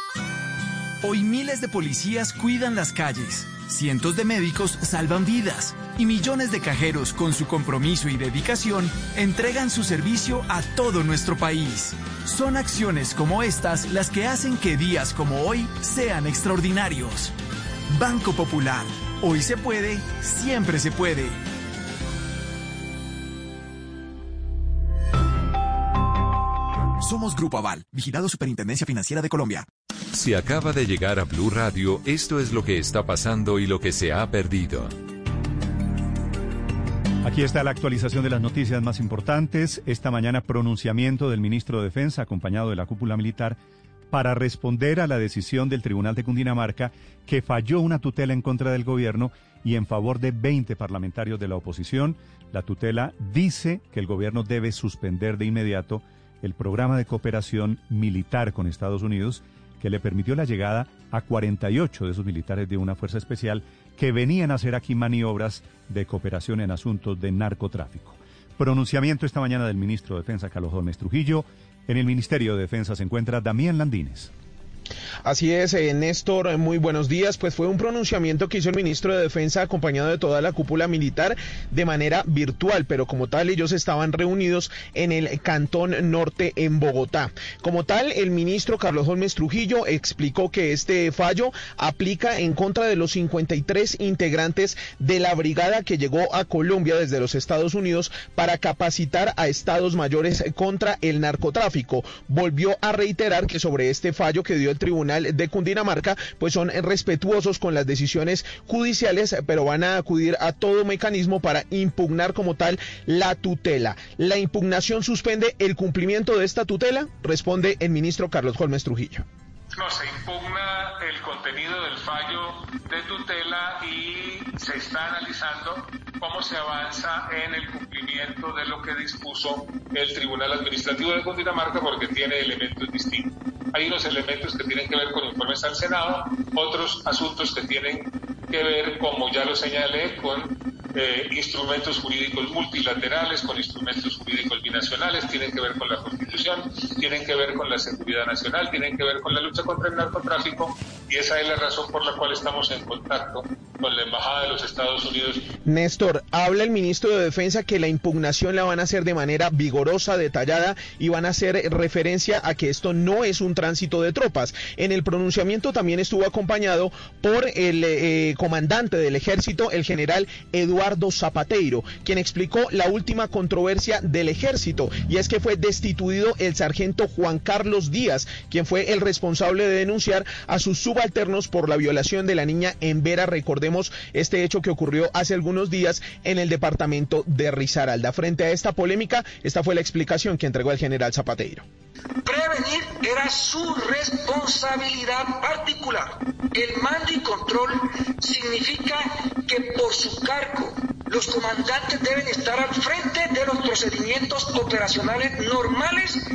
Hoy miles de policías cuidan las calles. Cientos de médicos salvan vidas y millones de cajeros con su compromiso y dedicación entregan su servicio a todo nuestro país. Son acciones como estas las que hacen que días como hoy sean extraordinarios. Banco Popular. Hoy se puede, siempre se puede. Somos Grupo Aval, vigilado Superintendencia Financiera de Colombia. Si acaba de llegar a Blue Radio, esto es lo que está pasando y lo que se ha perdido. Aquí está la actualización de las noticias más importantes. Esta mañana, pronunciamiento del ministro de Defensa, acompañado de la cúpula militar, para responder a la decisión del Tribunal de Cundinamarca, que falló una tutela en contra del gobierno y en favor de 20 parlamentarios de la oposición. La tutela dice que el gobierno debe suspender de inmediato el programa de cooperación militar con Estados Unidos, que le permitió la llegada a 48 de esos militares de una fuerza especial que venían a hacer aquí maniobras de cooperación en asuntos de narcotráfico. Pronunciamiento esta mañana del ministro de Defensa, Carlos Holmes Trujillo. En el Ministerio de Defensa se encuentra Damián Landines. Así es, Néstor, muy buenos días. Pues fue un pronunciamiento que hizo el ministro de Defensa acompañado de toda la cúpula militar de manera virtual, pero como tal ellos estaban reunidos en el Cantón Norte en Bogotá. Como tal, el ministro Carlos Holmes Trujillo explicó que este fallo aplica en contra de los 53 integrantes de la brigada que llegó a Colombia desde los Estados Unidos para capacitar a estados mayores contra el narcotráfico. Volvió a reiterar que sobre este fallo que dio el Tribunal de Cundinamarca, pues son respetuosos con las decisiones judiciales, pero van a acudir a todo mecanismo para impugnar como tal la tutela. ¿La impugnación suspende el cumplimiento de esta tutela? Responde el ministro Carlos Holmes Trujillo. No, se impugna el contenido del fallo de tutela y se está analizando cómo se avanza en el cumplimiento de lo que dispuso el Tribunal Administrativo de Cundinamarca, porque tiene elementos distintos. Hay unos elementos que tienen que ver con informes al Senado, otros asuntos que tienen que ver, como ya lo señalé, con instrumentos jurídicos multilaterales, con instrumentos jurídicos binacionales, tienen que ver con la Constitución, tienen que ver con la seguridad nacional, tienen que ver con la lucha contra el narcotráfico, y esa es la razón por la cual estamos en contacto con la Embajada de los Estados Unidos. Néstor, habla el ministro de Defensa que la impugnación la van a hacer de manera vigorosa, detallada, y van a hacer referencia a que esto no es un tránsito de tropas. En el pronunciamiento también estuvo acompañado por el comandante del ejército, el general Eduardo Zapateiro, quien explicó la última controversia del ejército, y es que fue destituido el sargento Juan Carlos Díaz, quien fue el responsable de denunciar a sus subalternos por la violación de la niña Embera. Recordemos Recordemos este hecho que ocurrió hace algunos días en el departamento de Risaralda. Frente a esta polémica, esta fue la explicación que entregó el general Zapateiro. Prevenir era su responsabilidad particular. El mando y control significa que por su cargo los comandantes deben estar al frente de los procedimientos operacionales normales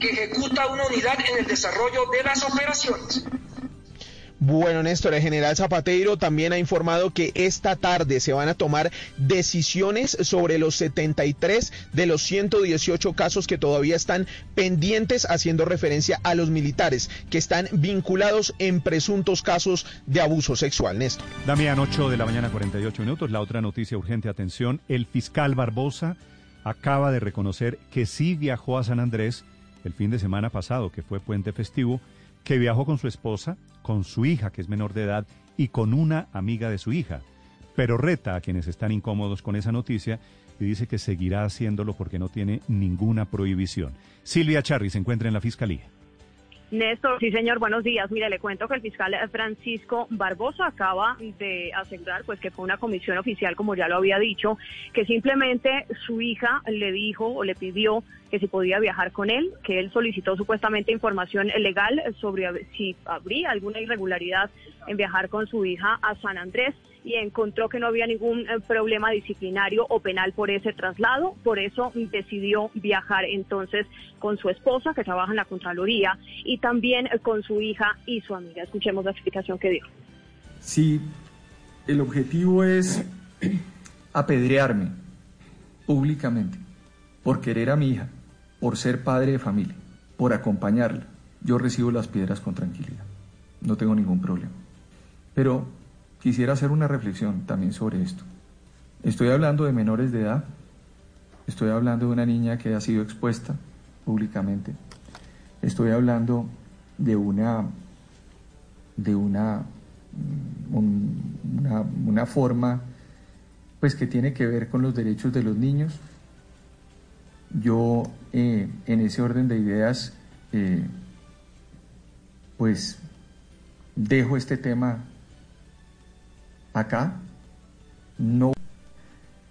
que ejecuta una unidad en el desarrollo de las operaciones. Bueno, Néstor, el general Zapateiro también ha informado que esta tarde se van a tomar decisiones sobre los 73 de los 118 casos que todavía están pendientes, haciendo referencia a los militares que están vinculados en presuntos casos de abuso sexual, Néstor. Damián, 8:48 a.m. La otra noticia urgente, atención, el fiscal Barbosa acaba de reconocer que sí viajó a San Andrés el fin de semana pasado, que fue puente festivo, que viajó con su esposa, con su hija, que es menor de edad, y con una amiga de su hija. Pero reta a quienes están incómodos con esa noticia y dice que seguirá haciéndolo porque no tiene ninguna prohibición. Silvia Charri se encuentra en la Fiscalía. Néstor, sí señor, buenos días. Mire, le cuento que el fiscal Francisco Barbosa acaba de asegurar pues que fue una comisión oficial, como ya lo había dicho, que simplemente su hija le dijo o le pidió que si podía viajar con él, que él solicitó supuestamente información legal sobre si habría alguna irregularidad en viajar con su hija a San Andrés, y encontró que no había ningún problema disciplinario o penal por ese traslado. Por eso decidió viajar entonces con su esposa, que trabaja en la Contraloría, y también con su hija y su amiga. Escuchemos la explicación que dio. Si el objetivo es apedrearme públicamente por querer a mi hija, por ser padre de familia, por acompañarla, yo recibo las piedras con tranquilidad. No tengo ningún problema. Pero quisiera hacer una reflexión también sobre esto. Estoy hablando de menores de edad, estoy hablando de una niña que ha sido expuesta públicamente, estoy hablando de una forma pues que tiene que ver con los derechos de los niños. Yo en ese orden de ideas pues dejo este tema acá. No,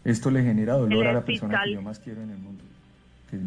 esto le genera dolor a la persona que yo más quiero en el mundo.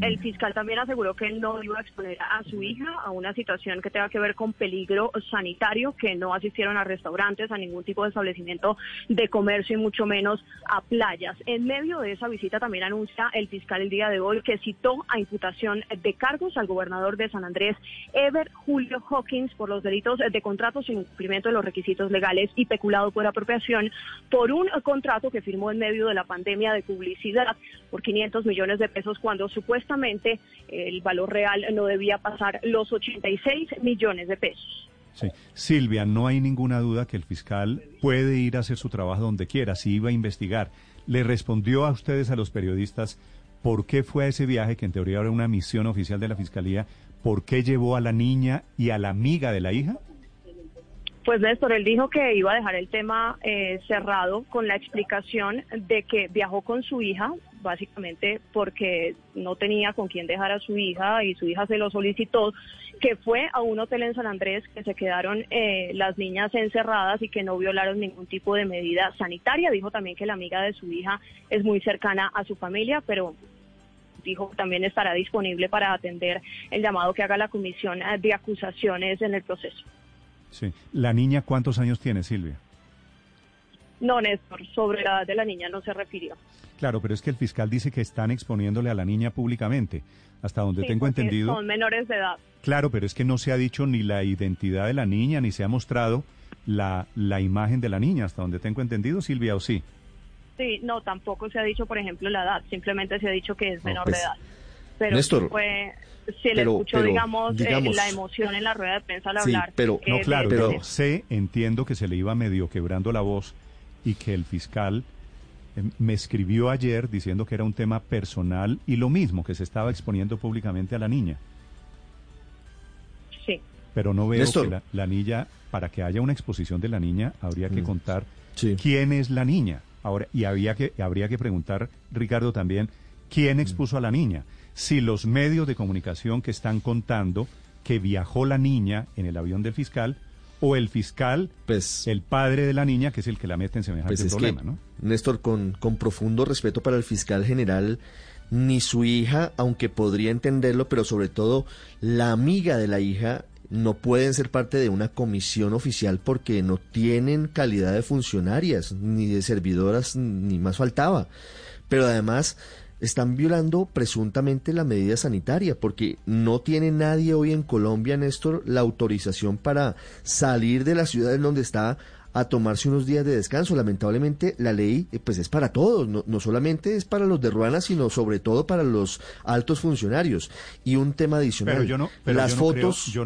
El fiscal también aseguró que él no iba a exponer a su hija a una situación que tenga que ver con peligro sanitario, que no asistieron a restaurantes, a ningún tipo de establecimiento de comercio y mucho menos a playas. En medio de esa visita también anuncia el fiscal el día de hoy que citó a imputación de cargos al gobernador de San Andrés, Ever Julio Hawkins, por los delitos de contratos sin cumplimiento de los requisitos legales y peculado por apropiación por un contrato que firmó en medio de la pandemia de publicidad por 500 millones de pesos cuando supuestamente el valor real no debía pasar los 86 millones de pesos. Sí. Silvia, no hay ninguna duda que el fiscal puede ir a hacer su trabajo donde quiera, si iba a investigar. ¿Le respondió a ustedes, a los periodistas, por qué fue a ese viaje, que en teoría era una misión oficial de la Fiscalía? ¿Por qué llevó a la niña y a la amiga de la hija? Pues Néstor, él dijo que iba a dejar el tema cerrado con la explicación de que viajó con su hija, básicamente porque no tenía con quién dejar a su hija y su hija se lo solicitó, que fue a un hotel en San Andrés, que se quedaron las niñas encerradas y que no violaron ningún tipo de medida sanitaria. Dijo también que la amiga de su hija es muy cercana a su familia, pero dijo que también estará disponible para atender el llamado que haga la comisión de acusaciones en el proceso. Sí. ¿La niña cuántos años tiene, Silvia? No, Néstor, sobre la edad de la niña no se refirió. Claro, pero es que el fiscal dice que están exponiéndole a la niña públicamente, hasta donde sí, tengo entendido. Son menores de edad. Claro, pero es que no se ha dicho ni la identidad de la niña, ni se ha mostrado la imagen de la niña, hasta donde tengo entendido, Silvia, ¿o sí? Sí, no, tampoco se ha dicho, por ejemplo, la edad, simplemente se ha dicho que es menor de edad. Pero Néstor, se le escuchó, digamos, la emoción en la rueda de prensa al hablar. Sí, pero no, claro, pero entiendo que se le iba medio quebrando la voz, y que el fiscal me escribió ayer diciendo que era un tema personal y lo mismo, que se estaba exponiendo públicamente a la niña. Sí. Pero no veo que la niña, para que haya una exposición de la niña, habría que contar quién es la niña. Ahora, y habría que preguntar, Ricardo, también, ¿quién expuso a la niña? Si los medios de comunicación que están contando que viajó la niña en el avión del fiscal, o el fiscal, pues, el padre de la niña, que es el que la mete en semejante problema, ¿no? Néstor, con profundo respeto para el fiscal general, ni su hija, aunque podría entenderlo, pero sobre todo la amiga de la hija, no pueden ser parte de una comisión oficial porque no tienen calidad de funcionarias, ni de servidoras, ni más faltaba. Pero además están violando presuntamente la medida sanitaria, porque no tiene nadie hoy en Colombia, Néstor, la autorización para salir de la ciudad en donde está a tomarse unos días de descanso. Lamentablemente la ley pues es para todos, no solamente es para los de Ruana, sino sobre todo para los altos funcionarios. Y un tema adicional, yo no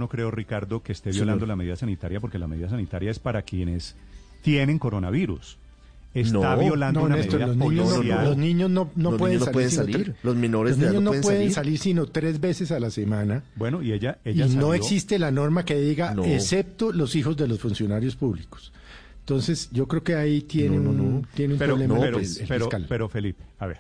creo, Ricardo, que esté violando la medida sanitaria, porque la medida sanitaria es para quienes tienen coronavirus. Está violando una medida policial. Los niños no pueden salir. Los menores de edad no pueden salir sino 3 veces a la semana. Bueno, y ella salió. No existe la norma que diga excepto los hijos de los funcionarios públicos. Entonces, yo creo que ahí tiene un problema. Pero Felipe, a ver,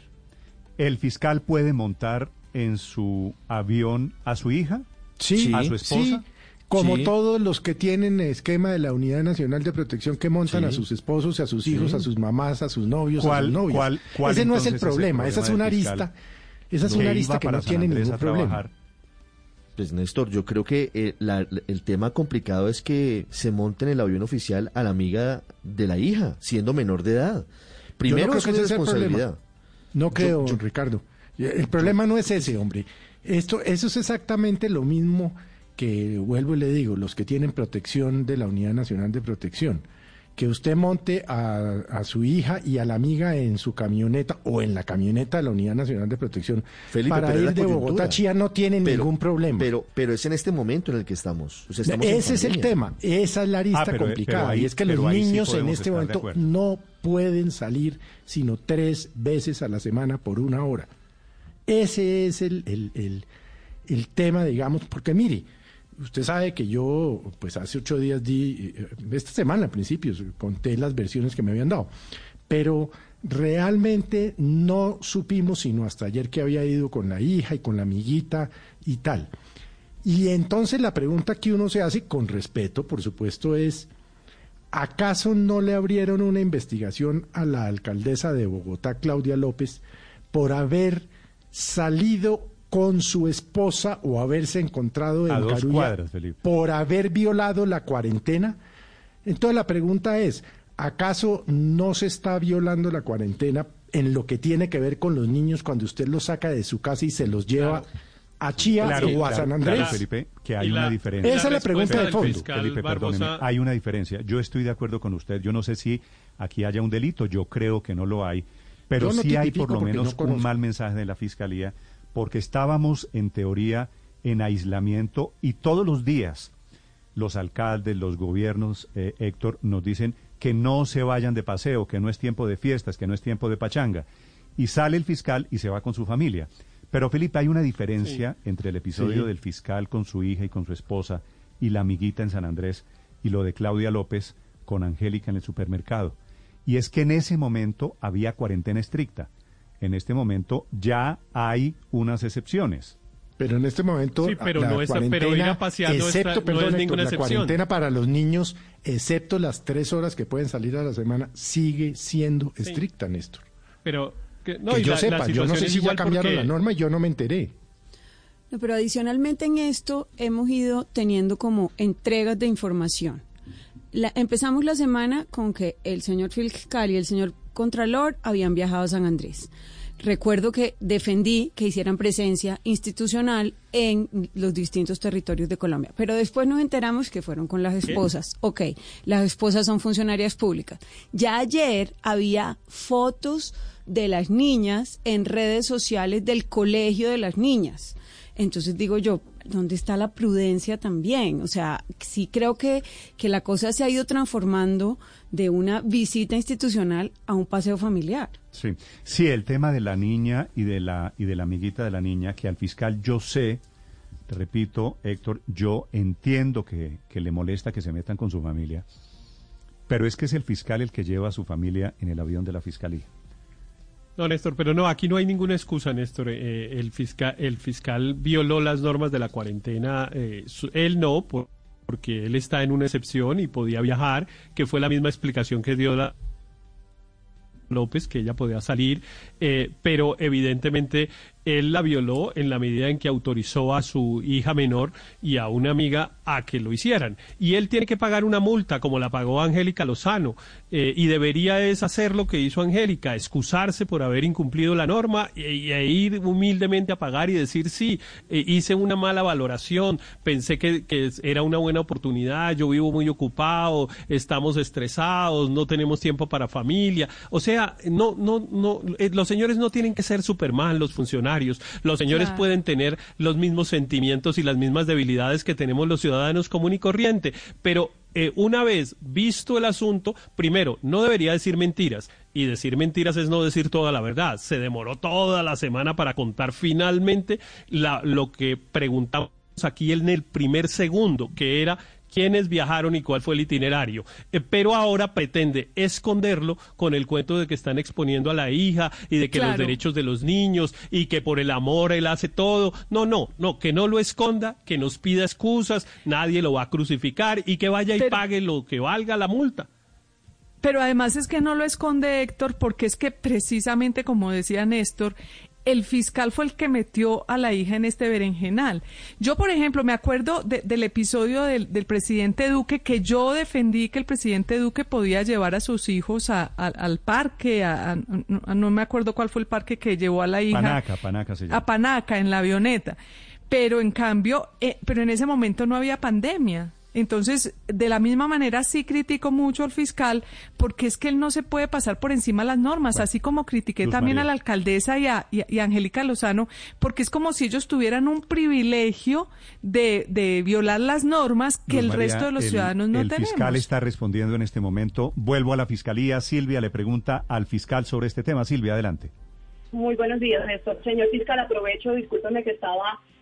¿el fiscal puede montar en su avión a su hija? Sí. ¿A su esposa? Sí. Como todos los que tienen esquema de la Unidad Nacional de Protección, que montan a sus esposos, a sus hijos, a sus mamás, a sus novios, a sus novias. Ese no es el problema, esa es una arista. Esa es una arista que no tiene ningún problema. Pues, Néstor, yo creo que el tema complicado es que se monte en el avión oficial a la amiga de la hija, siendo menor de edad. Primero, creo que es responsabilidad. No creo, Ricardo. El problema no es ese, hombre. Eso es exactamente lo mismo que, vuelvo y le digo, los que tienen protección de la Unidad Nacional de Protección, que usted monte a su hija y a la amiga en su camioneta o en la camioneta de la Unidad Nacional de Protección, Felipe, para ir de Bogotá a Chía no tienen ningún problema. Pero es en este momento en el que estamos. O sea, ese es el tema, esa es la arista complicada, pero ahí, y es que los niños en este momento no pueden salir sino 3 veces a la semana por 1 hora. Ese es el tema, digamos, porque mire, usted sabe que yo, pues hace 8 días esta semana a principios, conté las versiones que me habían dado, pero realmente no supimos sino hasta ayer que había ido con la hija y con la amiguita y tal. Y entonces la pregunta que uno se hace, con respeto, por supuesto, es, ¿acaso no le abrieron una investigación a la alcaldesa de Bogotá, Claudia López, por haber salido con su esposa o haberse encontrado en Carulla por haber violado la cuarentena? Entonces la pregunta es, ¿acaso no se está violando la cuarentena en lo que tiene que ver con los niños cuando usted los saca de su casa y se los lleva a Chía o a San Andrés? Claro, Felipe, que hay una diferencia. Esa es la pregunta de fondo. Felipe, perdóneme, hay una diferencia. Yo estoy de acuerdo con usted. Yo no sé si aquí haya un delito. Yo creo que no lo hay. Pero sí hay por lo menos un mal mensaje de la Fiscalía, porque estábamos, en teoría, en aislamiento y todos los días los alcaldes, los gobiernos, Héctor, nos dicen que no se vayan de paseo, que no es tiempo de fiestas, que no es tiempo de pachanga. Y sale el fiscal y se va con su familia. Pero, Felipe, hay una diferencia entre el episodio del fiscal con su hija y con su esposa y la amiguita en San Andrés y lo de Claudia López con Angélica en el supermercado. Y es que en ese momento había cuarentena estricta. En este momento ya hay unas excepciones. Pero en este momento la cuarentena para los niños, excepto las 3 horas que pueden salir a la semana, sigue siendo estricta, Néstor. Pero yo no sé si ya cambiaron la norma, yo no me enteré. No, pero adicionalmente en esto hemos ido teniendo como entregas de información. Empezamos la semana con que el señor fiscal y el señor Contralor habían viajado a San Andrés. Recuerdo que defendí que hicieran presencia institucional en los distintos territorios de Colombia, pero después nos enteramos que fueron con las esposas. Ok, las esposas son funcionarias públicas. Ya ayer había fotos de las niñas en redes sociales del colegio de las niñas. Entonces digo yo, ¿dónde está la prudencia también? O sea, sí creo que la cosa se ha ido transformando de una visita institucional a un paseo familiar. Sí, el tema de la niña y de la amiguita de la niña, que al fiscal yo sé, repito, Héctor, yo entiendo que le molesta que se metan con su familia, pero es que es el fiscal el que lleva a su familia en el avión de la fiscalía. No, Néstor, pero no, aquí no hay ninguna excusa, Néstor. El fiscal violó las normas de la cuarentena. Él no, por porque él está en una excepción y podía viajar, que fue la misma explicación que dio la López, que ella podía salir, pero evidentemente él la violó en la medida en que autorizó a su hija menor y a una amiga a que lo hicieran. Y él tiene que pagar una multa, como la pagó Angélica Lozano, y debería es hacer lo que hizo Angélica, excusarse por haber incumplido la norma e ir humildemente a pagar y decir, sí, hice una mala valoración, pensé que era una buena oportunidad, yo vivo muy ocupado, estamos estresados, no tenemos tiempo para familia. O sea, los señores no tienen que ser Superman, los funcionarios. Los señores pueden tener los mismos sentimientos y las mismas debilidades que tenemos los ciudadanos común y corriente, pero una vez visto el asunto, primero, no debería decir mentiras, y decir mentiras es no decir toda la verdad. Se demoró toda la semana para contar finalmente lo que preguntamos aquí en el primer segundo, que era quiénes viajaron y cuál fue el itinerario, pero ahora pretende esconderlo con el cuento de que están exponiendo a la hija y de que los derechos de los niños y que por el amor él hace todo. No, que no lo esconda, que nos pida excusas, nadie lo va a crucificar y que vaya y pague lo que valga la multa. Pero además es que no lo esconde, Héctor, porque es que precisamente como decía Néstor, el fiscal fue el que metió a la hija en este berenjenal. Yo, por ejemplo, me acuerdo del episodio del presidente Duque, que yo defendí que el presidente Duque podía llevar a sus hijos al parque, no me acuerdo cuál fue el parque que llevó a la hija. Panaca se llama. A Panaca, en la avioneta. Pero en cambio, pero en ese momento no había pandemia. Entonces, de la misma manera sí critico mucho al fiscal, porque es que él no se puede pasar por encima las normas, así como critiqué también a la alcaldesa y a Angélica Lozano, porque es como si ellos tuvieran un privilegio de violar las normas que el resto de los ciudadanos no tenemos. El fiscal está respondiendo en este momento. Vuelvo a la fiscalía. Silvia le pregunta al fiscal sobre este tema. Silvia, adelante. Muy buenos días, Néstor. Señor fiscal, aprovecho, discúlpeme que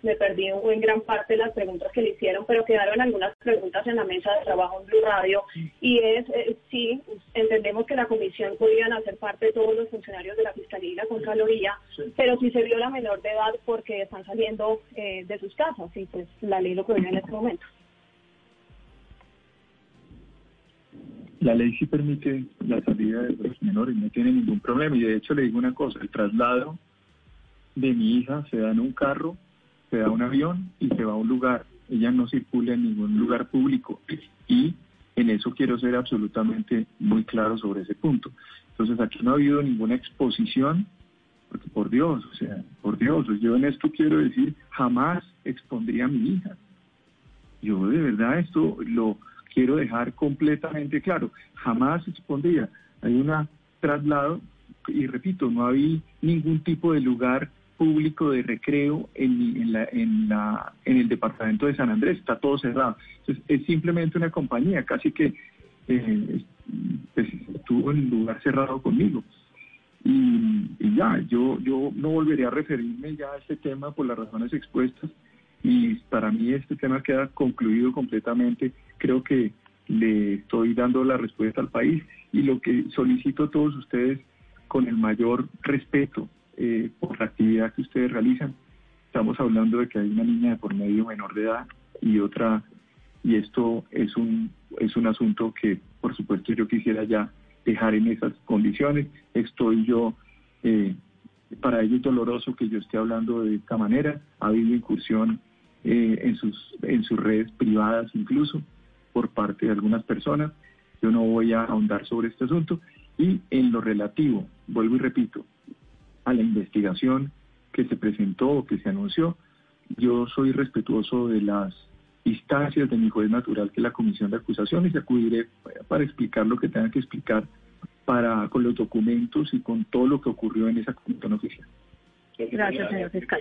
me perdí en gran parte de las preguntas que le hicieron, pero quedaron algunas preguntas en la mesa de trabajo en Blue Radio, y es, sí, entendemos que la comisión podían hacer parte de todos los funcionarios de la Fiscalía y la Contraloría, pero sí se vio la menor de edad porque están saliendo de sus casas, y pues la ley lo prohíbe en este momento. La ley sí permite la salida de los menores, no tiene ningún problema. Y de hecho le digo una cosa, el traslado de mi hija se da en un carro, se da un avión y se va a un lugar. Ella no circula en ningún lugar público y en eso quiero ser absolutamente muy claro sobre ese punto. Entonces aquí no ha habido ninguna exposición, porque por Dios, yo en esto quiero decir, jamás expondría a mi hija. Yo de verdad esto lo quiero dejar completamente claro, jamás expondría. Hay un traslado, y repito, no había ningún tipo de lugar público de recreo en el departamento de San Andrés, está todo cerrado. Entonces, es simplemente una compañía, casi que pues, estuvo en un lugar cerrado conmigo. Y ya, yo no volveré a referirme ya a este tema por las razones expuestas, y para mí este tema queda concluido completamente. Creo que le estoy dando la respuesta al país y lo que solicito a todos ustedes con el mayor respeto por la actividad que ustedes realizan. Estamos hablando de que hay una niña de por medio menor de edad y otra, y esto es un asunto que por supuesto yo quisiera ya dejar en esas condiciones. Estoy yo, para ello es doloroso que yo esté hablando de esta manera, ha habido incursión en sus redes privadas incluso por parte de algunas personas. Yo no voy a ahondar sobre este asunto, y en lo relativo, vuelvo y repito, a la investigación que se presentó o que se anunció, yo soy respetuoso de las instancias de mi juez natural, que es la comisión de acusaciones, y acudiré para explicar lo que tenga que explicar con los documentos y con todo lo que ocurrió en esa comisión oficial. Gracias, señor fiscal.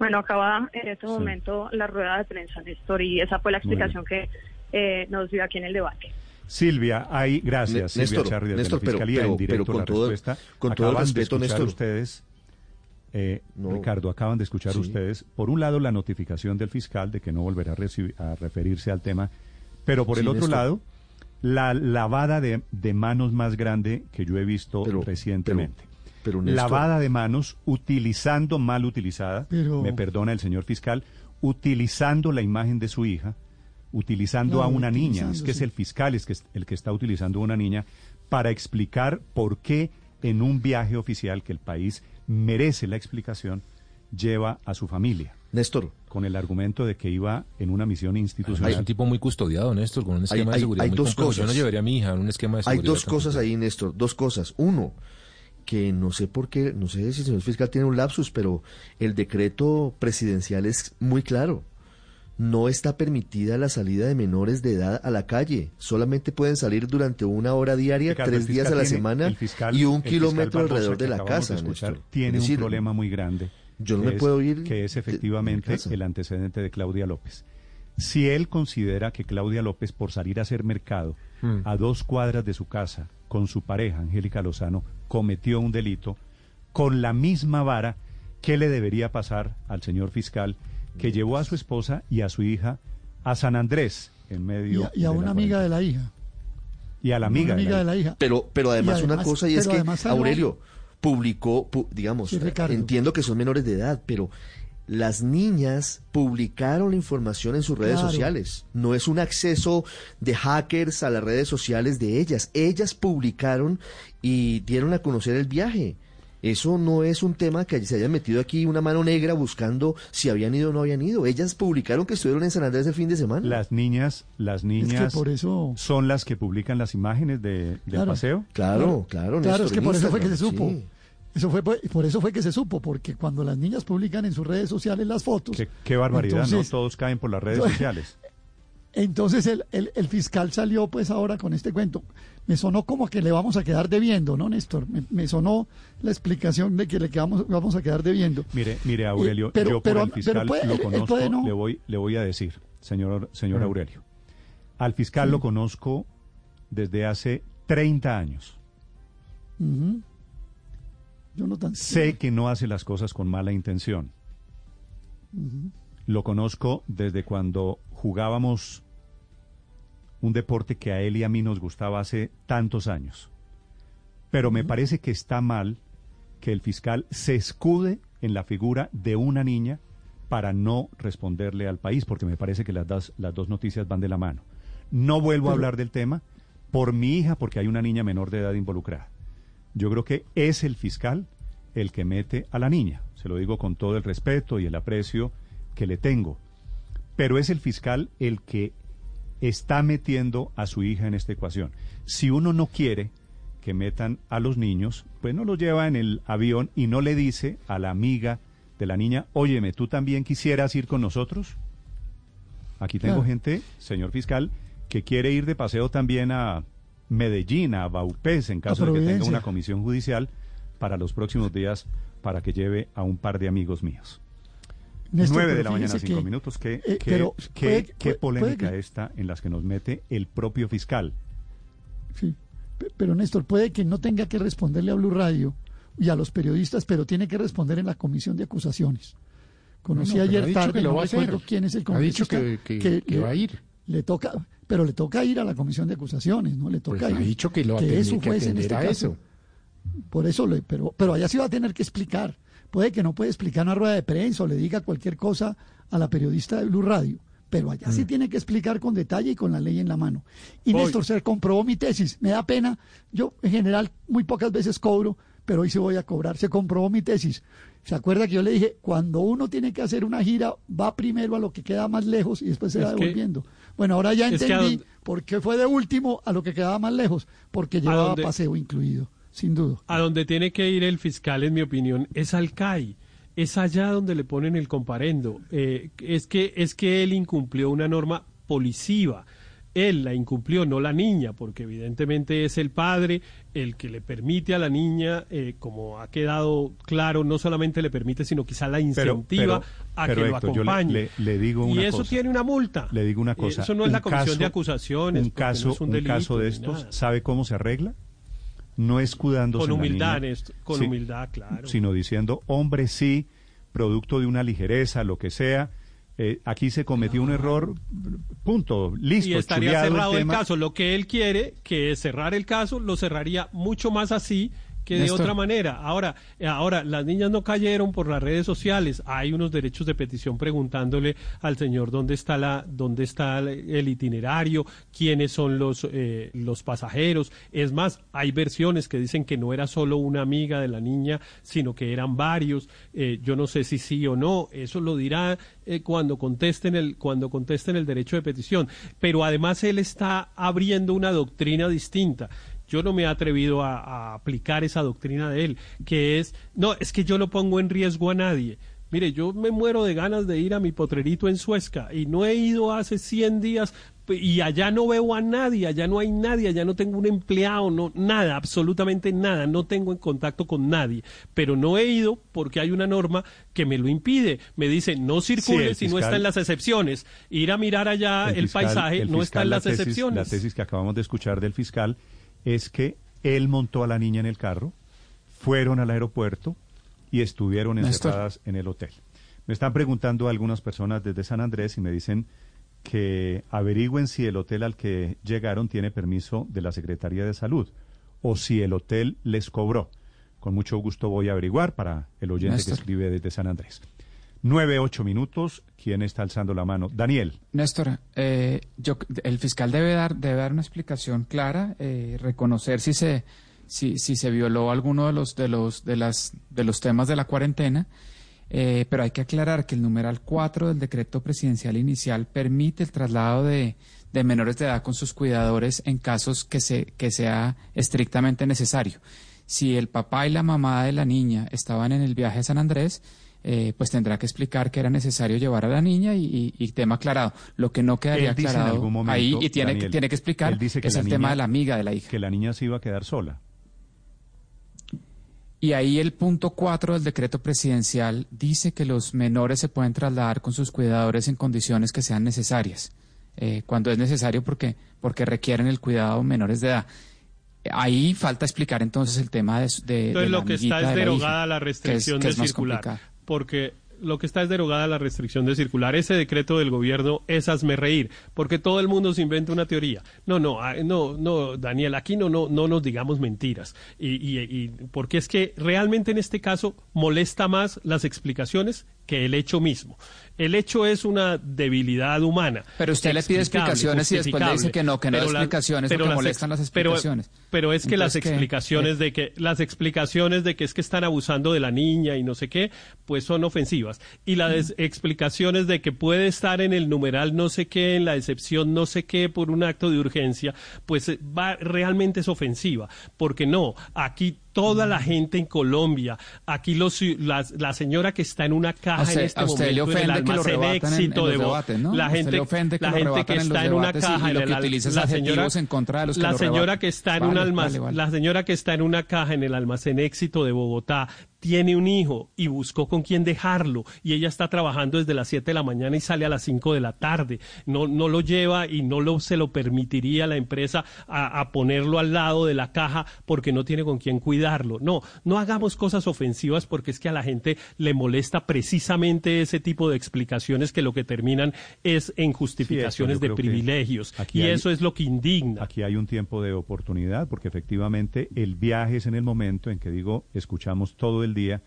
Bueno, acaba en este momento la rueda de prensa, Néstor, y esa fue la explicación que nos dio aquí en el debate. Silvia, ahí, gracias. Néstor, de la Fiscalía, pero en directo, pero con todo el respeto, Néstor. Ustedes, Ricardo, acaban de escuchar ustedes, por un lado, la notificación del fiscal de que no volverá a referirse al tema, pero por el otro lado, la lavada de manos más grande que yo he visto recientemente. Pero Néstor, lavada de manos mal utilizada, me perdona el señor fiscal, utilizando la imagen de su hija utilizando a una niña, es que es el fiscal el que está utilizando a una niña para explicar por qué en un viaje oficial que el país merece la explicación lleva a su familia. Néstor, con el argumento de que iba en una misión institucional. Es un tipo muy custodiado, Néstor, con un esquema de seguridad. Hay dos cosas. Yo no llevaría a mi hija en un esquema de seguridad. Hay dos cosas ahí, Néstor, dos cosas. Uno, que no sé por qué, no sé si el señor fiscal tiene un lapsus, pero el decreto presidencial es muy claro. No está permitida la salida de menores de edad a la calle. Solamente pueden salir durante una hora diaria, Ricardo, 3 días a la semana y 1 kilómetro alrededor de la casa. De escuchar, tiene un problema muy grande. Yo no me puedo ir. Que es efectivamente el antecedente de Claudia López. Si él considera que Claudia López, por salir a hacer mercado a 2 cuadras de su casa con su pareja, Angélica Lozano, cometió un delito, con la misma vara, ¿qué le debería pasar al señor fiscal que llevó a su esposa y a su hija a San Andrés en medio y a una amiga de la hija? Y a la amiga de la hija. Pero además una cosa, y es que Aurelio publicó, digamos, sí, entiendo que son menores de edad, pero las niñas publicaron la información en sus redes sociales. No es un acceso de hackers a las redes sociales de ellas. Ellas publicaron y dieron a conocer el viaje. Eso no es un tema que se haya metido aquí una mano negra buscando si habían ido o no habían ido. Ellas publicaron que estuvieron en San Andrés el fin de semana. Las niñas es que por eso son las que publican las imágenes del paseo. Claro. Claro, Néstor, es que por eso fue que se supo. Sí. Por eso fue que se supo, porque cuando las niñas publican en sus redes sociales las fotos... Qué barbaridad, entonces, ¿no? Todos caen por las redes sociales. Entonces el fiscal salió pues ahora con este cuento. Me sonó como que le vamos a quedar debiendo, ¿no, Néstor? Me sonó la explicación de que vamos a quedar debiendo. Mire, Aurelio, yo por el fiscal lo conozco, le voy a decir, señor Aurelio, al fiscal lo conozco desde hace 30 años. Yo no tan... Sé que no hace las cosas con mala intención. Lo conozco desde cuando jugábamos un deporte que a él y a mí nos gustaba hace tantos años. Pero me parece que está mal que el fiscal se escude en la figura de una niña para no responderle al país, porque me parece que las dos noticias van de la mano. No vuelvo a hablar del tema por mi hija, porque hay una niña menor de edad involucrada. Yo creo que es el fiscal el que mete a la niña. Se lo digo con todo el respeto y el aprecio que le tengo. Pero es el fiscal el que está metiendo a su hija en esta ecuación. Si uno no quiere que metan a los niños, pues no los lleva en el avión y no le dice a la amiga de la niña, óyeme, ¿tú también quisieras ir con nosotros? Aquí tengo gente, señor fiscal, que quiere ir de paseo también a Medellín, a Vaupés, en caso de que tenga una comisión judicial para los próximos días, para que lleve a un par de amigos míos. Néstor, 9:05 a.m. ¿Qué polémica está en las que nos mete el propio fiscal? Sí, pero Néstor, puede que no tenga que responderle a Blue Radio y a los periodistas, pero tiene que responder en la comisión de acusaciones. Conocí ayer tarde, no recuerdo quién es el congresista. Ha dicho que va a ir. Le toca ir a la comisión de acusaciones, ¿no? Le toca ir. Ha dicho que lo que es su juez en este caso. Por eso, pero allá sí va a tener que explicar. Puede que no pueda explicar una rueda de prensa o le diga cualquier cosa a la periodista de Blue Radio, pero allá sí tiene que explicar con detalle y con la ley en la mano. Y Néstor, se comprobó mi tesis, me da pena, yo en general muy pocas veces cobro, pero hoy sí voy a cobrar, se comprobó mi tesis. ¿Se acuerda que yo le dije, cuando uno tiene que hacer una gira, va primero a lo que queda más lejos y después se va devolviendo? Bueno, ahora ya entendí por qué fue de último a lo que quedaba más lejos, porque llevaba paseo incluido. Sin duda. A donde tiene que ir el fiscal, en mi opinión, es al CAI. Es allá donde le ponen el comparendo. Es que él incumplió una norma policiva. Él la incumplió, no la niña, porque evidentemente es el padre el que le permite a la niña, como ha quedado claro, no solamente le permite, sino quizá la incentiva a que lo acompañe. Le digo una cosa. Y eso tiene una multa. Le digo una cosa. Eso no es la comisión de acusaciones. Un caso de estos, ¿sabe cómo se arregla? No escudándose con humildad, humildad, claro. Sino diciendo, hombre, sí, producto de una ligereza, lo que sea, aquí se cometió un error, punto, listo. Y estaría cerrado el caso. Lo que él quiere, que es cerrar el caso, lo cerraría mucho más así que Néstor, de otra manera. Ahora, las niñas no cayeron por las redes sociales. Hay unos derechos de petición preguntándole al señor dónde está el itinerario, quiénes son los pasajeros. Es más, hay versiones que dicen que no era solo una amiga de la niña, sino que eran varios. Yo no sé si sí o no. Eso lo dirá cuando contesten el derecho de petición. Pero además él está abriendo una doctrina distinta. Yo no me he atrevido a aplicar esa doctrina de él, que es, no, es que yo no pongo en riesgo a nadie. Mire, yo me muero de ganas de ir a mi potrerito en Suesca y no he ido hace 100 días y allá no veo a nadie, allá no hay nadie, allá no tengo un empleado, no, nada, absolutamente nada, no tengo en contacto con nadie, pero no he ido porque hay una norma que me lo impide, me dice no circule si no está en las excepciones, ir a mirar allá el paisaje no está en las excepciones. La tesis que acabamos de escuchar del fiscal es que él montó a la niña en el carro, fueron al aeropuerto y estuvieron encerradas en el hotel. Me están preguntando algunas personas desde San Andrés y me dicen que averigüen si el hotel al que llegaron tiene permiso de la Secretaría de Salud o si el hotel les cobró. Con mucho gusto voy a averiguar para el oyente Néstor, que escribe desde San Andrés. 9-8 minutos. ¿Quién está alzando la mano? Daniel. Néstor, el fiscal debe dar una explicación clara, reconocer si se violó alguno de los temas de la cuarentena, pero hay que aclarar que el numeral 4 del decreto presidencial inicial permite el traslado de menores de edad con sus cuidadores en casos que sea estrictamente necesario. Si el papá y la mamá de la niña estaban en el viaje a San Andrés, pues tendrá que explicar que era necesario llevar a la niña y tema aclarado. Lo que no quedaría aclarado en algún momento, ahí, y tiene que explicar, que es el tema de la amiga de la hija. Que la niña se iba a quedar sola. Y ahí el punto 4 del decreto presidencial dice que los menores se pueden trasladar con sus cuidadores en condiciones que sean necesarias, cuando es necesario porque requieren el cuidado menores de edad. Ahí falta explicar entonces el tema de la amiguita de la hija. Entonces lo que está es derogada la restricción de circular, porque lo que está es derogada la restricción de circular. Ese decreto del gobierno es hazme reír, porque todo el mundo se inventa una teoría. No, Daniel, aquí no nos digamos mentiras. Y porque es que realmente en este caso molesta más las explicaciones que el hecho mismo. El hecho es una debilidad humana. Pero usted le pide explicaciones y después le dice que no hay explicaciones, porque molestan las explicaciones. Pero es que las explicaciones de que es que están abusando de la niña y no sé qué, pues son ofensivas. Y las explicaciones de que puede estar en el numeral no sé qué, en la excepción no sé qué, por un acto de urgencia, pues realmente es ofensiva. Porque no, aquí toda la gente en Colombia, aquí la señora que está en una caja en este momento en el almacén Éxito de Bogotá, la gente que está en una caja, la señora que está en una caja en el almacén Éxito de Bogotá tiene un hijo y buscó con quién dejarlo, y ella está trabajando desde las 7 de la mañana y sale a las 5 de la tarde. No lo lleva y se lo permitiría la empresa a ponerlo al lado de la caja porque no tiene con quién cuidarlo. No hagamos cosas ofensivas, porque es que a la gente le molesta precisamente ese tipo de explicaciones que lo que terminan es en justificaciones de privilegios, y eso es lo que indigna. Aquí hay un tiempo de oportunidad, porque efectivamente el viaje es en el momento en que escuchamos todo el día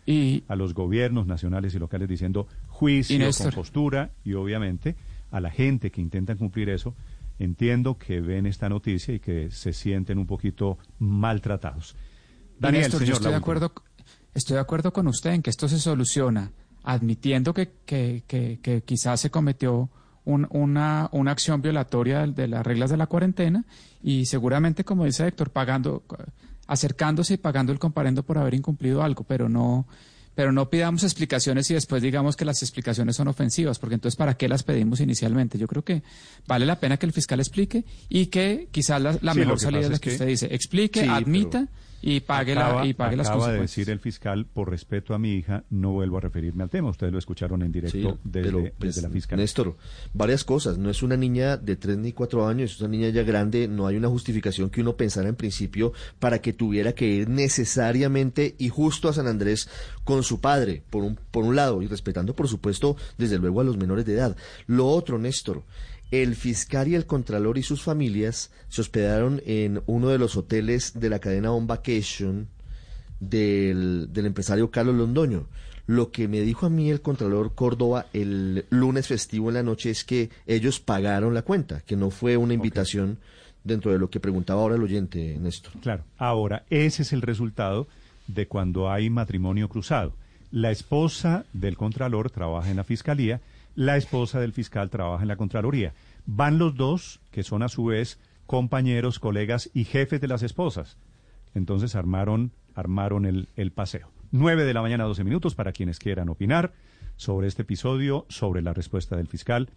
a los gobiernos nacionales y locales diciendo juicio, compostura, y obviamente a la gente que intentan cumplir eso, entiendo que ven esta noticia y que se sienten un poquito maltratados. Daniel, Néstor, señor, yo estoy de acuerdo con usted en que esto se soluciona admitiendo que quizás se cometió una acción violatoria de las reglas de la cuarentena, y seguramente, como dice Héctor, acercándose y pagando el comparendo por haber incumplido algo, pero no pidamos explicaciones y después digamos que las explicaciones son ofensivas, porque entonces ¿para qué las pedimos inicialmente? Yo creo que vale la pena que el fiscal explique, y que quizás la mejor salida es la que usted dice, explique, admita y pague las consecuencias. Acaba de decir el fiscal, por respeto a mi hija, no vuelvo a referirme al tema. Ustedes lo escucharon en directo desde la fiscalía. Néstor, varias cosas. No es una niña de 3 ni 4 años, es una niña ya grande. No hay una justificación que uno pensara en principio para que tuviera que ir necesariamente y justo a San Andrés con su padre, por un lado, y respetando, por supuesto, desde luego a los menores de edad. Lo otro, Néstor, el fiscal y el contralor y sus familias se hospedaron en uno de los hoteles de la cadena On Vacation del empresario Carlos Londoño. Lo que me dijo a mí el Contralor Córdoba el lunes festivo en la noche es que ellos pagaron la cuenta, que no fue una invitación dentro de lo que preguntaba ahora el oyente, Néstor. Claro, ahora, ese es el resultado de cuando hay matrimonio cruzado. La esposa del Contralor trabaja en la Fiscalía, la esposa del fiscal trabaja en la Contraloría. Van los dos, que son a su vez compañeros, colegas y jefes de las esposas. Entonces armaron el paseo. 9:12 a.m. para quienes quieran opinar sobre este episodio, sobre la respuesta del fiscal.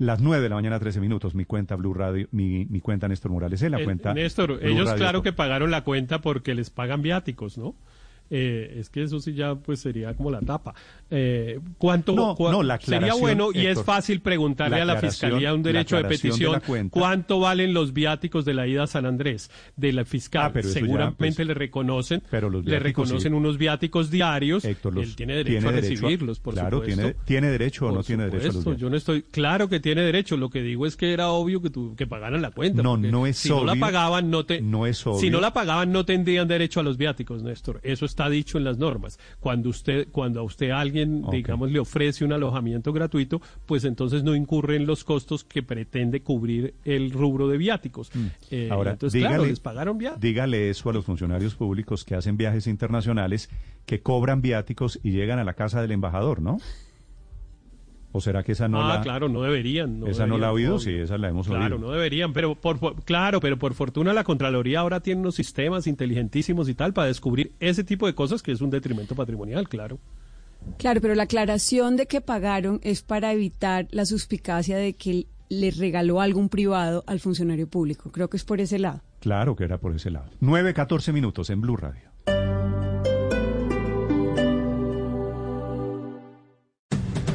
9:13 a.m. mi cuenta Blue Radio, mi cuenta Néstor Morales, la cuenta Néstor, Blue ellos Radio. Claro que pagaron la cuenta porque les pagan viáticos, ¿no? Es que eso sí ya pues sería como la tapa. ¿Cuánto? No, la aclaración, sería bueno, Héctor, y es fácil preguntarle a la Fiscalía un derecho de petición de cuánto valen los viáticos de la ida a San Andrés de la fiscal. Pero seguramente ya, pues, le reconocen unos viáticos diarios. Héctor, él tiene derecho a recibirlos, por supuesto. Claro, tiene derecho o no tiene derecho a los viáticos. Yo no estoy, claro que tiene derecho, lo que digo es que era obvio que pagaran la cuenta. No es si obvio. No la pagaban, no es obvio. Si no la pagaban no tendrían derecho a los viáticos, Néstor. Eso está dicho en las normas. Cuando a usted alguien, digamos, le ofrece un alojamiento gratuito, pues entonces no incurre en los costos que pretende cubrir el rubro de viáticos. Ahora, entonces, les pagaron viáticos. Dígale eso a los funcionarios públicos que hacen viajes internacionales, que cobran viáticos y llegan a la casa del embajador, ¿no? ¿O será que esa no la...? Claro, no deberían. ¿Esa no la ha oído? Sí, esa la hemos oído. Claro, no deberían, pero por fortuna la Contraloría ahora tiene unos sistemas inteligentísimos y tal para descubrir ese tipo de cosas que es un detrimento patrimonial, claro. Claro, pero la aclaración de que pagaron es para evitar la suspicacia de que le regaló algún privado al funcionario público. Creo que es por ese lado. Claro que era por ese lado. 9:14 a.m. en Blue Radio.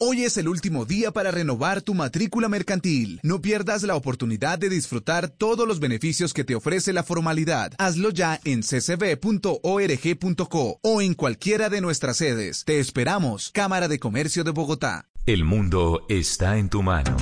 Hoy es el último día para renovar tu matrícula mercantil. No pierdas la oportunidad de disfrutar todos los beneficios que te ofrece la formalidad. Hazlo ya en ccb.org.co o en cualquiera de nuestras sedes. Te esperamos, Cámara de Comercio de Bogotá. El mundo está en tu mano.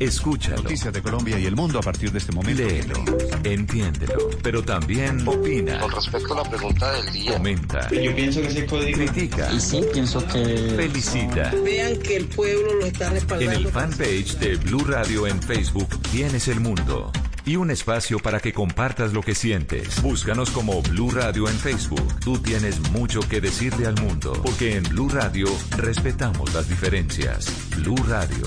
Escúchalo. Noticias de Colombia y el mundo a partir de este momento. Léelo, entiéndelo, pero también opina. Con respecto a la pregunta del día. Comenta. Yo pienso que sí puede ir. Critica. Y sí, pienso que... Felicita. Vean que el pueblo lo está respaldando. En el fanpage de Blue Radio en Facebook tienes el mundo y un espacio para que compartas lo que sientes. Búscanos como Blue Radio en Facebook. Tú tienes mucho que decirle al mundo, porque en Blue Radio respetamos las diferencias. Blue Radio,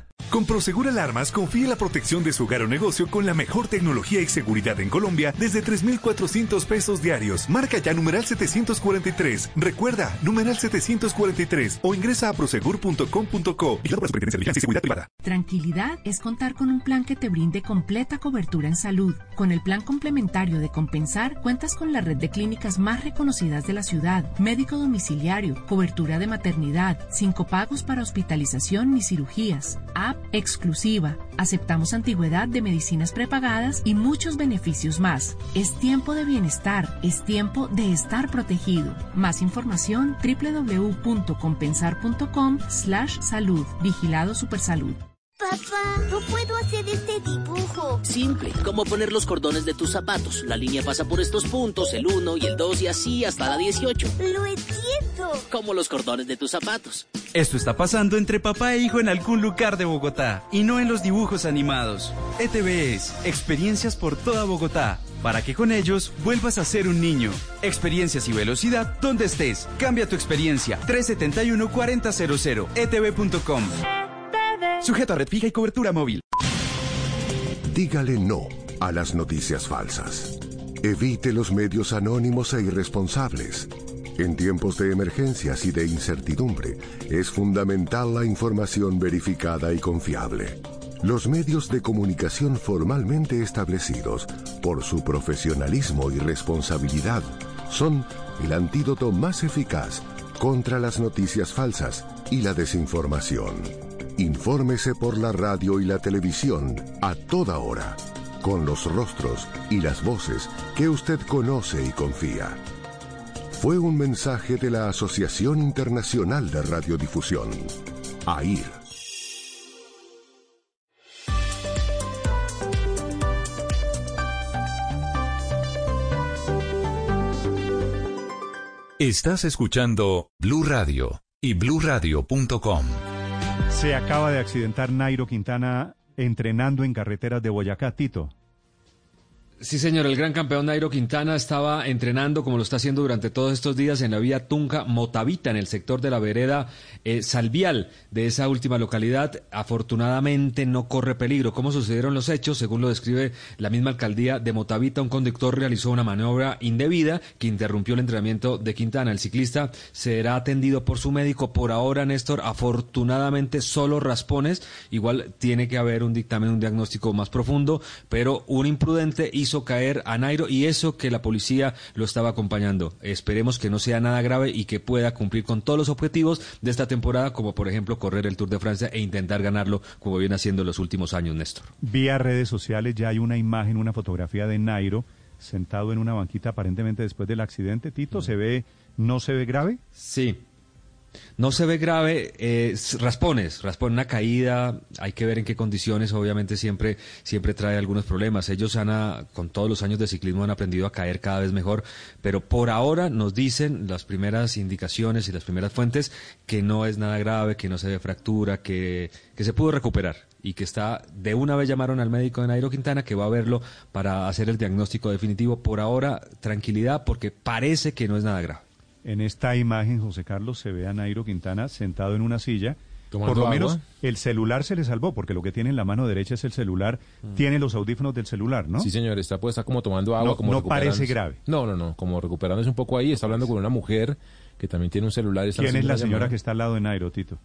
Con Prosegur Alarmas, confíe la protección de su hogar o negocio con la mejor tecnología y seguridad en Colombia desde $3,400 diarios. Marca ya #743. Recuerda, #743 o ingresa a prosegur.com.co. Tranquilidad es contar con un plan que te brinde completa cobertura en salud. Con el plan complementario de Compensar, cuentas con la red de clínicas más reconocidas de la ciudad, médico domiciliario, cobertura de maternidad, 5 copagos para hospitalización ni cirugías, app exclusiva, aceptamos antigüedad de medicinas prepagadas y muchos beneficios más. Es tiempo de bienestar, es tiempo de estar protegido. Más información, www.compensar.com/salud. Vigilado Supersalud. Papá, no puedo hacer este dibujo. Simple, como poner los cordones de tus zapatos. La línea pasa por estos puntos, el 1 y el 2 y así hasta la 18. Lo entiendo. Como los cordones de tus zapatos. Esto está pasando entre papá e hijo en algún lugar de Bogotá y no en los dibujos animados. ETB es experiencias por toda Bogotá, para que con ellos vuelvas a ser un niño. Experiencias y velocidad donde estés. Cambia tu experiencia. 371-4000. ETB.com. Sujeto a red fija y cobertura móvil. Dígale no a las noticias falsas. Evite los medios anónimos e irresponsables. En tiempos de emergencias y de incertidumbre, es fundamental la información verificada y confiable. Los medios de comunicación formalmente establecidos, por su profesionalismo y responsabilidad, son el antídoto más eficaz contra las noticias falsas y la desinformación. Infórmese por la radio y la televisión a toda hora. con los rostros y las voces que usted conoce y confía. Fue un mensaje de la Asociación Internacional de Radiodifusión, AIR. Estás escuchando Blue Radio y BlueRadio.com. Se acaba de accidentar Nairo Quintana entrenando en carreteras de Boyacá, Tito. Sí, señor, el gran campeón Nairo Quintana estaba entrenando, como lo está haciendo durante todos estos días, en la vía Tunja-Motavita, en el sector de la vereda Salvial de esa última localidad. Afortunadamente no corre peligro. ¿Cómo sucedieron los hechos? Según lo describe la misma alcaldía de Motavita, un conductor realizó una maniobra indebida que interrumpió el entrenamiento de Quintana. El ciclista será atendido por su médico. Por ahora, Néstor, afortunadamente solo raspones. Igual tiene que haber un dictamen, un diagnóstico más profundo, pero un imprudente hizo caer a Nairo, y eso que la policía lo estaba acompañando. Esperemos que no sea nada grave y que pueda cumplir con todos los objetivos de esta temporada, como por ejemplo correr el Tour de Francia e intentar ganarlo, como viene haciendo en los últimos años, Néstor. Vía redes sociales ya hay una imagen, una fotografía de Nairo sentado en una banquita aparentemente después del accidente. Tito, ¿se ve, no se ve grave? Sí. No se ve grave, raspones, una caída, hay que ver en qué condiciones, obviamente siempre trae algunos problemas. Ellos con todos los años de ciclismo han aprendido a caer cada vez mejor, pero por ahora nos dicen las primeras indicaciones y las primeras fuentes que no es nada grave, que no se ve fractura, que se pudo recuperar y que está, de una vez llamaron al médico de Nairo Quintana que va a verlo para hacer el diagnóstico definitivo. Por ahora, tranquilidad, porque parece que no es nada grave. En esta imagen, José Carlos, se ve a Nairo Quintana sentado en una silla. Por lo menos el celular se le salvó, porque lo que tiene en la mano derecha es el celular. Tiene los audífonos del celular, ¿no? Sí, señor, está puesta como tomando agua. No parece grave. No, como recuperándose un poco ahí. Está hablando con una mujer que también tiene un celular. ¿Quién es la señora que está al lado de Nairo, Tito?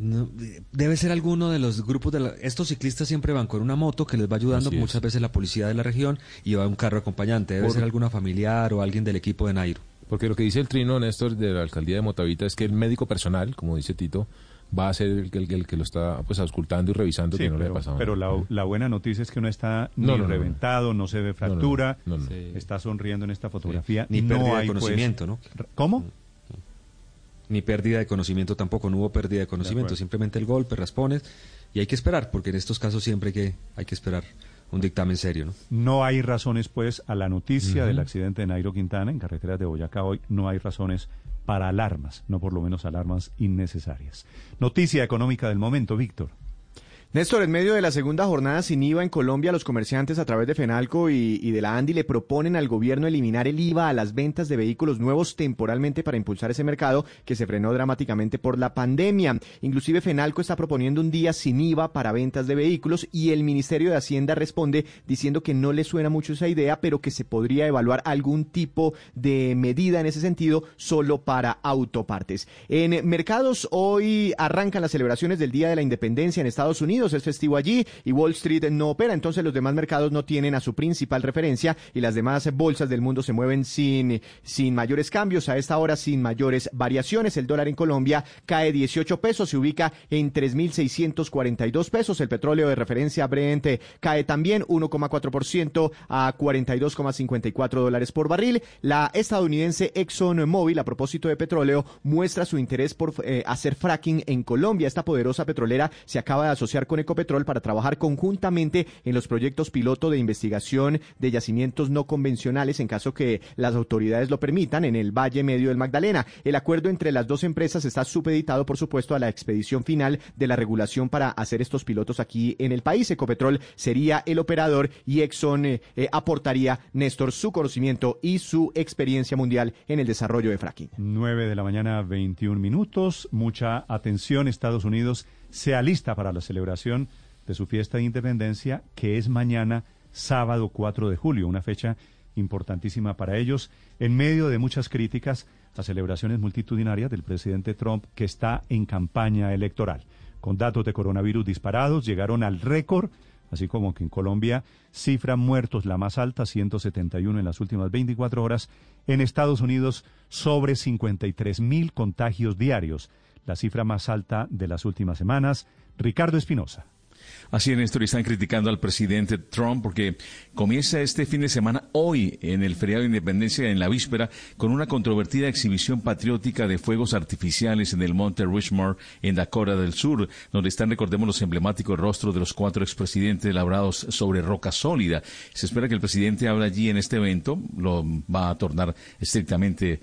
No, debe ser alguno de los grupos de estos ciclistas siempre van con una moto que les va ayudando muchas veces la policía de la región, y va un carro acompañante, debe ser alguna familiar o alguien del equipo de Nairo. Porque lo que dice el trino, Néstor, de la alcaldía de Motavita es que el médico personal, como dice Tito, va a ser el que lo está pues auscultando y revisando, sí, que no le ha pasado. Pero la buena noticia es que no está reventado, no se ve fractura, está sonriendo en esta fotografía. Sí. Ni pérdida de conocimiento, pues, ¿no? ¿Cómo? Ni pérdida de conocimiento tampoco, no hubo pérdida de conocimiento, simplemente el golpe, raspones, y hay que esperar, porque en estos casos siempre hay que esperar un dictamen serio, ¿no? No hay razones, pues, a la noticia del accidente de Nairo Quintana en carreteras de Boyacá hoy, no hay razones para alarmas, no, por lo menos alarmas innecesarias. Noticia económica del momento, Víctor. Néstor, en medio de la segunda jornada sin IVA en Colombia, los comerciantes a través de Fenalco y de la ANDI le proponen al gobierno eliminar el IVA a las ventas de vehículos nuevos temporalmente para impulsar ese mercado que se frenó dramáticamente por la pandemia. Inclusive Fenalco está proponiendo un día sin IVA para ventas de vehículos, y el Ministerio de Hacienda responde diciendo que no le suena mucho esa idea, pero que se podría evaluar algún tipo de medida en ese sentido solo para autopartes. En mercados, hoy arrancan las celebraciones del Día de la Independencia en Estados Unidos. Es festivo allí y Wall Street no opera, entonces los demás mercados no tienen a su principal referencia y las demás bolsas del mundo se mueven sin mayores cambios, a esta hora sin mayores variaciones. El dólar en Colombia cae 18 pesos, se ubica en 3.642 pesos. El petróleo de referencia Brent cae también 1,4% a 42,54 dólares por barril. La estadounidense ExxonMobil, a propósito de petróleo, muestra su interés por hacer fracking en Colombia. Esta poderosa petrolera se acaba de asociar con Ecopetrol para trabajar conjuntamente en los proyectos piloto de investigación de yacimientos no convencionales, en caso que las autoridades lo permitan, en el Valle Medio del Magdalena. El acuerdo entre las dos empresas está supeditado, por supuesto, a la expedición final de la regulación para hacer estos pilotos aquí en el país. Ecopetrol sería el operador y Exxon aportaría, Néstor, su conocimiento y su experiencia mundial en el desarrollo de fracking. 9:21 a.m. Mucha atención. Estados Unidos se alista para la celebración de su fiesta de independencia, que es mañana, sábado 4 de julio, una fecha importantísima para ellos, en medio de muchas críticas a celebraciones multitudinarias del presidente Trump, que está en campaña electoral. Con datos de coronavirus disparados, llegaron al récord, así como que en Colombia, cifra muertos la más alta, 171 en las últimas 24 horas. En Estados Unidos, sobre 53.000 contagios diarios, la cifra más alta de las últimas semanas. Ricardo Espinosa. Así es, Néstor, y están criticando al presidente Trump porque comienza este fin de semana, hoy, en el feriado de Independencia, en la víspera, con una controvertida exhibición patriótica de fuegos artificiales en el monte Rushmore, en Dakota del Sur, donde están, recordemos, los emblemáticos rostros de los 4 expresidentes labrados sobre roca sólida. Se espera que el presidente hable allí en este evento, lo va a tornar estrictamente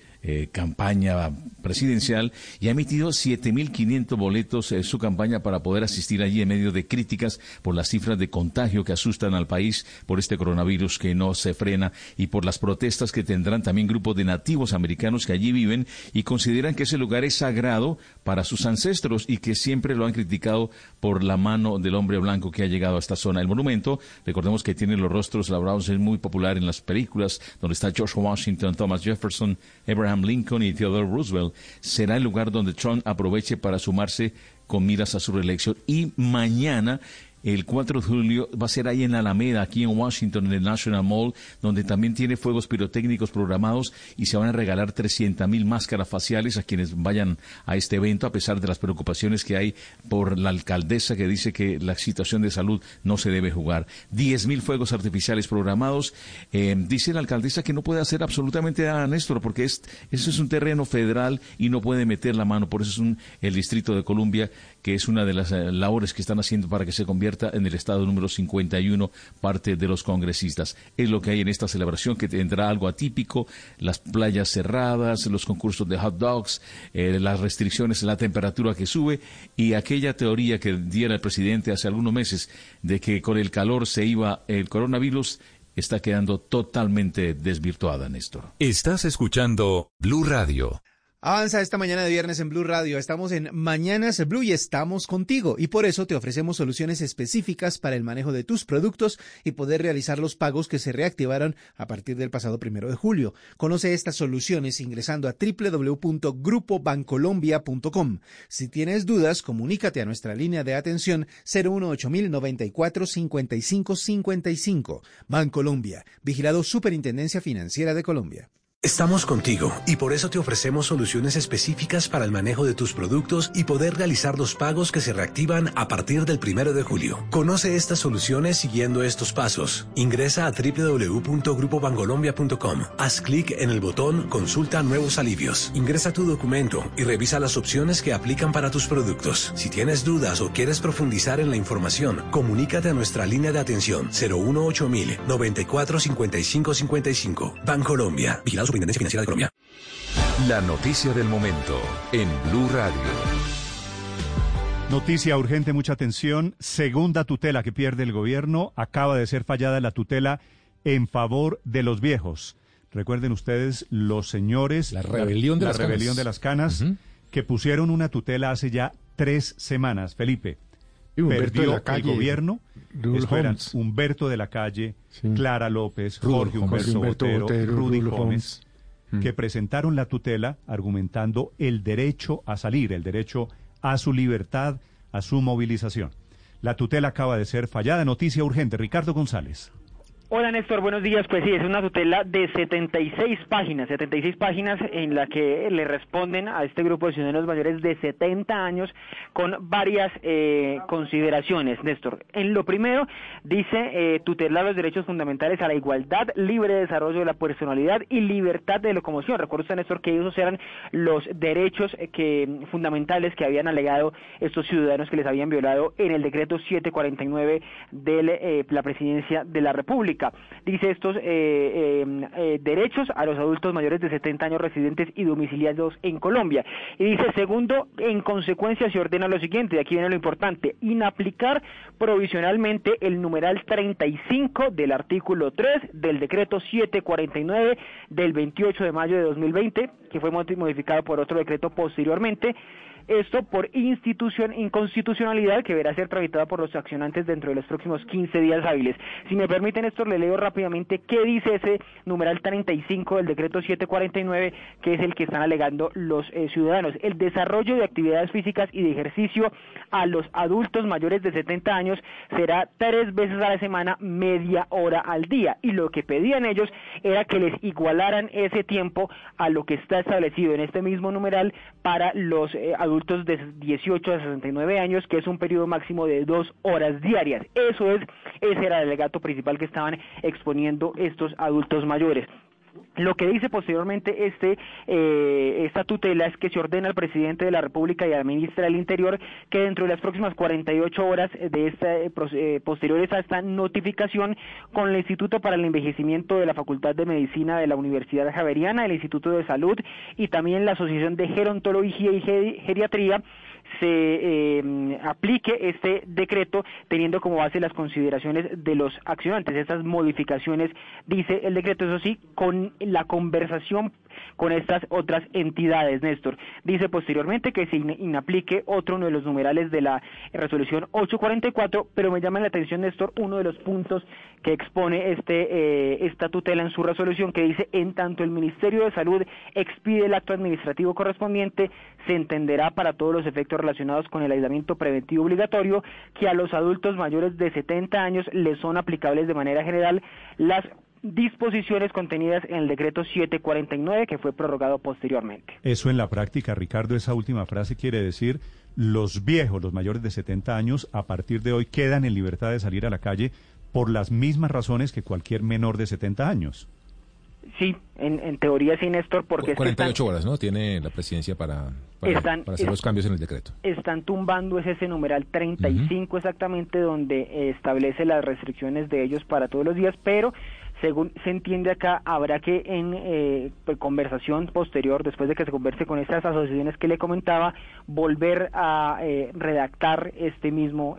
campaña presidencial, y ha emitido 7.500 boletos en su campaña para poder asistir allí en medio de críticas por las cifras de contagio que asustan al país por este coronavirus que no se frena y por las protestas que tendrán también grupos de nativos americanos que allí viven y consideran que ese lugar es sagrado para sus ancestros y que siempre lo han criticado por la mano del hombre blanco que ha llegado a esta zona. El monumento, recordemos que tiene los rostros labrados, es muy popular en las películas donde está George Washington, Thomas Jefferson, Abraham Lincoln y Theodore Roosevelt. Será el lugar donde Trump aproveche para sumarse con miras a su reelección. Y mañana, el 4 de julio, va a ser ahí en la Alameda, aquí en Washington, en el National Mall, donde también tiene fuegos pirotécnicos programados y se van a regalar 300.000 máscaras faciales a quienes vayan a este evento, a pesar de las preocupaciones que hay por la alcaldesa que dice que la situación de salud no se debe jugar. 10.000 fuegos artificiales programados. Dice la alcaldesa que no puede hacer absolutamente nada, Néstor, porque eso es un terreno federal y no puede meter la mano. Por eso es el Distrito de Columbia, que es una de las labores que están haciendo para que se convierta en el estado número 51, parte de los congresistas. Es lo que hay en esta celebración, que tendrá algo atípico: las playas cerradas, los concursos de hot dogs, las restricciones, la temperatura que sube, y aquella teoría que diera el presidente hace algunos meses de que con el calor se iba el coronavirus, está quedando totalmente desvirtuada, Néstor. Estás escuchando Blue Radio. Avanza esta mañana de viernes en Blue Radio. Estamos en Mañanas Blue y estamos contigo. Y por eso te ofrecemos soluciones específicas para el manejo de tus productos y poder realizar los pagos que se reactivaron a partir del pasado 1 de julio. Conoce estas soluciones ingresando a www.grupobancolombia.com. Si tienes dudas, comunícate a nuestra línea de atención 018 094 55 55. Bancolombia, vigilado Superintendencia Financiera de Colombia. Estamos contigo y por eso te ofrecemos soluciones específicas para el manejo de tus productos y poder realizar los pagos que se reactivan a partir del 1 de julio. Conoce estas soluciones siguiendo estos pasos. Ingresa a www.grupobancolombia.com. Haz clic en el botón Consulta nuevos alivios. Ingresa tu documento y revisa las opciones que aplican para tus productos. Si tienes dudas o quieres profundizar en la información, comunícate a nuestra línea de atención 018 000 94 55 55. Bancolombia. Vigilado Superintendencia Financiera de Colombia. La noticia del momento en Blue Radio. Noticia urgente, mucha atención. Segunda tutela que pierde el gobierno. Acaba de ser fallada la tutela en favor de los viejos. Recuerden ustedes, los señores... La rebelión de las canas, que pusieron una tutela hace ya 3 semanas. Felipe, perdió el gobierno. Esperan Humberto de la Calle, sí. Clara López, Jorge Humberto Botero, Rudy Gómez, que presentaron la tutela argumentando el derecho a salir, el derecho a su libertad, a su movilización. La tutela acaba de ser fallada. Noticia urgente, Ricardo González. Hola Néstor, buenos días. Pues sí, es una tutela de 76 páginas en la que le responden a este grupo de ciudadanos mayores de 70 años con varias consideraciones, Néstor. En lo primero, dice tutelar los derechos fundamentales a la igualdad, libre desarrollo de la personalidad y libertad de locomoción. Recuerda usted, Néstor, que esos eran los derechos fundamentales que habían alegado estos ciudadanos que les habían violado en el decreto 749 de la Presidencia de la República. Dice estos derechos a los adultos mayores de 70 años residentes y domiciliados en Colombia. Y dice, segundo, en consecuencia se ordena lo siguiente, y aquí viene lo importante: inaplicar provisionalmente el numeral 35 del artículo 3 del decreto 749 del 28 de mayo de 2020, que fue modificado por otro decreto posteriormente. Esto por inconstitucionalidad, que deberá ser tramitada por los accionantes dentro de los próximos 15 días hábiles. Si me permiten, Néstor, le leo rápidamente qué dice ese numeral 35 del decreto 749, que es el que están alegando los ciudadanos. El desarrollo de actividades físicas y de ejercicio a los adultos mayores de 70 años será 3 veces a la semana, media hora al día. Y lo que pedían ellos era que les igualaran ese tiempo a lo que está establecido en este mismo numeral para los adultos adultos de 18 a 69 años, que es un periodo máximo de 2 horas diarias. Ese era el alegato principal que estaban exponiendo estos adultos mayores. Lo que dice posteriormente esta tutela es que se ordena al presidente de la República y a la ministra del Interior que dentro de las próximas 48 horas de posteriores a esta notificación con el Instituto para el Envejecimiento de la Facultad de Medicina de la Universidad Javeriana, el Instituto de Salud y también la Asociación de Gerontología y Geriatría se aplique este decreto teniendo como base las consideraciones de los accionantes. Estas modificaciones, dice el decreto, eso sí, con la conversación con estas otras entidades, Néstor. Dice posteriormente que se inaplique otro de los numerales de la resolución 844, pero me llama la atención, Néstor, uno de los puntos que expone esta tutela en su resolución, que dice, en tanto el Ministerio de Salud expide el acto administrativo correspondiente, se entenderá para todos los efectos relacionados con el aislamiento preventivo obligatorio que a los adultos mayores de 70 años les son aplicables de manera general las disposiciones contenidas en el decreto 749 que fue prorrogado posteriormente. Eso en la práctica, Ricardo, esa última frase quiere decir los viejos, los mayores de 70 años, a partir de hoy quedan en libertad de salir a la calle por las mismas razones que cualquier menor de 70 años. Sí, en teoría sí, Néstor, porque 48 horas, ¿no? Tiene la presidencia para hacer los cambios en el decreto. Están tumbando ese numeral 35 exactamente, donde establece las restricciones de ellos para todos los días, pero según se entiende acá, habrá que en conversación posterior, después de que se converse con estas asociaciones que le comentaba, volver a redactar Ricardo,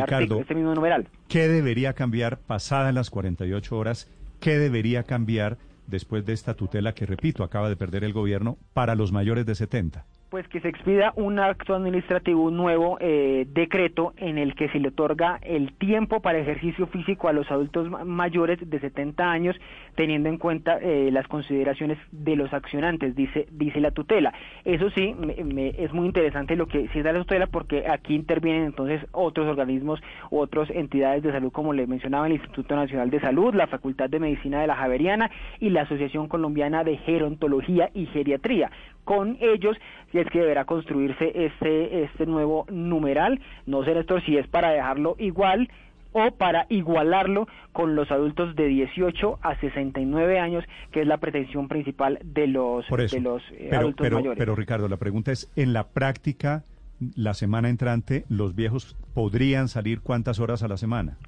artículo, este mismo numeral. ¿Qué debería cambiar pasadas las 48 horas? ¿Qué debería cambiar después de esta tutela que, repito, acaba de perder el gobierno para los mayores de 70? Pues que se expida un acto administrativo, un nuevo decreto en el que se le otorga el tiempo para ejercicio físico a los adultos mayores de 70 años, teniendo en cuenta las consideraciones de los accionantes, dice la tutela. Eso sí, es muy interesante lo que sí da la tutela, porque aquí intervienen entonces otros organismos, otras entidades de salud, como le mencionaba, el Instituto Nacional de Salud, la Facultad de Medicina de la Javeriana y la Asociación Colombiana de Gerontología y Geriatría. Con ellos es que deberá construirse este nuevo numeral. No sé, Néstor, si es para dejarlo igual o para igualarlo con los adultos de 18 a 69 años, que es la pretensión principal de los adultos mayores. Pero, Ricardo, la pregunta es, en la práctica, la semana entrante, ¿los viejos podrían salir cuántas horas a la semana?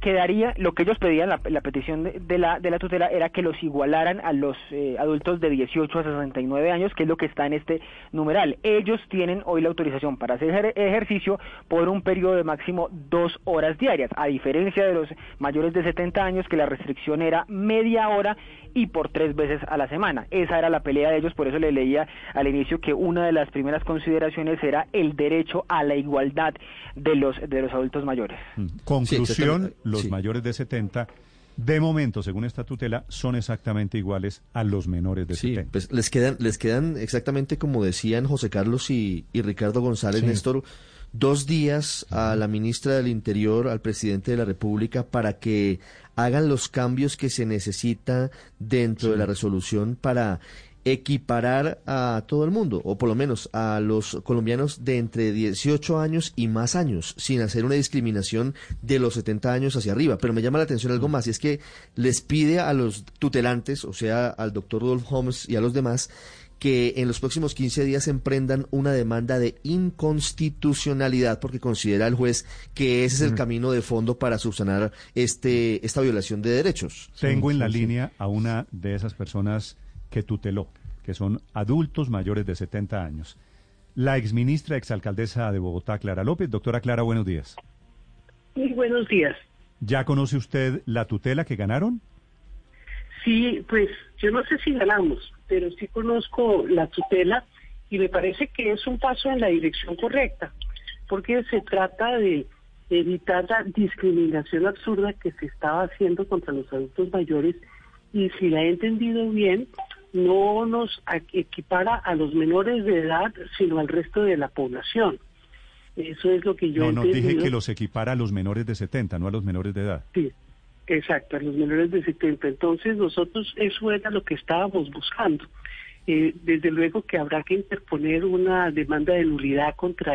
Quedaría, lo que ellos pedían, la petición de la tutela era que los igualaran a los adultos de 18 a 69 años, que es lo que está en este numeral. Ellos tienen hoy la autorización para hacer ejercicio por un periodo de máximo 2 horas diarias, a diferencia de los mayores de 70 años, que la restricción era media hora y por 3 veces a la semana. Esa era la pelea de ellos, por eso le leía al inicio que una de las primeras consideraciones era el derecho a la igualdad de los adultos mayores. Conclusión, los mayores de 70, de momento, según esta tutela, son exactamente iguales a los menores de 70. Pues les quedan exactamente, como decían José Carlos y Ricardo González, Néstor, 2 días a la ministra del Interior, al presidente de la República, para que hagan los cambios que se necesita dentro de la resolución para equiparar a todo el mundo, o por lo menos a los colombianos de entre 18 años y más años, sin hacer una discriminación de los 70 años hacia arriba. Pero me llama la atención algo más, y es que les pide a los tutelantes, o sea, al doctor Rudolf Holmes y a los demás, que en los próximos 15 días emprendan una demanda de inconstitucionalidad, porque considera el juez que ese es el camino de fondo para subsanar esta violación de derechos. Tengo en la línea a una de esas personas que tuteló, que son adultos mayores de 70 años. La exministra, exalcaldesa de Bogotá, Clara López. Doctora Clara, buenos días. Muy buenos días. ¿Ya conoce usted la tutela que ganaron? Sí, pues yo no sé si ganamos, pero sí conozco la tutela y me parece que es un paso en la dirección correcta, porque se trata de evitar la discriminación absurda que se estaba haciendo contra los adultos mayores, y si la he entendido bien, no nos equipara a los menores de edad, sino al resto de la población. Eso es lo que yo he entendido. No, dije que los equipara a los menores de 70, no a los menores de edad. Sí, exacto, a los menores de 70. Entonces nosotros, eso era lo que estábamos buscando. desde luego que habrá que interponer una demanda de nulidad contra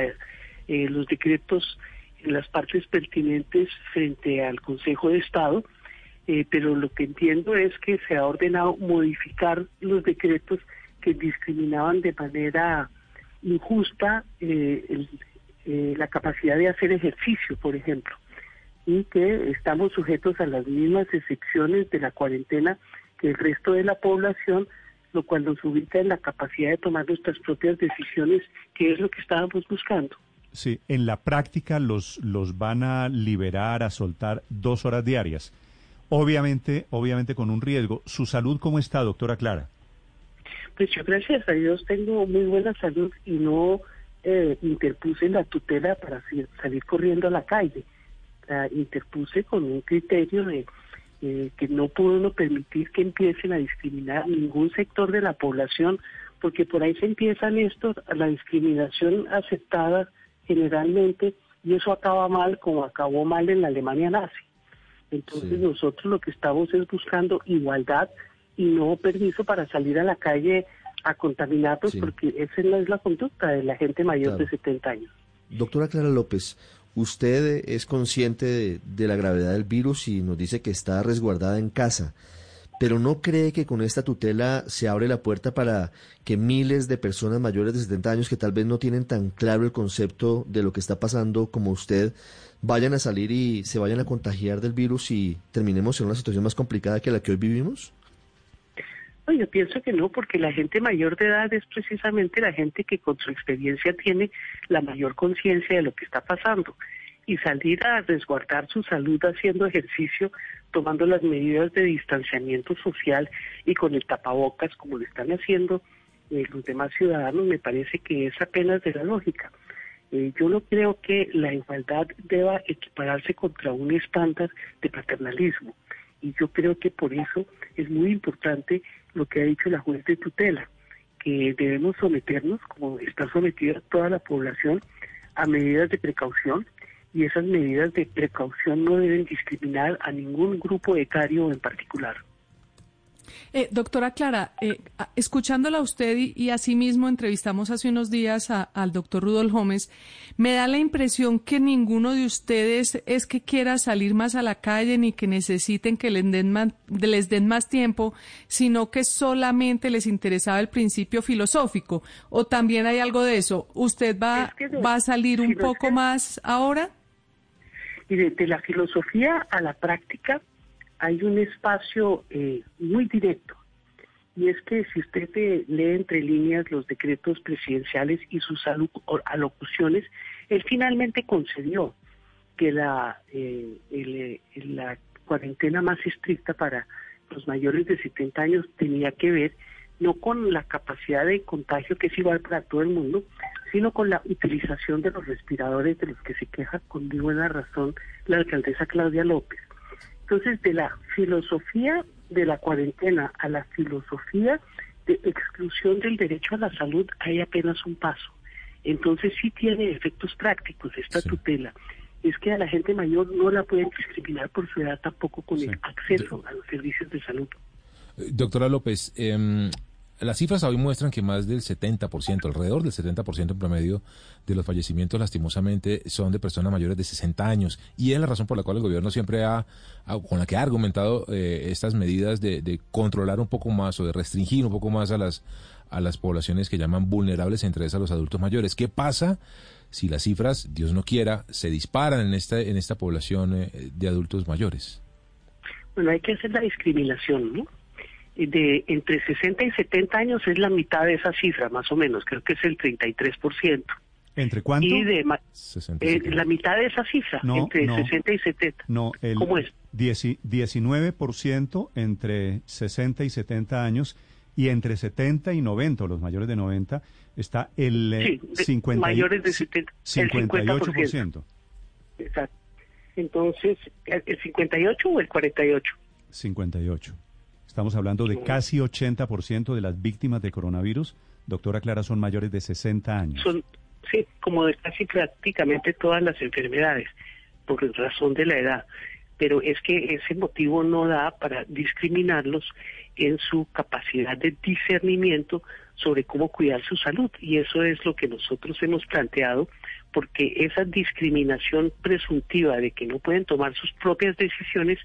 los decretos en las partes pertinentes frente al Consejo de Estado, pero lo que entiendo es que se ha ordenado modificar los decretos que discriminaban de manera injusta la capacidad de hacer ejercicio, por ejemplo, y que estamos sujetos a las mismas excepciones de la cuarentena que el resto de la población, lo cual nos ubica en la capacidad de tomar nuestras propias decisiones, que es lo que estábamos buscando. Sí, en la práctica los van a liberar, a soltar 2 horas diarias. Obviamente con un riesgo. ¿Su salud cómo está, doctora Clara? Pues yo, gracias a Dios, tengo muy buena salud y no interpuse la tutela para salir corriendo a la calle. La interpuse con un criterio de que no pudo uno permitir que empiecen a discriminar ningún sector de la población, porque por ahí se empieza, Néstor, la discriminación aceptada generalmente, y eso acaba mal, como acabó mal en la Alemania nazi. Entonces sí, Nosotros lo que estamos es buscando igualdad y no permiso para salir a la calle a contaminarnos, sí, porque esa no es la conducta de la gente mayor, claro, de 70 años. Doctora Clara López, usted es consciente de la gravedad del virus y nos dice que está resguardada en casa, pero ¿no cree que con esta tutela se abre la puerta para que miles de personas mayores de 70 años que tal vez no tienen tan claro el concepto de lo que está pasando como usted, vayan a salir y se vayan a contagiar del virus y terminemos en una situación más complicada que la que hoy vivimos? No, yo pienso que no, porque la gente mayor de edad es precisamente la gente que con su experiencia tiene la mayor conciencia de lo que está pasando. Y salir a resguardar su salud haciendo ejercicio, tomando las medidas de distanciamiento social y con el tapabocas, como lo están haciendo los demás ciudadanos, me parece que es apenas de la lógica. Yo no creo que la igualdad deba equipararse contra un estándar de paternalismo. Y yo creo que por eso es muy importante lo que ha dicho la juez de tutela, que debemos someternos, como está sometida toda la población, a medidas de precaución, y esas medidas de precaución no deben discriminar a ningún grupo etario en particular. Doctora Clara, escuchándola a usted y asimismo entrevistamos hace unos días al doctor Rudolf Gómez, me da la impresión que ninguno de ustedes es que quiera salir más a la calle ni que necesiten que les den más tiempo, sino que solamente les interesaba el principio filosófico. ¿O también hay algo de eso? ¿Usted va a salir un poco más ahora? Y de la filosofía a la práctica hay un espacio muy directo, y es que si usted lee entre líneas los decretos presidenciales y sus alocuciones, él finalmente concedió que la cuarentena más estricta para los mayores de 70 años tenía que ver no con la capacidad de contagio, que es igual para todo el mundo, sino con la utilización de los respiradores, de los que se queja con muy buena razón la alcaldesa Claudia López. Entonces, de la filosofía de la cuarentena a la filosofía de exclusión del derecho a la salud hay apenas un paso. Entonces, sí tiene efectos prácticos esta tutela. Es que a la gente mayor no la pueden discriminar por su edad, tampoco con el acceso a los servicios de salud. Doctora López, las cifras hoy muestran que más del 70%, alrededor del 70% en promedio de los fallecimientos lastimosamente son de personas mayores de 60 años, y es la razón por la cual el gobierno siempre con la que ha argumentado estas medidas de controlar un poco más o de restringir un poco más a las poblaciones que llaman vulnerables, entre esas los adultos mayores. ¿Qué pasa si las cifras, Dios no quiera, se disparan en esta población de adultos mayores? Bueno, hay que hacer la discriminación, ¿no? De entre 60 y 70 años es la mitad de esa cifra, más o menos, creo que es el 33%. ¿Entre cuánto? Y de 60 y 70. La mitad de esa cifra, no, entre 60 y 70. No, el ¿cómo es? 19% entre 60 y 70 años, y entre 70 y 90, los mayores de 90, está el 58%. Exacto. Entonces, ¿el 58 o el 48? 58. Estamos hablando de casi 80% de las víctimas de coronavirus, doctora Clara, son mayores de 60 años. Sí, como de casi prácticamente todas las enfermedades, por razón de la edad. pero es que ese motivo no da para discriminarlos en su capacidad de discernimiento sobre cómo cuidar su salud, y eso es lo que nosotros hemos planteado, porque esa discriminación presuntiva de que no pueden tomar sus propias decisiones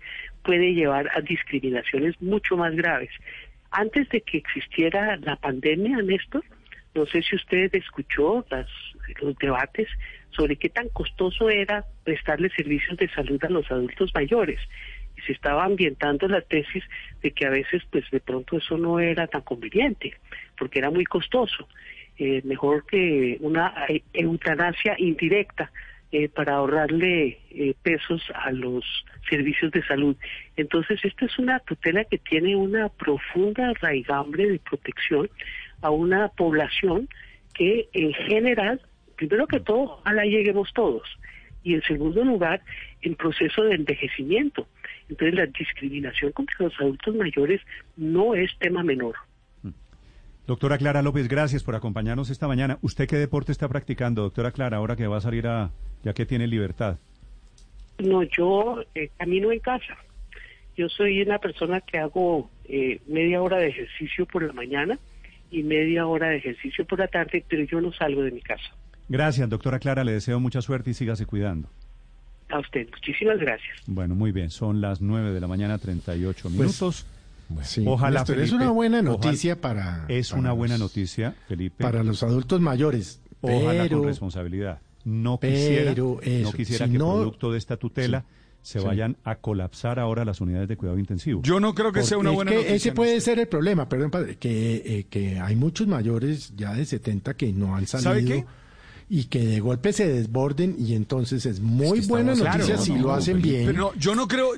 puede llevar a discriminaciones mucho más graves. Antes de que existiera la pandemia, Néstor, no sé si usted escuchó los debates sobre qué tan costoso era prestarle servicios de salud a los adultos mayores. Y se estaba ambientando la tesis de que a veces, pues de pronto eso no era tan conveniente, porque era muy costoso. Mejor que una eutanasia indirecta para ahorrarle pesos a los servicios de salud. Entonces, esta es una tutela que tiene una profunda raigambre de protección a una población que en general, primero que todo, a la lleguemos todos, y en segundo lugar, en proceso de envejecimiento. Entonces la discriminación contra los adultos mayores no es tema menor. Doctora Clara López, gracias por acompañarnos esta mañana. ¿Usted qué deporte está practicando, doctora Clara, ahora que va a salir ya que tiene libertad? No, yo camino en casa. Yo soy una persona que hago media hora de ejercicio por la mañana y media hora de ejercicio por la tarde, pero yo no salgo de mi casa. Gracias, doctora Clara, le deseo mucha suerte y sígase cuidando. A usted, muchísimas gracias. Bueno, muy bien, son las 9:38 a.m. Pues sí, ojalá, Néstor, Felipe, es una buena noticia una buena noticia, Felipe, para los adultos mayores. Ojalá, pero con responsabilidad. No quisiera que producto de esta tutela se vayan a colapsar ahora las unidades de cuidado intensivo. Yo no creo que sea una buena noticia. Ese puede ser el problema, perdón, padre, que hay muchos mayores ya de 70 que no han salido. ¿Sabe qué? Y que de golpe se desborden, y entonces es muy buena noticia si lo hacen bien. Pero yo no creo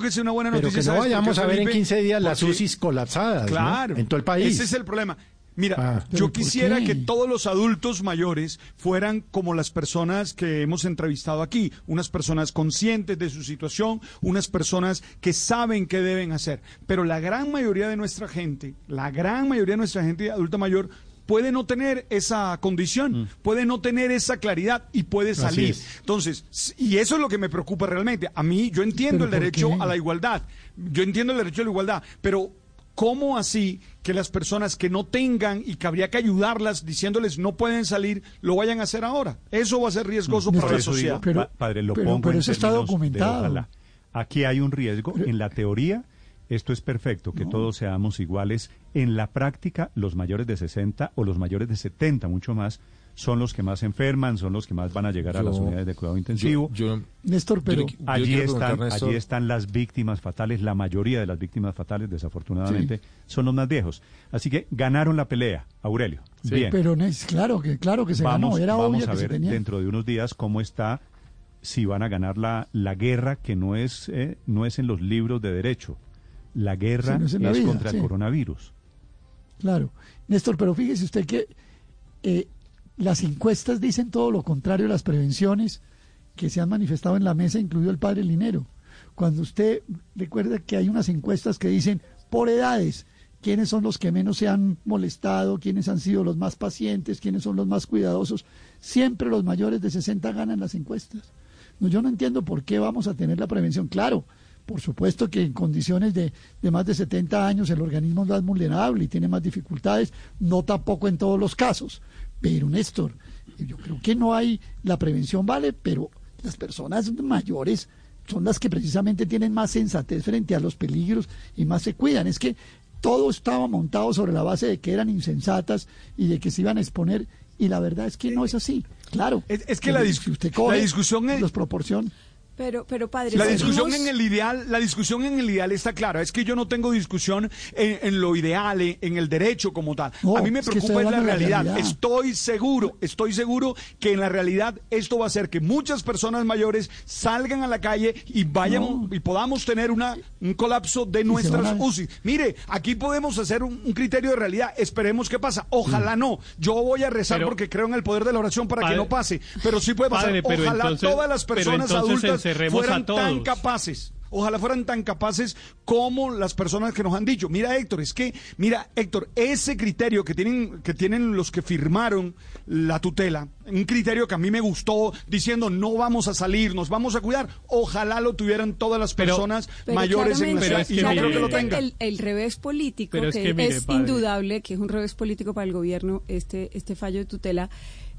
que sea una buena noticia. Pero que no vayamos a ver en 15 días las UCIs colapsadas, claro, ¿no? En todo el país. Ese es el problema. Mira, yo quisiera que todos los adultos mayores fueran como las personas que hemos entrevistado aquí, unas personas conscientes de su situación, unas personas que saben qué deben hacer. Pero la gran mayoría de nuestra gente adulta mayor puede no tener esa condición, puede no tener esa claridad y puede salir. Entonces, y eso es lo que me preocupa realmente. A mí, yo entiendo el derecho a la igualdad, pero ¿cómo así que las personas que no tengan y que habría que ayudarlas diciéndoles no pueden salir, lo vayan a hacer ahora? Eso va a ser riesgoso para la sociedad. Pero eso está documentado. Aquí hay un riesgo, en la teoría. Esto es perfecto, que todos seamos iguales. En la práctica, los mayores de 60 o los mayores de 70, mucho más, son los que más se enferman, son los que más van a llegar a las unidades de cuidado intensivo. Néstor, pero allí están las víctimas fatales. La mayoría de las víctimas fatales, desafortunadamente, son los más viejos. Así que ganaron la pelea, Aurelio. Sí. Bien. Pero claro que se ganó. Era obvio que se tenía. Vamos a ver dentro de unos días cómo está, si van a ganar la guerra, que no es en los libros de derecho. La guerra es contra el coronavirus. Claro. Néstor, pero fíjese usted que las encuestas dicen todo lo contrario a las prevenciones que se han manifestado en la mesa, incluido el padre Linero. Cuando usted recuerda que hay unas encuestas que dicen por edades, quiénes son los que menos se han molestado, quiénes han sido los más pacientes, quiénes son los más cuidadosos, siempre los mayores de 60 ganan las encuestas. No, yo no entiendo por qué vamos a tener la prevención. Claro, por supuesto que en condiciones de más de 70 años el organismo es más vulnerable y tiene más dificultades, no tampoco en todos los casos. Pero, Néstor, yo creo que la prevención vale, pero las personas mayores son las que precisamente tienen más sensatez frente a los peligros y más se cuidan. Es que todo estaba montado sobre la base de que eran insensatas y de que se iban a exponer, y la verdad es que no es así. Claro. Es que la discusión es... Pero padre, la discusión en el ideal está clara. Es que yo no tengo discusión en lo ideal, en el derecho como tal. No, a mí me preocupa la realidad. Estoy seguro que en la realidad esto va a hacer que muchas personas mayores salgan a la calle y vayan y podamos tener un colapso de nuestras UCI. Mire, aquí podemos hacer un criterio de realidad. Esperemos que pasa. Ojalá no. Yo voy a rezar porque creo en el poder de la oración para que no pase. Pero sí puede pasar. Ojalá todas las personas adultas fueran tan capaces. Ojalá fueran tan capaces como las personas que nos han dicho. Mira, Héctor, ese criterio que tienen los que firmaron la tutela, un criterio que a mí me gustó, diciendo no vamos a salir, nos vamos a cuidar, ojalá lo tuvieran todas las personas mayores en nuestra ciudad. El revés político, pero es indudable que es un revés político para el gobierno, este fallo de tutela,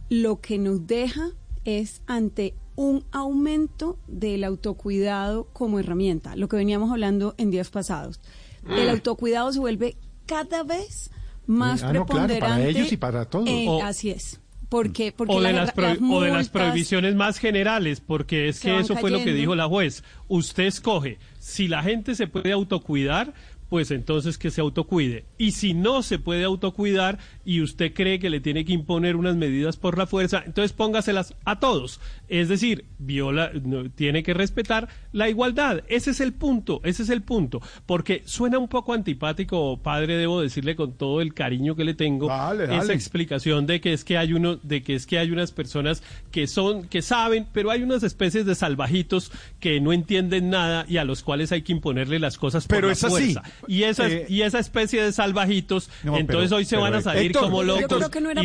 lo que nos deja es ante un aumento del autocuidado como herramienta, lo que veníamos hablando en días pasados. El autocuidado se vuelve cada vez más preponderante. Claro, para ellos y para todos. Así es. Porque las prohibiciones más generales, porque es que eso fue lo que dijo la juez. Usted escoge, si la gente se puede autocuidar, pues entonces que se autocuide. Y si no se puede autocuidar y usted cree que le tiene que imponer unas medidas por la fuerza, entonces póngaselas a todos. Es decir, tiene que respetar la igualdad. Ese es el punto. Porque suena un poco antipático, padre, debo decirle con todo el cariño que le tengo, esa explicación de que es que hay unas personas que saben, pero hay unas especies de salvajitos que no entienden nada y a los cuales hay que imponerle las cosas por la fuerza. Así. Y esa especie de salvajitos, hoy se van a salir, Héctor, como locos, no,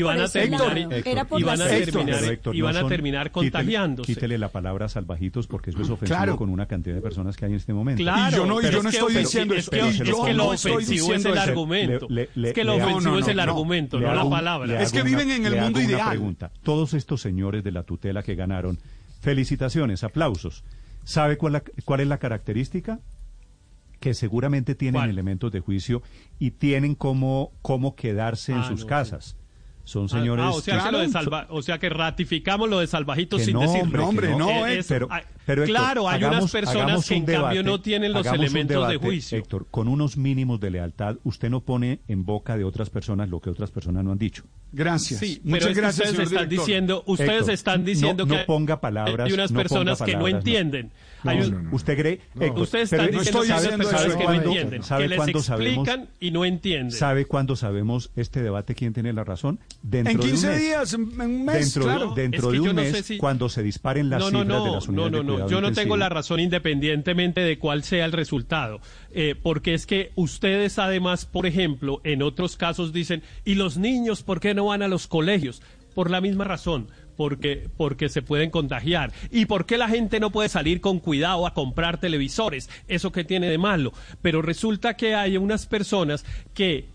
y van a terminar, contagiándose. Quítele la palabra salvajitos porque eso es ofensivo, claro, con una cantidad de personas que hay en este momento. Claro, y yo no estoy diciendo eso, es que lo ofensivo es el argumento. Es que lo ofensivo es el argumento, no la palabra. Es que viven en el mundo ideal. Todos estos señores de la tutela que ganaron, felicitaciones, aplausos. ¿Sabe cuál es la característica? Que seguramente tienen elementos de juicio y tienen cómo quedarse en sus casas. Son señores... que ratificamos lo de salvajitos sin decirlo. Pero Héctor, hay unas personas que en cambio no tienen los elementos de juicio. Héctor, con unos mínimos de lealtad, usted no pone en boca de otras personas lo que otras personas no han dicho. Gracias. Sí, muchas gracias, señor director. Ustedes están diciendo que hay unas personas que no entienden. ¿Usted cree? Ustedes están diciendo que no entienden, que les explican y no entienden. ¿Sabe cuándo sabemos este debate quién tiene la razón? En 15 días, en un mes, claro. Dentro de un mes, cuando se disparen las cifras de las unidades de cuidado intensivo. Yo no tengo la razón independientemente de cuál sea el resultado, porque es que ustedes además, por ejemplo, en otros casos dicen, ¿y los niños por qué no van a los colegios? Por la misma razón. Porque se pueden contagiar. ¿Y por qué la gente no puede salir con cuidado a comprar televisores? ¿Eso qué tiene de malo? Pero resulta que hay unas personas que,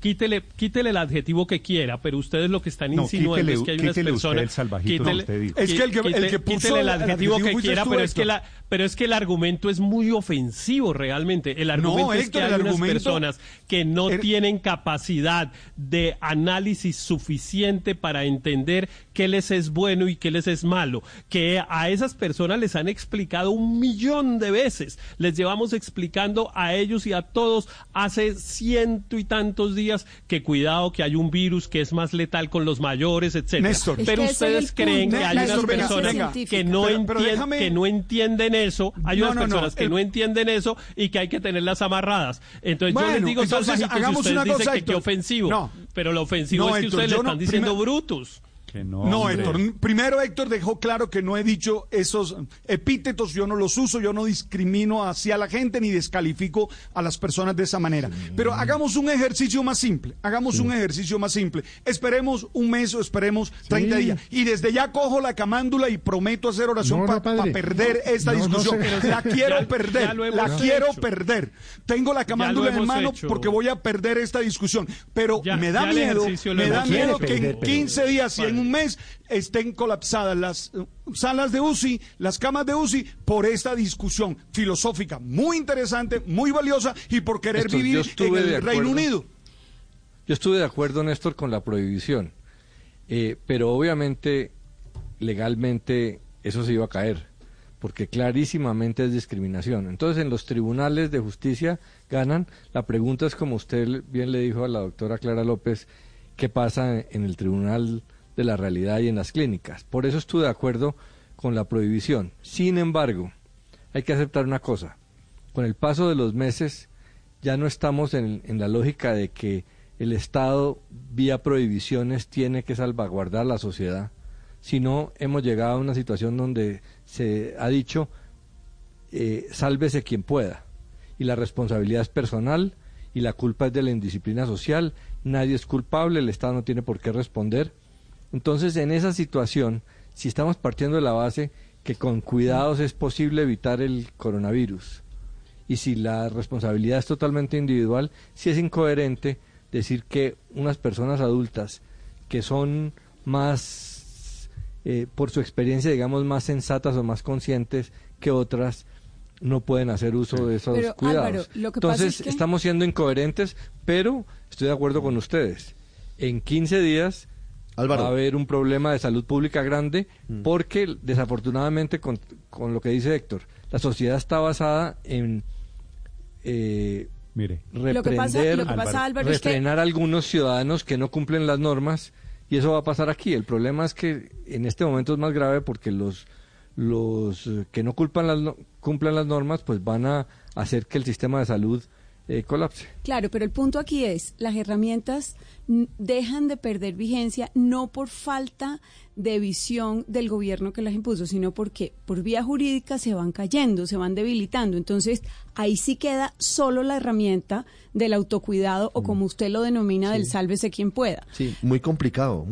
quítele el adjetivo que quiera, pero ustedes lo que están insinuando es que hay unas personas... Quítele el adjetivo que quiera, pero es que el argumento es muy ofensivo realmente. El argumento es que hay unas personas que no tienen capacidad de análisis suficiente para entender qué les es bueno y qué les es malo, que a esas personas les han explicado 1 millón de veces, les llevamos explicando a ellos y a todos hace 100 y tantos días que cuidado, que hay un virus que es más letal con los mayores, etcétera. Néstor, pero ustedes creen que hay unas personas que no entienden eso, hay unas personas que no entienden eso y que hay que tenerlas amarradas. Entonces yo les digo, entonces, hagamos ustedes una cosa, dicen que qué ofensivo, pero lo ofensivo es que ustedes le están diciendo brutos. No, Héctor. Primero, Héctor dejó claro que no he dicho esos epítetos, yo no los uso, yo no discrimino hacia la gente ni descalifico a las personas de esa manera. Sí. Pero hagamos un ejercicio más simple, Esperemos un mes o esperemos 30 días. Y desde ya cojo la camándula y prometo hacer oración para perder esta discusión. La quiero perder. Tengo la camándula en mano porque voy a perder esta discusión. Pero me da miedo que en 15 días y en un mes estén colapsadas las salas de UCI, las camas de UCI, por esta discusión filosófica muy interesante, muy valiosa y por querer vivir en el Reino Unido. Yo estuve de acuerdo, Néstor, con la prohibición, pero obviamente legalmente eso se iba a caer, porque clarísimamente es discriminación. Entonces en los tribunales de justicia ganan. La pregunta es, como usted bien le dijo a la doctora Clara López, ¿qué pasa en el tribunal de la realidad y en las clínicas? Por eso estuve de acuerdo con la prohibición. Sin embargo, hay que aceptar una cosa. Con el paso de los meses ya no estamos en la lógica de que el Estado vía prohibiciones tiene que salvaguardar la sociedad, sino hemos llegado a una situación donde se ha dicho sálvese quien pueda, y la responsabilidad es personal y la culpa es de la indisciplina social, nadie es culpable, el Estado no tiene por qué responder. Entonces, en esa situación, si estamos partiendo de la base que con cuidados es posible evitar el coronavirus, y si la responsabilidad es totalmente individual, sí es incoherente decir que unas personas adultas que son más, por su experiencia, digamos, más sensatas o más conscientes que otras, no pueden hacer uso de esos cuidados. Álvaro, lo que entonces pasa es que estamos siendo incoherentes, pero estoy de acuerdo con ustedes. En 15 días... Álvaro, va a haber un problema de salud pública grande porque, desafortunadamente, con lo que dice Héctor, la sociedad está basada en refrenar a algunos ciudadanos que no cumplen las normas, y eso va a pasar aquí. El problema es que en este momento es más grave porque los que no cumplan las normas pues van a hacer que el sistema de salud colapse. Claro, pero el punto aquí es, las herramientas dejan de perder vigencia no por falta de visión del gobierno que las impuso, sino porque por vía jurídica se van cayendo, se van debilitando. Entonces, ahí sí queda solo la herramienta del autocuidado, o como usted lo denomina, del sálvese quien pueda. Sí, muy complicado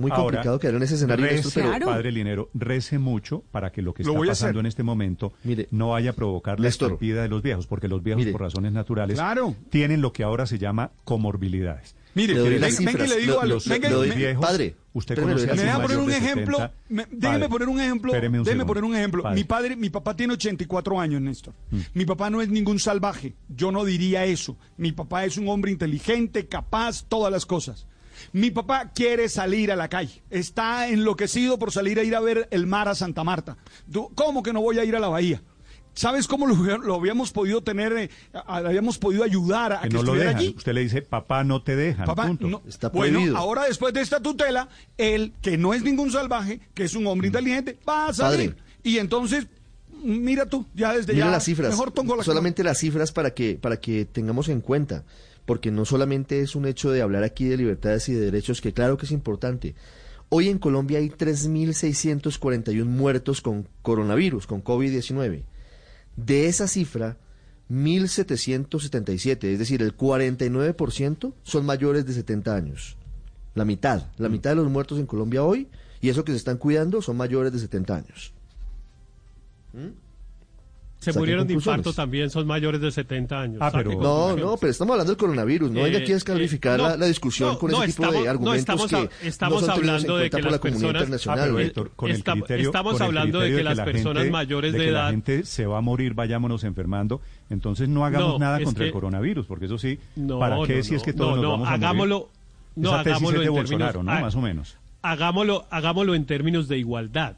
quedar en ese escenario. Rece, esto, pero, claro, padre Linero, rece mucho para que lo que está pasando en este momento, mire, no vaya a provocar la estupidez de los viejos, porque los viejos, mire, por razones naturales, claro, tienen lo que ahora se llama comorbilidades. Mire, venga y le digo a los viejos, padre, usted conoce a déjeme poner un ejemplo. Padre. Mi papá tiene 84 años, Néstor. Mi papá no es ningún salvaje, yo no diría eso. Mi papá es un hombre inteligente, capaz, todas las cosas. Mi papá quiere salir a la calle, está enloquecido por salir a ir a ver el mar a Santa Marta. ¿Cómo que no voy a ir a la bahía? ¿Sabes cómo lo habíamos podido tener, habíamos podido ayudar a que no estuviera allí? Usted le dice, papá, no te dejan, papá, punto. No, está prohibido. Bueno, ahora después de esta tutela, él, que no es ningún salvaje, que es un hombre inteligente, va a salir. Padre. Y entonces, mira tú, mira ya las cifras, mejor tongo la solamente cama. Las cifras para que tengamos en cuenta, porque no solamente es un hecho de hablar aquí de libertades y de derechos, que claro que es importante. Hoy en Colombia hay 3.641 muertos con coronavirus, con COVID-19. De esa cifra, 1.777, es decir, el 49% son mayores de 70 años. La mitad de los muertos en Colombia hoy, y eso que se están cuidando, son mayores de 70 años. Se murieron de infarto también, son mayores de 70 años. Pero estamos hablando del coronavirus, no hay aquí descalificar la discusión con ese tipo de argumentos estamos hablando de que las personas estamos hablando de que las personas mayores de edad, la gente se va a morir, vayámonos enfermando, entonces no hagamos nada contra el coronavirus, porque eso sí, ¿para qué si es que todos nos vamos a morir? Hagámoslo de Bolsonaro, ¿no? Más o menos. Hagámoslo en términos de igualdad.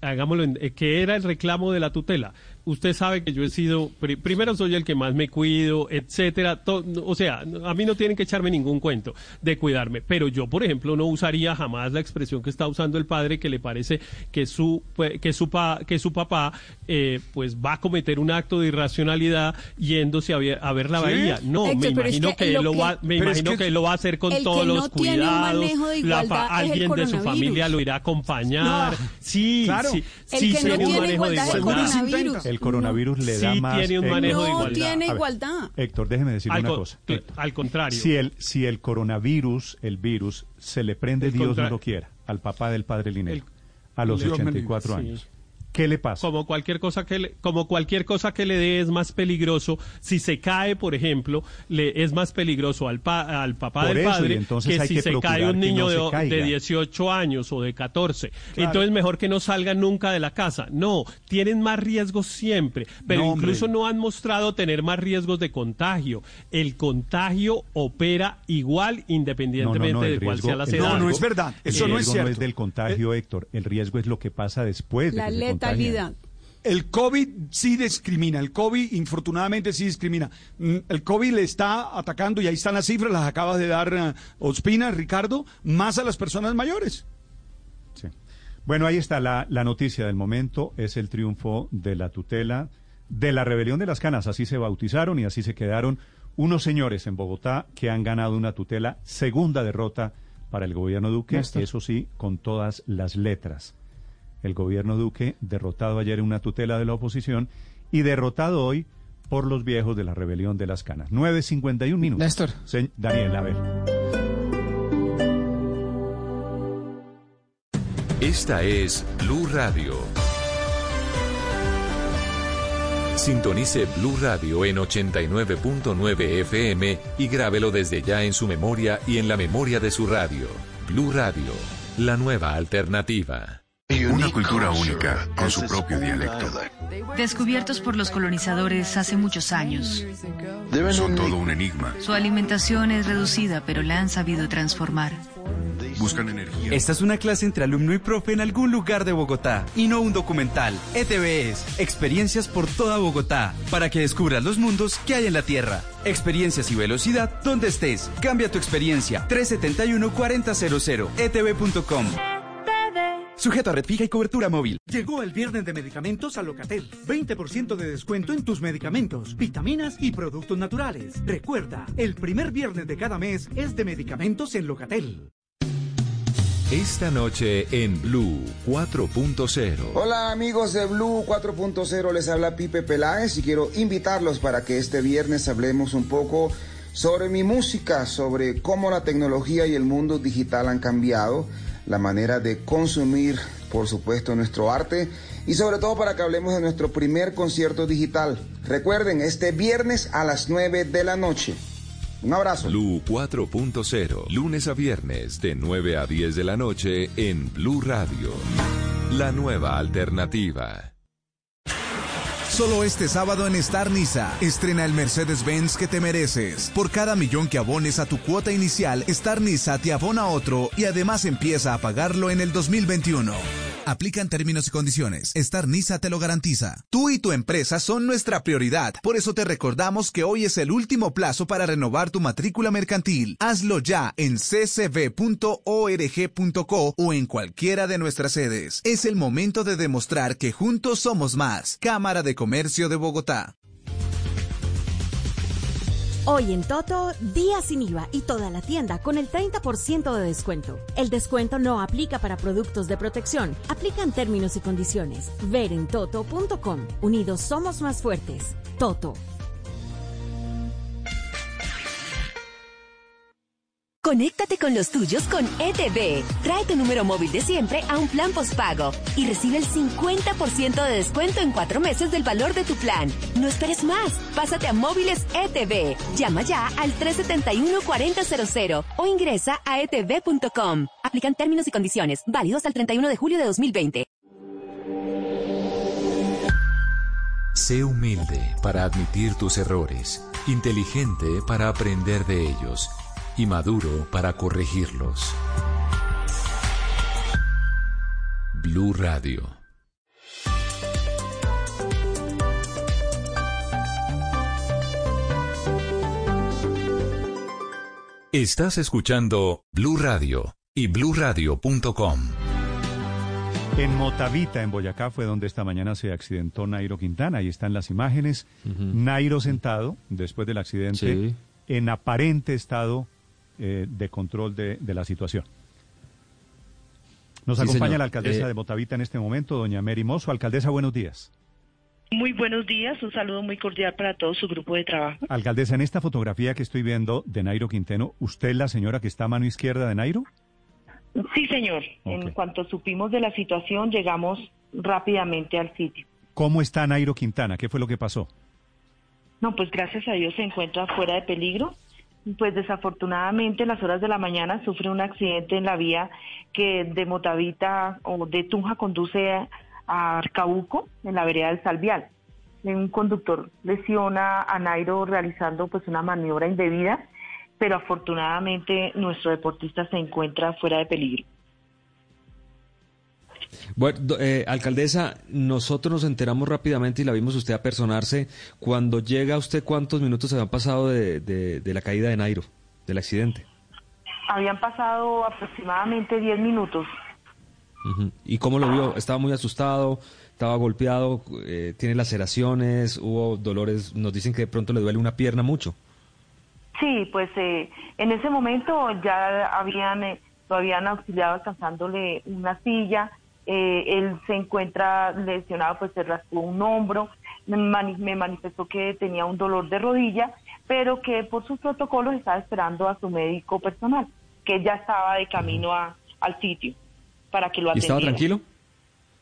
Hagámoslo, que era el reclamo de la tutela. Usted sabe que yo he sido, primero soy el que más me cuido, etcétera. O sea, a mí no tienen que echarme ningún cuento de cuidarme. Pero yo, por ejemplo, no usaría jamás la expresión que está usando el padre, que le parece que su papá pues va a cometer un acto de irracionalidad yéndose a ver la bahía. No, me imagino que él lo va a hacer con todos los cuidados. Alguien de su familia lo irá a acompañar. El coronavirus le da más. Tiene un manejo de igualdad. No tiene igualdad. A ver, Héctor, déjeme decirle una cosa. Al contrario. Si el coronavirus, el virus, se le prende, Dios no lo quiera, al papá del padre Linero, a los 84 años. Sí. ¿Qué le pasa? Como cualquier cosa que le dé es más peligroso. Si se cae, por ejemplo, le es más peligroso al papá por del eso, padre que si se cae un niño no de 18 años o de 14. Claro. Entonces mejor que no salgan nunca de la casa. No, tienen más riesgos siempre, pero incluso no han mostrado tener más riesgos de contagio. El contagio opera igual independientemente de cuál sea la edad. No, no es verdad. Eso no es cierto. El riesgo no es del contagio, Héctor. El riesgo es lo que pasa después de que letalidad. El COVID sí discrimina, el COVID infortunadamente sí discrimina. El COVID le está atacando, y ahí están las cifras, las acabas de dar Ospina, Ricardo, más a las personas mayores. Sí. Bueno, ahí está la noticia del momento, es el triunfo de la tutela, de la rebelión de las canas, así se bautizaron y así se quedaron unos señores en Bogotá que han ganado una tutela, segunda derrota para el gobierno Duque, eso sí, con todas las letras. El gobierno Duque derrotado ayer en una tutela de la oposición y derrotado hoy por los viejos de la rebelión de las canas. 9:51 minutos. Néstor. Daniel, a ver. Esta es Blue Radio. Sintonice Blue Radio en 89.9 FM y grábelo desde ya en su memoria y en la memoria de su radio. Blue Radio, la nueva alternativa. Una cultura única, con su propio dialecto. Descubiertos por los colonizadores hace muchos años. Son todo un enigma. Su alimentación es reducida, pero la han sabido transformar. Buscan energía. Esta es una clase entre alumno y profe en algún lugar de Bogotá, y no un documental. ETB es experiencias por toda Bogotá, para que descubras los mundos que hay en la Tierra. Experiencias y velocidad donde estés. Cambia tu experiencia. 371-4000, etb.com. Sujeto a red fija y cobertura móvil. Llegó el viernes de medicamentos a Locatel. 20% de descuento en tus medicamentos, vitaminas y productos naturales. Recuerda, el primer viernes de cada mes es de medicamentos en Locatel. Esta noche en Blue 4.0. Hola amigos de Blue 4.0, les habla Pipe Peláez y quiero invitarlos para que este viernes hablemos un poco sobre mi música, sobre cómo la tecnología y el mundo digital han cambiado la manera de consumir, por supuesto, nuestro arte, y sobre todo para que hablemos de nuestro primer concierto digital. Recuerden, este viernes a las 9 de la noche. Un abrazo. Blue 4.0, lunes a viernes de 9 a 10 de la noche en Blue Radio, la nueva alternativa. Solo este sábado en Star Niza, estrena el Mercedes-Benz que te mereces. Por cada millón que abones a tu cuota inicial, Star Niza te abona otro y además empieza a pagarlo en el 2021. Aplican términos y condiciones. Star Niza te lo garantiza. Tú y tu empresa son nuestra prioridad. Por eso te recordamos que hoy es el último plazo para renovar tu matrícula mercantil. Hazlo ya en ccb.org.co o en cualquiera de nuestras sedes. Es el momento de demostrar que juntos somos más. Cámara de Comercio de Bogotá. Hoy en Toto, día sin IVA y toda la tienda con el 30% de descuento. El descuento no aplica para productos de protección. Aplican términos y condiciones. Ver en toto.com. Unidos somos más fuertes. Toto. Conéctate con los tuyos con ETB. Trae tu número móvil de siempre a un plan postpago y recibe el 50% de descuento en 4 meses del valor de tu plan. No esperes más. Pásate a Móviles ETB. Llama ya al 371-4000 o ingresa a etb.com. Aplican términos y condiciones. Válidos al 31 de julio de 2020. Sé humilde para admitir tus errores, inteligente para aprender de ellos y maduro para corregirlos. Blue Radio. Estás escuchando Blue Radio y BlueRadio.com. En Motavita, en Boyacá, fue donde esta mañana se accidentó Nairo Quintana. Ahí están las imágenes. Nairo sentado, después del accidente, en aparente estado de control de la situación. Nos acompaña la alcaldesa de Motavita en este momento, doña Mary Mosso. Alcaldesa, buenos días. Muy buenos días, un saludo muy cordial para todo su grupo de trabajo. Alcaldesa, en esta fotografía que estoy viendo de Nairo Quintero, ¿usted es la señora que está a mano izquierda de Nairo? Sí, señor. Okay. En cuanto supimos de la situación, llegamos rápidamente al sitio. ¿Cómo está Nairo Quintana? ¿Qué fue lo que pasó? No, pues gracias a Dios se encuentra fuera de peligro. Pues desafortunadamente en las horas de la mañana sufre un accidente en la vía que de Motavita o de Tunja conduce a Arcabuco, en la vereda del Salvial. Un conductor lesiona a Nairo realizando pues una maniobra indebida, pero afortunadamente nuestro deportista se encuentra fuera de peligro. Bueno, alcaldesa, nosotros nos enteramos rápidamente y la vimos usted apersonarse. Cuando llega usted, ¿cuántos minutos habían pasado de la caída de Nairo, del accidente? Habían pasado aproximadamente 10 minutos. ¿Y cómo lo vio? ¿Estaba muy asustado? ¿Estaba golpeado? ¿Tiene laceraciones? ¿Hubo dolores? Nos dicen que de pronto le duele una pierna mucho. Sí, pues en ese momento ya lo habían auxiliado alcanzándole una silla. Él se encuentra lesionado, pues se raspó un hombro, me manifestó que tenía un dolor de rodilla, pero que por sus protocolos estaba esperando a su médico personal, que ya estaba de camino al sitio para que lo atendiera. ¿Estaba tranquilo?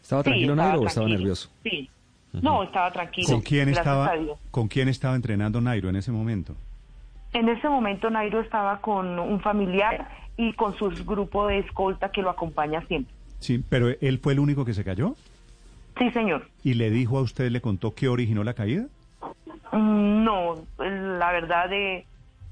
¿Estaba tranquilo, sí, Nairo, o estaba nervioso? Sí, no, estaba tranquilo. ¿Con quién estaba entrenando Nairo en ese momento? En ese momento Nairo estaba con un familiar y con su grupo de escolta que lo acompaña siempre. Sí, pero ¿él fue el único que se cayó? Sí, señor. ¿Y le dijo a usted, le contó qué originó la caída? No, la verdad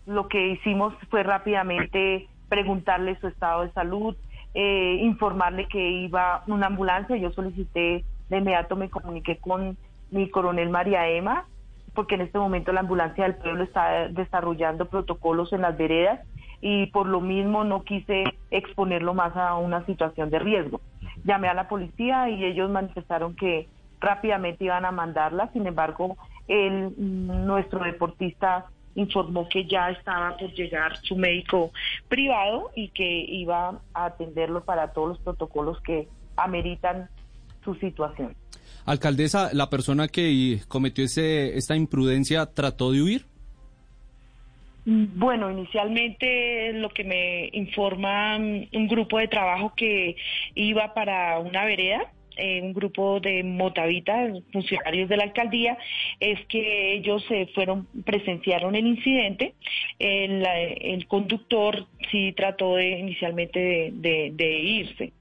lo que hicimos fue rápidamente preguntarle su estado de salud, informarle que iba una ambulancia. Yo solicité, de inmediato me comuniqué con mi coronel María Emma, porque en este momento la ambulancia del pueblo está desarrollando protocolos en las veredas y por lo mismo no quise exponerlo más a una situación de riesgo. Llamé a la policía y ellos manifestaron que rápidamente iban a mandarla. Sin embargo, nuestro deportista informó que ya estaba por llegar su médico privado y que iba a atenderlo para todos los protocolos que ameritan su situación. Alcaldesa, ¿la persona que cometió esta imprudencia trató de huir? Bueno, inicialmente lo que me informa un grupo de trabajo que iba para una vereda, un grupo de motavitas, funcionarios de la alcaldía, es que ellos presenciaron el incidente. El conductor sí trató inicialmente de irse.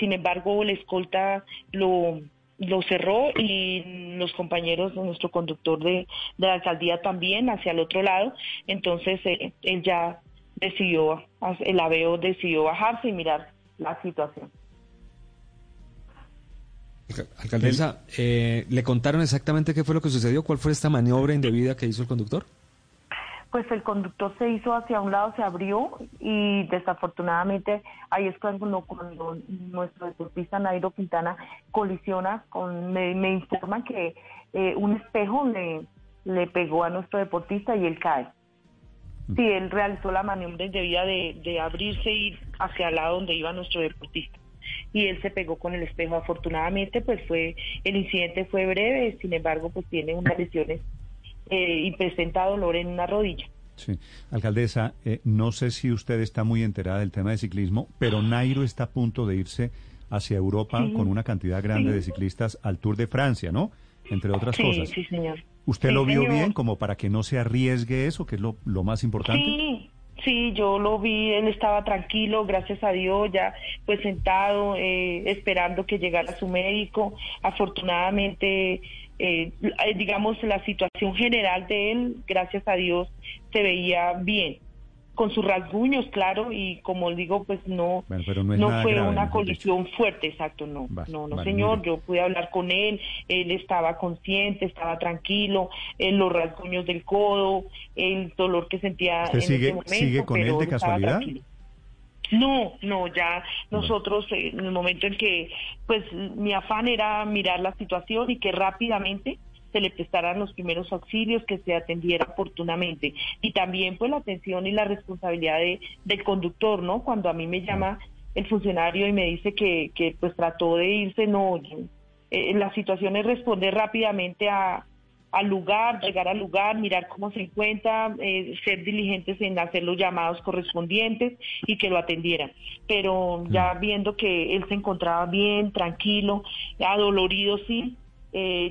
Sin embargo, la escolta lo cerró y los compañeros de nuestro conductor de la alcaldía también hacia el otro lado. Entonces él ya decidió, el ABO decidió bajarse y mirar la situación. Alcaldesa, ¿le contaron exactamente qué fue lo que sucedió? ¿Cuál fue esta maniobra indebida que hizo el conductor? Pues el conductor se hizo hacia un lado, se abrió y desafortunadamente ahí es cuando nuestro deportista Nairo Quintana colisiona con, me informan que un espejo le pegó a nuestro deportista y él cae. Sí, él realizó la maniobra indebida de abrirse y ir hacia el lado donde iba nuestro deportista y él se pegó con el espejo. Afortunadamente pues el incidente fue breve, sin embargo pues tiene unas lesiones y presenta dolor en una rodilla. Sí, alcaldesa, no sé si usted está muy enterada del tema de ciclismo, pero Nairo está a punto de irse hacia Europa, sí, con una cantidad grande, sí, de ciclistas al Tour de Francia, ¿no? Entre otras, sí, cosas. Sí, señor. ¿Usted, sí, lo vio, señor, bien, como para que no se arriesgue eso, que es lo más importante? Sí, sí, yo lo vi, él estaba tranquilo, gracias a Dios, ya pues sentado, esperando que llegara su médico. Afortunadamente, digamos, la situación general de él, gracias a Dios, se veía bien, con sus rasguños, claro, y como digo, pues no, bueno, no fue grave, una colisión fuerte, exacto, no, vale, no, no, vale, señor, mire, yo pude hablar con él, él estaba consciente, estaba tranquilo, los rasguños del codo, el dolor que sentía en ese momento. ¿Sigue con él de casualidad? No, ya nosotros en el momento en que pues mi afán era mirar la situación y que rápidamente se le prestaran los primeros auxilios, que se atendiera oportunamente y también pues la atención y la responsabilidad del conductor, ¿no? Cuando a mí me llama el funcionario y me dice que pues trató de irse, no, la situación es responder rápidamente al lugar, llegar al lugar, mirar cómo se encuentra, ser diligentes en hacer los llamados correspondientes y que lo atendieran. Pero ya viendo que él se encontraba bien, tranquilo, adolorido, sí,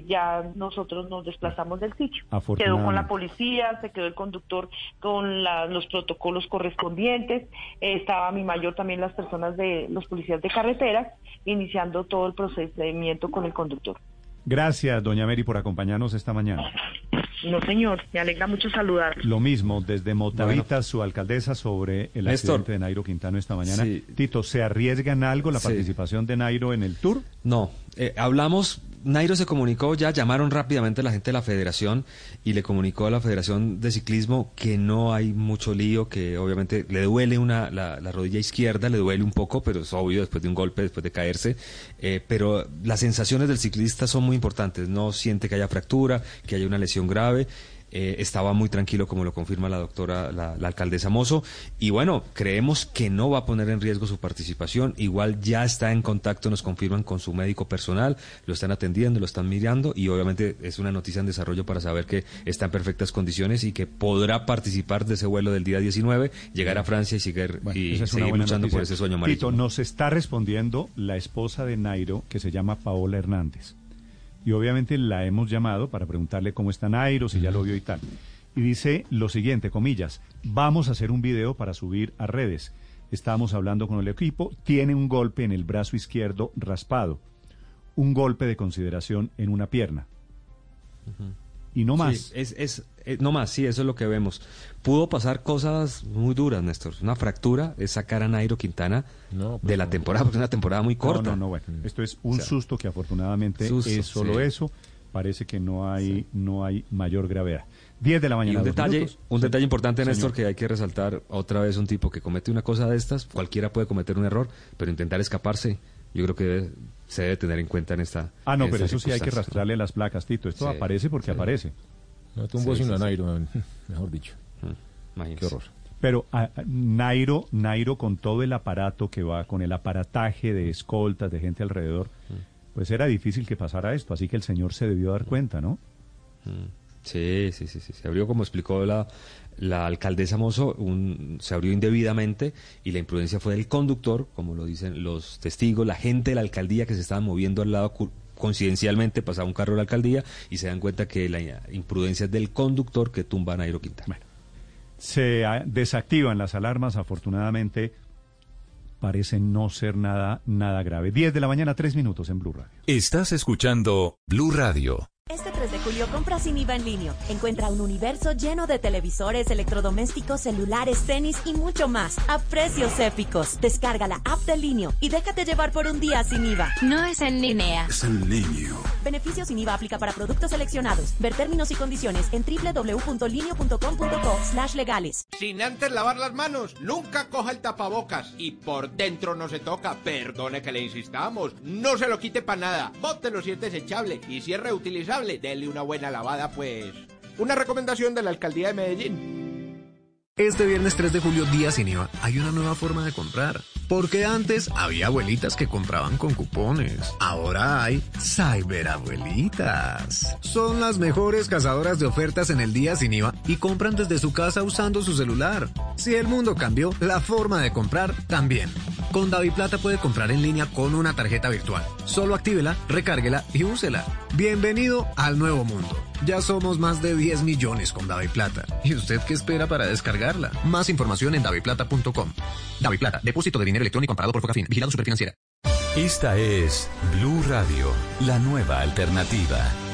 ya nosotros nos desplazamos del sitio. Quedó con la policía, se quedó el conductor con los protocolos correspondientes, estaba mi mayor también, las personas de los policías de carreteras, iniciando todo el procedimiento con el conductor. Gracias, doña Mary, por acompañarnos esta mañana. No, señor, me alegra mucho saludar. Lo mismo, desde Motavitas, bueno, su alcaldesa, sobre el accidente de Nairo Quintana esta mañana. Sí. Tito, ¿se arriesga en algo la participación de Nairo en el Tour? No, hablamos, Nairo se comunicó, ya llamaron rápidamente a la gente de la federación y le comunicó a la Federación de Ciclismo que no hay mucho lío, que obviamente le duele la rodilla izquierda, le duele un poco, pero es obvio después de un golpe, después de caerse, pero las sensaciones del ciclista son muy importantes, no siente que haya fractura, que haya una lesión grave, estaba muy tranquilo, como lo confirma la doctora, la alcaldesa Mozo, y bueno, creemos que no va a poner en riesgo su participación. Igual ya está en contacto, nos confirman, con su médico personal, lo están atendiendo, lo están mirando, y obviamente es una noticia en desarrollo para saber que está en perfectas condiciones y que podrá participar de ese vuelo del día 19, llegar a Francia y seguir, bueno, y es seguir luchando noticia por ese sueño marítimo. Tito, nos está respondiendo la esposa de Nairo, que se llama Paola Hernández. Y obviamente la hemos llamado para preguntarle cómo está Nairo, si ya lo vio y tal. Y dice lo siguiente, comillas, vamos a hacer un video para subir a redes. Estábamos hablando con el equipo, tiene un golpe en el brazo izquierdo raspado, un golpe de consideración en una pierna. Uh-huh. Y no más. Sí, no más, sí, eso es lo que vemos. Pudo pasar cosas muy duras, Néstor. Una fractura es sacar a Nairo Quintana de la temporada, porque es una temporada muy corta. No, bueno. Esto es un susto que afortunadamente es solo eso. Parece que no hay mayor gravedad. 10 de la mañana. Y un detalle importante, Néstor, señor, que hay que resaltar otra vez, un tipo que comete una cosa de estas, cualquiera puede cometer un error, pero intentar escaparse, yo creo que se debe tener en cuenta en esta... Ah, no, pero eso sí hay que rastrarle las placas, Tito. Esto aparece porque aparece. No tumbó sino a Nairo, mejor dicho. Qué horror. Pero Nairo, con todo el aparato que va, con el aparataje de escoltas, de gente alrededor, pues era difícil que pasara esto, así que el señor se debió dar cuenta, ¿no? Sí. Se abrió, como explicó la alcaldesa Mozo, se abrió indebidamente, y la imprudencia fue del conductor, como lo dicen los testigos, la gente de la alcaldía que se estaba moviendo al lado. Coincidencialmente pasaba un carro de la alcaldía y se dan cuenta que la imprudencia es del conductor, que tumba a Nairo Quintana. Bueno, se desactivan las alarmas, afortunadamente. Parece no ser nada grave. 10 de la mañana, 3 minutos en Blue Radio. Estás escuchando Blue Radio. Este 3 de julio compra sin IVA en Linio. Encuentra un universo lleno de televisores, electrodomésticos, celulares, tenis y mucho más a precios épicos. Descarga la app de Linio y déjate llevar por un día sin IVA. No es en línea, es en Linio. Beneficio sin IVA aplica para productos seleccionados. Ver términos y condiciones en www.linio.com.co/legales. Sin antes lavar las manos, nunca coja el tapabocas. Y por dentro no se toca, perdone que le insistamos. No se lo quite para nada. Bótelo si es desechable y si es reutilizable, dele una buena lavada, pues. Una recomendación de la Alcaldía de Medellín. Este viernes 3 de julio, día sin IVA, hay una nueva forma de comprar. Porque antes había abuelitas que compraban con cupones. Ahora hay cyberabuelitas. Son las mejores cazadoras de ofertas en el día sin IVA y compran desde su casa usando su celular. Si el mundo cambió, la forma de comprar también. Con DaviPlata puede comprar en línea con una tarjeta virtual. Solo actívela, recárguela y úsela. Bienvenido al nuevo mundo. Ya somos más de 10 millones con DaviPlata. ¿Y usted qué espera para descargarla? Más información en daviplata.com. DaviPlata, depósito de dinero electrónico amparado por Fogafin, vigilado Superfinanciera. Esta es Blue Radio, la nueva alternativa.